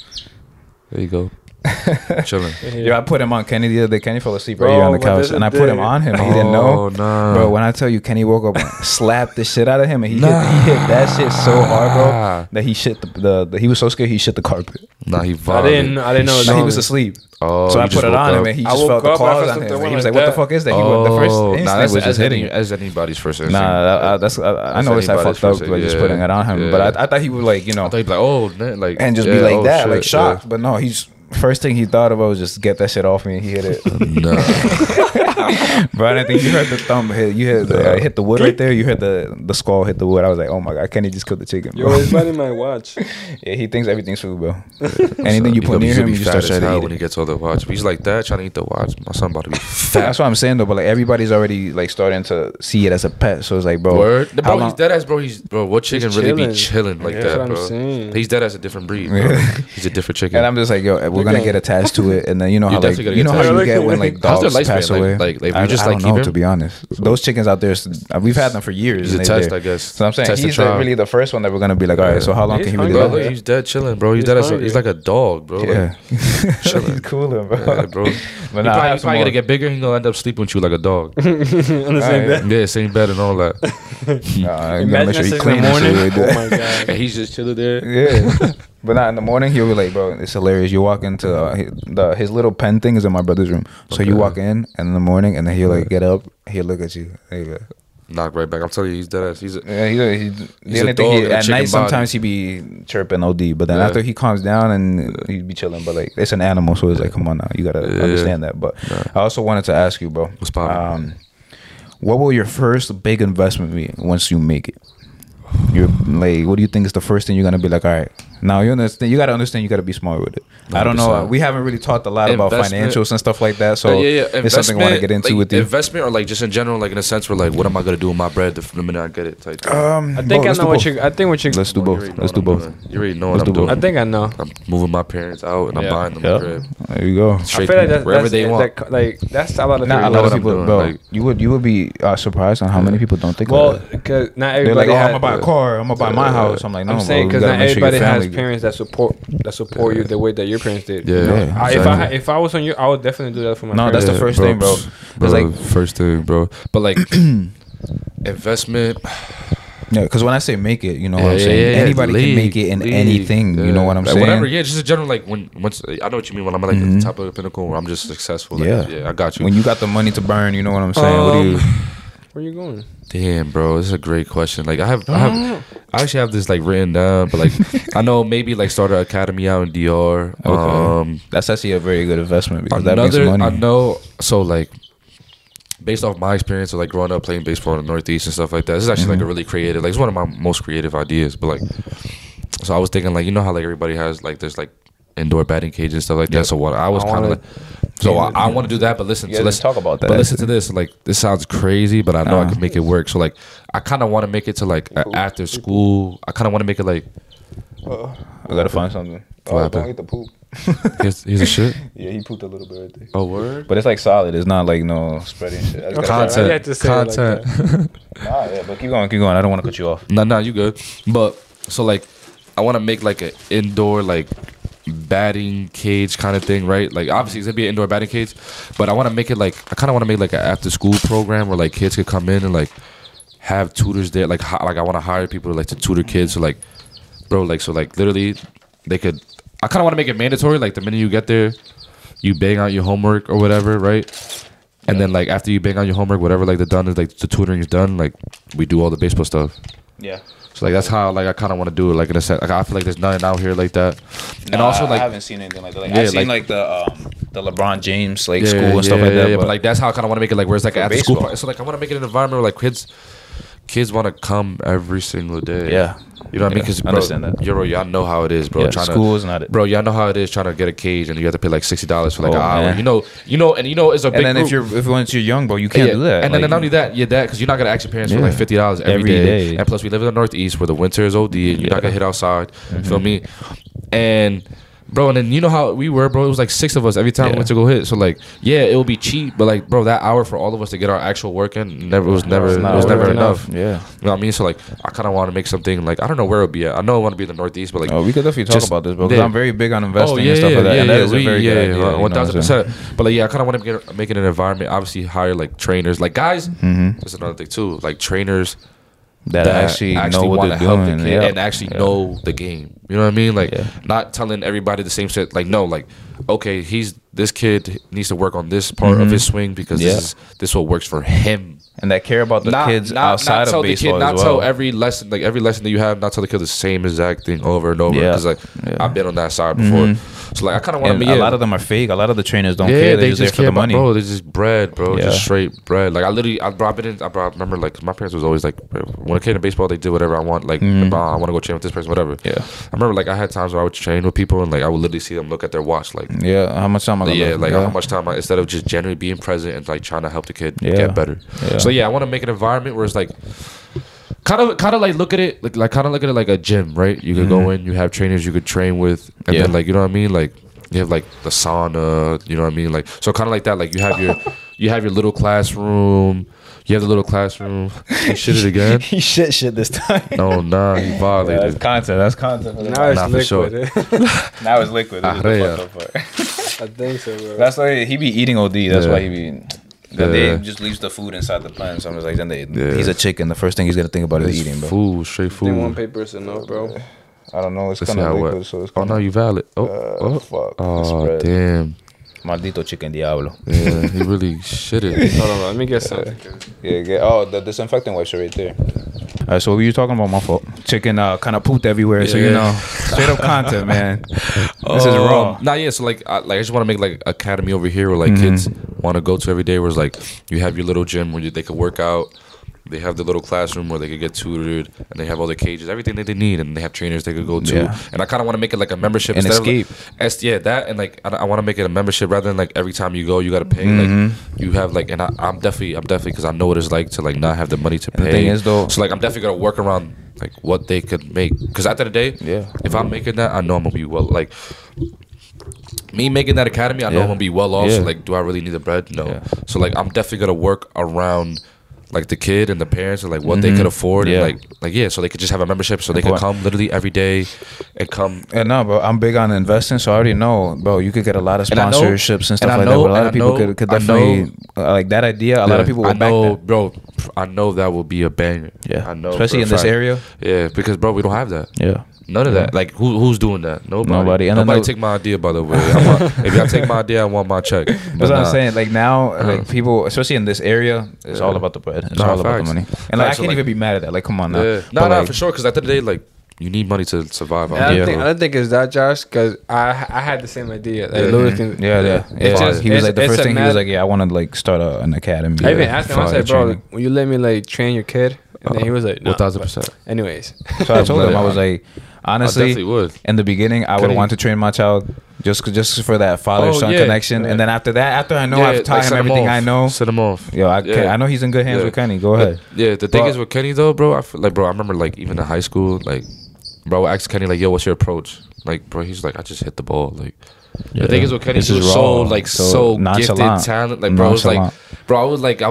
There you go. Chilling. Yo, I put him on Kenny the other day. Kenny fell asleep right here on the couch, and I put him on him. He didn't know. Oh, nah. Bro, when I tell you, Kenny woke up, slapped the shit out of him, and he hit that shit so hard, bro, that he shit he was so scared he shit the carpet. Nah, he vomited. I didn't know. He was asleep. Oh, so I put it on him, and he just felt the claws on him. He was like, "What the fuck is that?" The first instinct was just hitting. As anybody's first instinct. Nah, that's I know it's like fucked up, but just putting it on him. But I thought he would like, I thought he'd be like, oh, like, and just be like that, like shocked. But no, he's. First thing he thought about was just get that shit off me, and he hit it. No. Bro, I didn't think you heard the thumb hit. You hit hit the wood right there. You heard the skull hit the wood. I was like, oh my god, Kenny just killed the chicken, bro. Yo, he's biting my watch. Yeah, he thinks everything's food, bro. Anything you put near him, you start trying to eat when he gets all the watch. But he's like that, trying to eat the watch. My son about to be fat. That's what I'm saying though. But like everybody's already like starting to see it as a pet. So it's like, bro, he's dead ass, bro. What chicken really be chilling like that, bro? He's dead as a different breed, bro. He's a different chicken. And I'm just like, yo, we're gonna get attached to it, and then you know how like you get when like dogs pass away. Like I just don't know, to be honest. Those chickens out there, we've had them for years. It's a test, I guess. So I'm saying he's really the first one that we're gonna be like, all right. So how long can he really live? He's dead chilling, bro. He's dead. He's like a dog, bro. Yeah, he's cooling, bro. But now he's probably gonna get bigger. He's gonna end up sleeping with you like a dog. On the same bed. Yeah, same bed and all that. Imagine us in the morning. Oh my god. And he's just chilling there. Yeah. But not in the morning, he'll be like, bro, it's hilarious. You walk into his little pen thing is in my brother's room. So you walk in the morning, and then he'll like get up. He'll look at you. There you go. knock right back. I'm telling you, he's dead ass. He's a, yeah, he's a dog. At night, sometimes he be chirping OD, but then after he calms down and he'd be chilling. But like, it's an animal, so it's like, come on now, you gotta understand that. But I also wanted to ask you, bro. What's poppin'? What will your first big investment be once you make it? You're like, what do you think is the first thing you're gonna be like? All right, now you understand. You gotta understand. You gotta be smart with it. 100%. I don't know. We haven't really talked a lot about financials and stuff like that. So it's something I want to get into like, with you. Investment or like just in general, like in a sense, we're like, what am I gonna do with my bread the minute I get it? Type I think I know what you. I think what you. Let's do both. Let's do both. You already know what I'm doing. I think I know. I'm moving my parents out and I'm buying them a crib. There you go. Straight wherever they want. Like that's a lot of people. Bro, you would be surprised on how many people don't think. Well, because not everybody. I'm gonna buy a car. I'm gonna buy my house. I'm like, no, I'm saying because not everybody has parents that support you the way that your parents did. If I was on you, I would definitely do that for my parents. That's the first thing, bro. That's like first thing, bro. But like investment. Yeah, because when I say make it, you know what I'm saying? Anybody can make it in anything, you know what I'm saying? Whatever, just a general, like, once I know what you mean when I'm like at the top of the pinnacle where I'm just successful. Like, I got you. When you got the money to burn, you know what I'm saying? Where you going? Damn, bro, this is a great question. Like, I actually have this like written down, but like, I know maybe like start an academy out in DR. Okay. That's actually a very good investment because that makes money. I know. So like, based off my experience of like growing up playing baseball in the Northeast and stuff like that, this is actually like a really creative. Like, it's one of my most creative ideas. But like, so I was thinking like, you know how like everybody has like there's like indoor batting cages and stuff like that. So what I was kind of like. So I want to do that, but listen. So let's talk about that. But listen to this. Like, this sounds crazy, but I know I can make it work. So like, I kind of want to make it to like after school. I kind of want to make it like. I gotta find something. What happened? Don't get the poop. He's a shit. Yeah, he pooped a little bit right there. Oh, word. But it's like solid. It's not like no spreading shit. I just content. Like yeah, but keep going. I don't want to cut you off. No, you good. But so like, I want to make like an indoor like. Batting cage kind of thing, right? Like, obviously, it's gonna be an indoor batting cage, but I want to make it like I kind of want to make like an after school program where like kids could come in and like have tutors there. Like I want to hire people to tutor kids. So like, bro, like so like literally, they could. I kind of want to make it mandatory. Like the minute you get there, you bang out your homework or whatever, right? And then like after you bang out your homework, whatever like the done is like the tutoring is done. Like we do all the baseball stuff. Yeah. So like that's how like I kind of want to do it like in a sense. Like I feel like there's nothing out here like that. And also like I haven't seen anything like that. Like, I've seen like the LeBron James like school and stuff like that. But like that's how I kind of want to make it like where it's like after school. So like I want to make it an environment where like kids want to come every single day. Yeah. You know what I mean? Because bro, y'all know how it is, bro. Yeah, school is not it. Bro, y'all know how it is trying to get a cage and you have to pay like $60 for like an hour. You know, it's a big. And then group. If you're young, bro, you can't do that. And like, then not only that, because you're not gonna ask your parents for like $50 every day. And plus, we live in the Northeast where the winter is OD. And you're not gonna hit outside. Mm-hmm. Feel me? And. Bro, and then you know how we were, bro. It was like 6 of us every time we went to go hit. So like, it would be cheap, but like, bro, that hour for all of us to get our actual work in was never enough. Yeah, you know what I mean. So like, I kind of want to make something like I don't know where it would be at. I know I want to be in the Northeast, but like, we could definitely talk about this, bro. Because I'm very big on investing and stuff like that. And that is a very good idea, 1000%. But like, I kind of want to make it an environment. Obviously, hire like trainers, like guys. Mm-hmm. That's another thing too, like trainers. That actually know what they're doing and actually know the game. You know what I mean? Like, not telling everybody the same shit. Like, no, like, okay, this kid needs to work on this part of his swing because this is what works for him. And that care about the kids outside of baseball. Not tell every lesson that you have, not tell the kid the same exact thing over and over. Because I've been on that side before. Mm-hmm. So like I kind of want to be. A lot of them are fake. A lot of the trainers don't care. They're just there for the money. Bro, they're just bread, bro. Yeah. Just straight bread. Like I remember like my parents was always like, when it came to baseball, they did whatever I want. Like I want to go train with this person, whatever. Yeah. I remember like I had times where I would train with people and like I would literally see them look at their watch, like how much time I got. Yeah, like how much time instead of just generally being present and like trying to help the kid get better. Yeah. So I want to make an environment where it's like kind of like look at it like a gym, right? You could go in, you have trainers you could train with, and then like, you know what I mean, like you have like the sauna, you know what I mean, like so kind of like that, like you have your little classroom. You have the little classroom. He shit it again. He shit this time. No, he violated. That's content. Now it's liquid. I think so, bro. That's why he be eating OD. That's why he be eating. Then they just leaves the food inside the plant. So I'm just like, he's a chicken. The first thing he's gonna think about is eating, bro. Food, straight food. They want papers and no, bro. I don't know. It's kind of liquid, so it's. Oh no, you valid. Oh fuck. Oh damn. Maldito chicken diablo. Yeah, he really shitted. Hold on, let me get something. Yeah, get, oh, the disinfectant wipes are right there. All right, so what were you talking about? My fault. Chicken kind of pooped everywhere, yeah, so you know, straight up content, man. This is raw. Nah, yeah. So I just want to make like academy over here where like kids want to go to every day. Where it's like you have your little gym where they could work out. They have the little classroom where they could get tutored, and they have all the cages, everything that they need, and they have trainers they could go to. Yeah. And I kind of want to make it like a membership. And escape. I want to make it a membership rather than like every time you go, you got to pay. Like you have like, and I'm definitely because I know what it's like to like not have the money to pay. The thing is though, so like I'm definitely gonna work around like what they could make. Because at the end of the day, yeah, if I'm making that, I know I'm gonna be well like. Me making that academy, I know I'm gonna be well off. Yeah. So like, do I really need the bread? No. Yeah. So like, I'm definitely gonna work around. Like the kid and the parents and like what they could afford and so they could just have a membership so they could come literally every day and come. And no, bro, I'm big on investing, so I already know, bro, you could get a lot of sponsorships and stuff like that. But a lot of people could definitely like that idea. A lot of people will back that. Bro, I know that will be a banger. Yeah, I know, especially in this area. Yeah, because bro, we don't have that. Yeah. None of that. Like, who's doing that? Nobody. And nobody take my idea, by the way. If y'all take my idea, I want my check. That's what I'm saying. Like, now, like, people, especially in this area, it's all about the bread. It's all about the money. And, like, I can't even be mad at that. Like, come on now. Yeah. No, for sure. Because at the end of the day, like, you need money to survive. I don't think it's that, Josh, because I had the same idea. Like, Louis can, he was like, the first thing he was like, yeah, I want to, like, start an academy. I even asked him, I said, bro, will you let me, like, train your kid? And then he was like, no. 1,000%. Anyways. So I told him, I was like, honestly, would. In the beginning, I would want to train my child just for that father-son connection. Yeah. And then after that, after I know I've taught him everything I know. Set him off. Yo, I know he's in good hands with Kenny. Go ahead. Yeah, the thing is with Kenny, though, bro, I feel like, bro, I remember, like, even in high school, like, bro, I asked Kenny, like, yo, what's your approach? Like, bro, he's like, I just hit the ball. Like, the thing is with Kenny, he was so, like, so gifted, talent. Like, bro, I was like,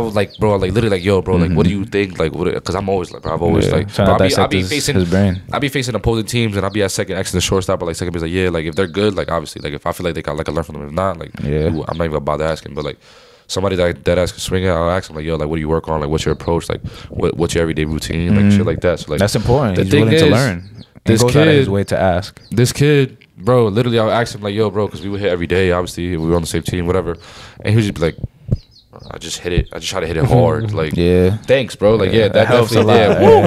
literally, like, yo, bro, like, what do you think? Like, what? Because I'm always like, bro, I've always like, bro, I be facing opposing teams, and I'll be at second, actually the shortstop, but like second base, like, yeah, like if they're good, like obviously, like if I feel like they got like a learn from them, if not, like, ooh, I'm not even about to ask him, but like. Somebody that asks swinging, I'll ask him like, yo, like, what do you work on? Like, what's your approach? Like, what's your everyday routine? Like, shit like that. So like, that's important. The He's thing willing is, to learn. This goes out of his way to ask. This kid, bro, literally, I'll ask him like, yo, bro, because we would hit every day. Obviously, we were on the same team, whatever. And he would just be like, I just hit it. I just try to hit it hard. Like, thanks, bro. Like, that helps a lot. Yeah,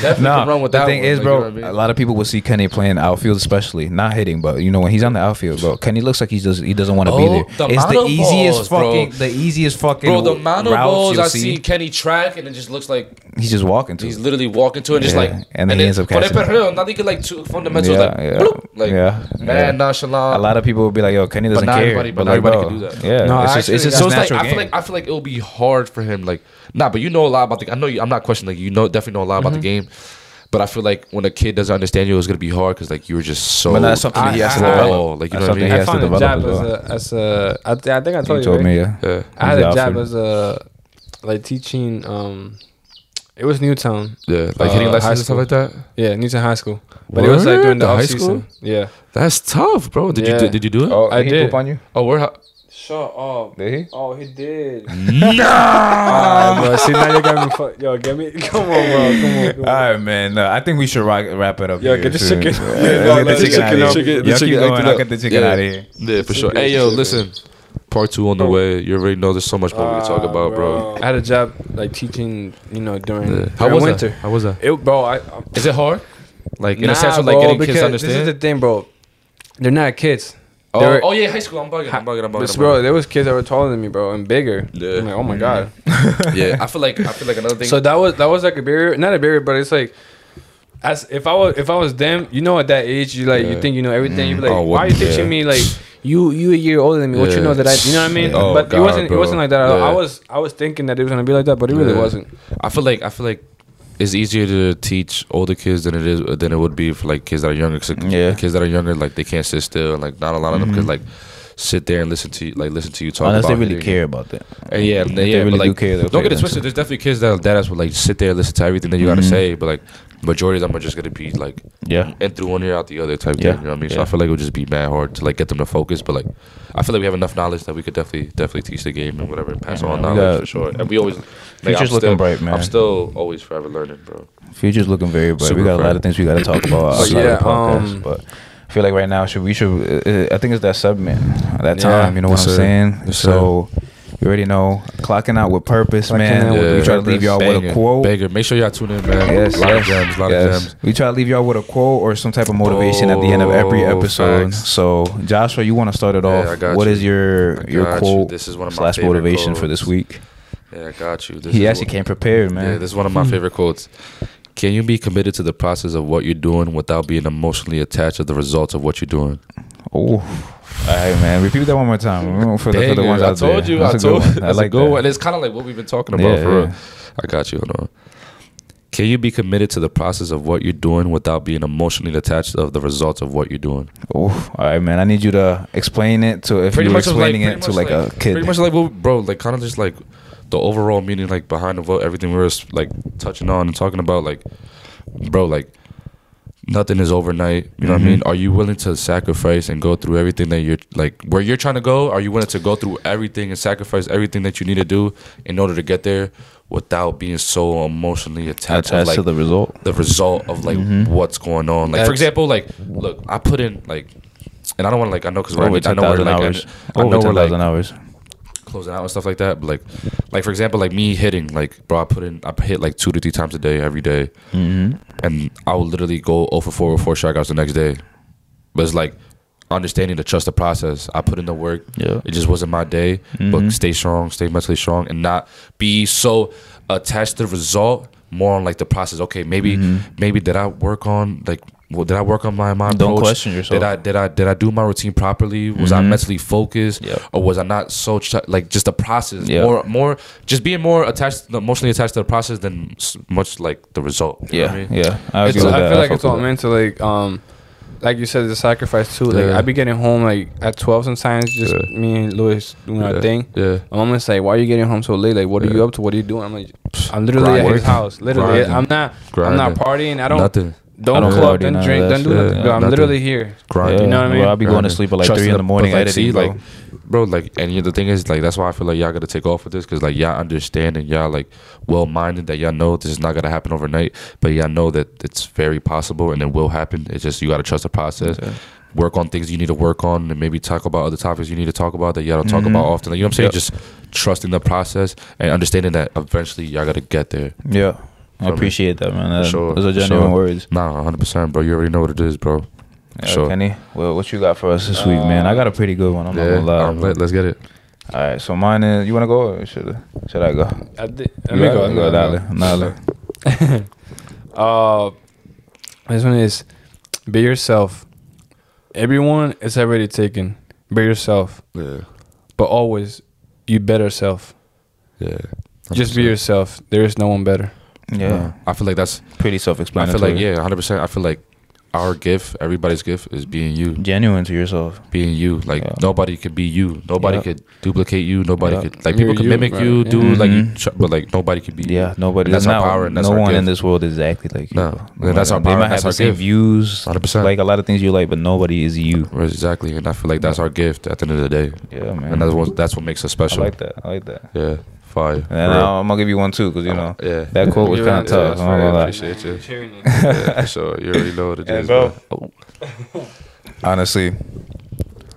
definitely can run with that. The thing is, like, bro, you know what I mean? A lot of people will see Kenny playing outfield, especially not hitting, but you know when he's on the outfield, bro, Kenny looks like he doesn't want to be there. It's the easiest balls, fucking, bro. The easiest fucking. Bro, the amount of balls I see Kenny track, and it just looks like he's just walking to. He's literally walking to it, just like, and then he ends up catching. But for real, nothing could like two fundamentals like man nonchalant. A lot of people will be like, yo, Kenny doesn't care, but everybody can do that. Yeah, it's just natural. I feel like it'll be hard for him. Like, nah, but you know a lot about the. I know you. I'm not questioning. Like, you know, definitely know a lot about the game. But I feel like when a kid doesn't understand you, it's gonna be hard because like you were just so. But that's something he has to develop. Like, you know what I mean? I found a job as a. I think I told you. Right? Me, yeah. I had a job as a, like, teaching. It was Newtown. Yeah, like hitting lessons and stuff like that. Yeah, Newtown High School. But it was like during the off season. Yeah, that's tough, bro. Did you do it? Oh, I did. Poop on you? Oh, we're. Shut up. Did he? Oh, he did. No! Bro, see, now you got me fucked. Yo, get me. Come on, bro. Come on. All right, man. No, I think we should wrap it up. Yo, get the chicken. Get the chicken out. I'll get the chicken out of here. Yeah, for sure. Hey, yo, listen. Part 2 on the way. You already know there's so much more we can talk about, bro. I had a job, like, teaching, you know, during winter. How was that? Bro, is it hard? Like, in a sense of, like, getting kids to understand? This is the thing, bro. They're not kids. Oh yeah, high school. I'm bugging. Bro, there was kids that were taller than me, bro, and bigger. Yeah. I'm like, oh my god. Yeah, I feel like another thing. So that was like a barrier, not a barrier, but it's like, as if I was them, you know, at that age, you like you think you know everything. You be like, why are you teaching me like you a year older than me? What you know that I, you know what I mean? Yeah. Oh, but god, it wasn't like that. Yeah. I was thinking that it was gonna be like that, but it really wasn't. I feel like. It's easier to teach older kids than it would be for like kids that are younger. Kids that are younger, like, they can't sit still. Like, not a lot of them could like sit there and listen to you talk. Unless they really care about that. And they really do care. Don't get it twisted. There's definitely kids that would like sit there and listen to everything that you gotta say. But like, majority of them are just gonna be like in through one ear out the other type thing. You know what I mean? So I feel like it would just be mad hard to like get them to focus. But like, I feel like we have enough knowledge that we could definitely teach the game and whatever and pass on knowledge for sure. And we always like, future's looking bright, man. I'm still always forever learning, bro. Future's looking very bright. We got a lot of things we gotta talk about outside of the podcast, but. feel like right now I think it's that segment, that time. You know what I'm saying? So you already know, clocking out with purpose, man. We try to leave y'all with a quote. Make sure y'all tune in, man. Yes, a lot of gems. We try to leave y'all with a quote or some type of motivation at the end of every episode. Facts. So, Joshua, you want to start it off? What is your quote? This is one of my favorite motivation quotes for this week. Yeah, I got you. He actually came prepared, man. Yeah, this is one of my favorite quotes. Can you be committed to the process of what you're doing without being emotionally attached to the results of what you're doing? Oh, all right, man. Repeat that one more time. For the ones out there. I told you. I like that. And it's kind of like what we've been talking about for real. I got you. Hold on. Can you be committed to the process of what you're doing without being emotionally attached of the results of what you're doing? Oh, all right, man. I need you to explain it to if you're explaining it to like a kid. Pretty much like, bro, like kind of just like the overall meaning, like behind the vote, everything we were like touching on and talking about, like, bro, like nothing is overnight. You know what I mean? Are you willing to sacrifice and go through everything that you're like where you're trying to go? Are you willing to go through everything and sacrifice everything that you need to do in order to get there without being so emotionally attached like, to the result? The result of like what's going on. Like, for example, like look, I put in like, and I don't want to like I know because I know we're like hours. I know we're like hours. Closing out and stuff like that, but like for example, like me hitting, like bro, I hit like 2 to 3 times a day every day, and I would literally go 0 for 4 with 4 strikeouts the next day. But it's like understanding to trust the process. I put in the work. Yeah, it just wasn't my day, but stay strong, stay mentally strong, and not be so attached to the result. More on like the process. Okay, maybe did I work on like. Well, did I work on my approach? Don't question yourself. Did I do my routine properly? Was I mentally focused, or was I not so like just the process? Yep. More just being more attached, emotionally attached to the process than much like the result. You know what I mean? I feel like it's all meant to like you said, the sacrifice too. Like I be getting home like at 12 sometimes, just me and Luis doing our thing. Yeah, my mom is like, "Why are you getting home so late? Like, what are you up to? What are you doing?" I'm like, "I'm literally at his house. Literally, I'm not partying. I don't." Nothing. Don't club, don't drink, don't do nothing. Bro, I'm literally here. Grinding. You know what I mean? Bro, I'll be going to sleep at like 3 in the morning. Like, editing, see, like, bro, like, and the thing is, like, that's why I feel like y'all got to take off with this because, like, y'all understand and y'all, like, well-minded that y'all know this is not going to happen overnight, but y'all know that it's very possible and it will happen. It's just you got to trust the process. Yeah. Work on things you need to work on and maybe talk about other topics you need to talk about that y'all don't talk about often. Like, you know what I'm saying? Yep. Just trusting the process and understanding that eventually y'all got to get there. Yeah. I appreciate that, man. Those are genuine words. Nah, 100%, bro. You already know what it is, bro. Yeah, sure. Kenny, well, what you got for us this week, man? I got a pretty good one. I'm not gonna lie. Let's get it. All right, so mine is. You want to go or should I go? Let me go. Dale. This one is be yourself. Everyone is already taken. Be yourself. Yeah. But always, you better self. Yeah. 100%. Just be yourself. There is no one better. Yeah, I feel like that's pretty self-explanatory. I feel like 100%. I feel like our gift, everybody's gift, is being you, genuine to yourself, being you. Like nobody could be you, nobody could duplicate you, nobody could like people could mimic you, do like you, but like nobody could be. Yeah, nobody. And that's our power. And that's no our one gift. In this world is exactly like you. No, and that's our power. They might have the same views, 100%. Like a lot of things you like, but nobody is you. Exactly, and I feel like that's our gift at the end of the day. Yeah, man. And that's what makes us special. I like that. Yeah. Fire. And I'm gonna give you one too, cause you know that quote was kind of tough. I'm not gonna lie. Appreciate you. For sure. You already know what it is, bro. Honestly,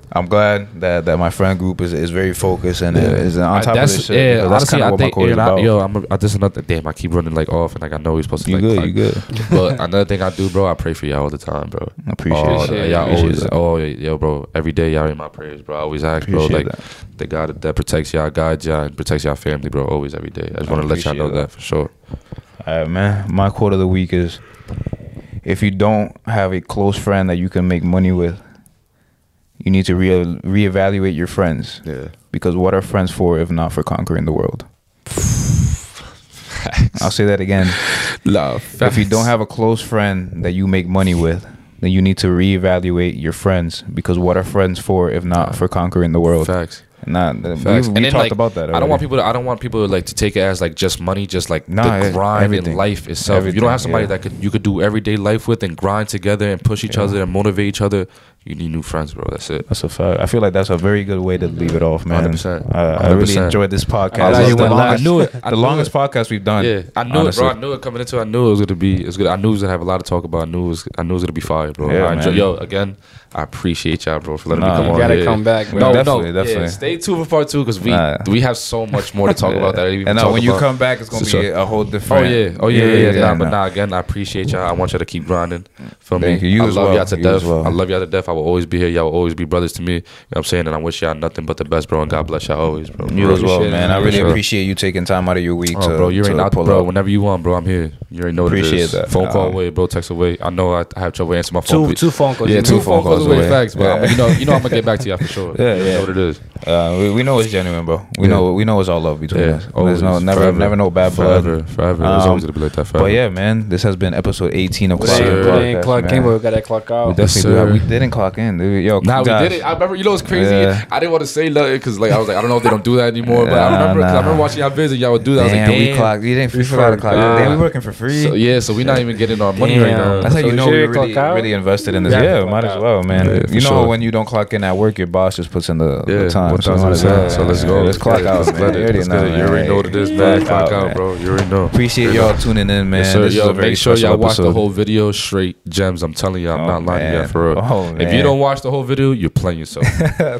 I'm glad that my friend group is very focused and is on top of this shit. Yeah, that's kind of what my quote is about. This is another. Damn, I keep running like off, and like I know we're supposed to. You good? But another thing I do, bro, I pray for y'all all the time, bro. I appreciate it. Y'all always. Oh, yo, bro. Every day, y'all in my prayers, bro. I always ask, bro, like. The God that protects y'all, guides y'all, and protects y'all family, bro, always, every day. I just want to let y'all know that for sure. All right, man. My quote of the week is, if you don't have a close friend that you can make money with, you need to reevaluate your friends. Yeah. Because what are friends for if not for conquering the world? I'll say that again. Love. If you don't have a close friend that you make money with, then you need to reevaluate your friends because what are friends for if not for conquering the world? Facts. We talked about that already. I don't want people to like to take it as like just money, just like the grind in life itself. If you don't have somebody that you could do everyday life with and grind together and push each other and motivate each other, you need new friends, bro. That's it. That's a fact. I feel like that's a very good way to leave it off, man. 100%. I really enjoyed this podcast. I knew it. The longest podcast we've done. Yeah, I knew honestly. It, bro. I knew it coming into it. I knew it was gonna be. It's good. I knew it was gonna have a lot to talk about. I knew it was gonna be fire, bro. Yeah, again, I appreciate y'all, bro, for letting me come on. You gotta come back, bro. No, definitely. Yeah, stay tuned for part 2 because we have so much more to talk about that. And when you come back, it's gonna be a whole different. Oh yeah. But again, I appreciate y'all. I want y'all to keep grinding. For me, I love y'all to death. I love y'all to death. I will always be here. Y'all will always be brothers to me. You know what I'm saying? And I wish y'all nothing but the best, bro. And God bless y'all always, bro. You as well, man. I really appreciate you taking time out of your week. Bro, you ain't out, bro. Whenever you want, bro, I'm here. You already know what it is. Phone call away, bro. Text away. I know I have trouble answering my phone. Two phone calls. Yeah, two phone calls away. Facts, bro. You know I'm gonna get back to y'all for sure. Yeah, you know what it is. We know it's genuine, bro. We know it's all love between us. There's never no bad blood. Forever. It's always gonna be like that. But yeah, man, this has been episode 18 of Clocked In Podcast. Clock in, but we got that clock out. We didn't clock in, dude. We didn't. I remember. You know what's crazy? I didn't want to say nothing because, like, I was like, I don't know if they don't do that anymore. But I remember watching y'all visit. Y'all would do that. I was like, damn, we clocked. You didn't. We forgot to clock. Damn, we working for free. So we're not even getting our money right now. That's how you know we're really invested in this. Yeah, might as well, man. You know, when you don't clock in at work, your boss just puts in the time. So let's go. Let's clock out. You already know what it is, man. Clock out, bro. You already know. Appreciate y'all tuning in, man. Yo, make sure y'all watch the whole video. Straight gems. I'm telling you, I'm not lying yet, for real. If you don't watch the whole video, you're playing yourself.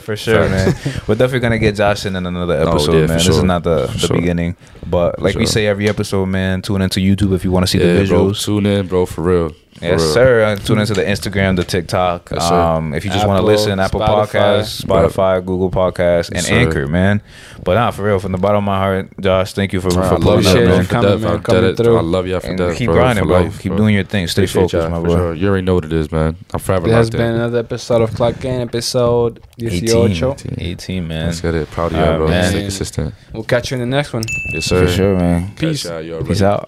For sure, man. We're definitely gonna get Josh in another episode, man. This is not the beginning, but like we say every episode, man, tune into YouTube if you want to see the visuals. Bro, tune in, bro, for real. Yes, sir. Tune into the Instagram, the TikTok. Yes, if you just want to listen, Apple Podcasts, Spotify, Google Podcasts, and Anchor, man. But for real, from the bottom of my heart, Josh, thank you for coming through. I love y'all for that. Keep grinding, bro. Keep doing your thing. Stay focused, my bro. You already know what it is, man. I'm forever locked in. That's been another episode of Clock In, episode 18, man. Let's get it. Proud of y'all, bro. Stay consistent. We'll catch you in the next one. Yes, sir. For sure, man. Peace out.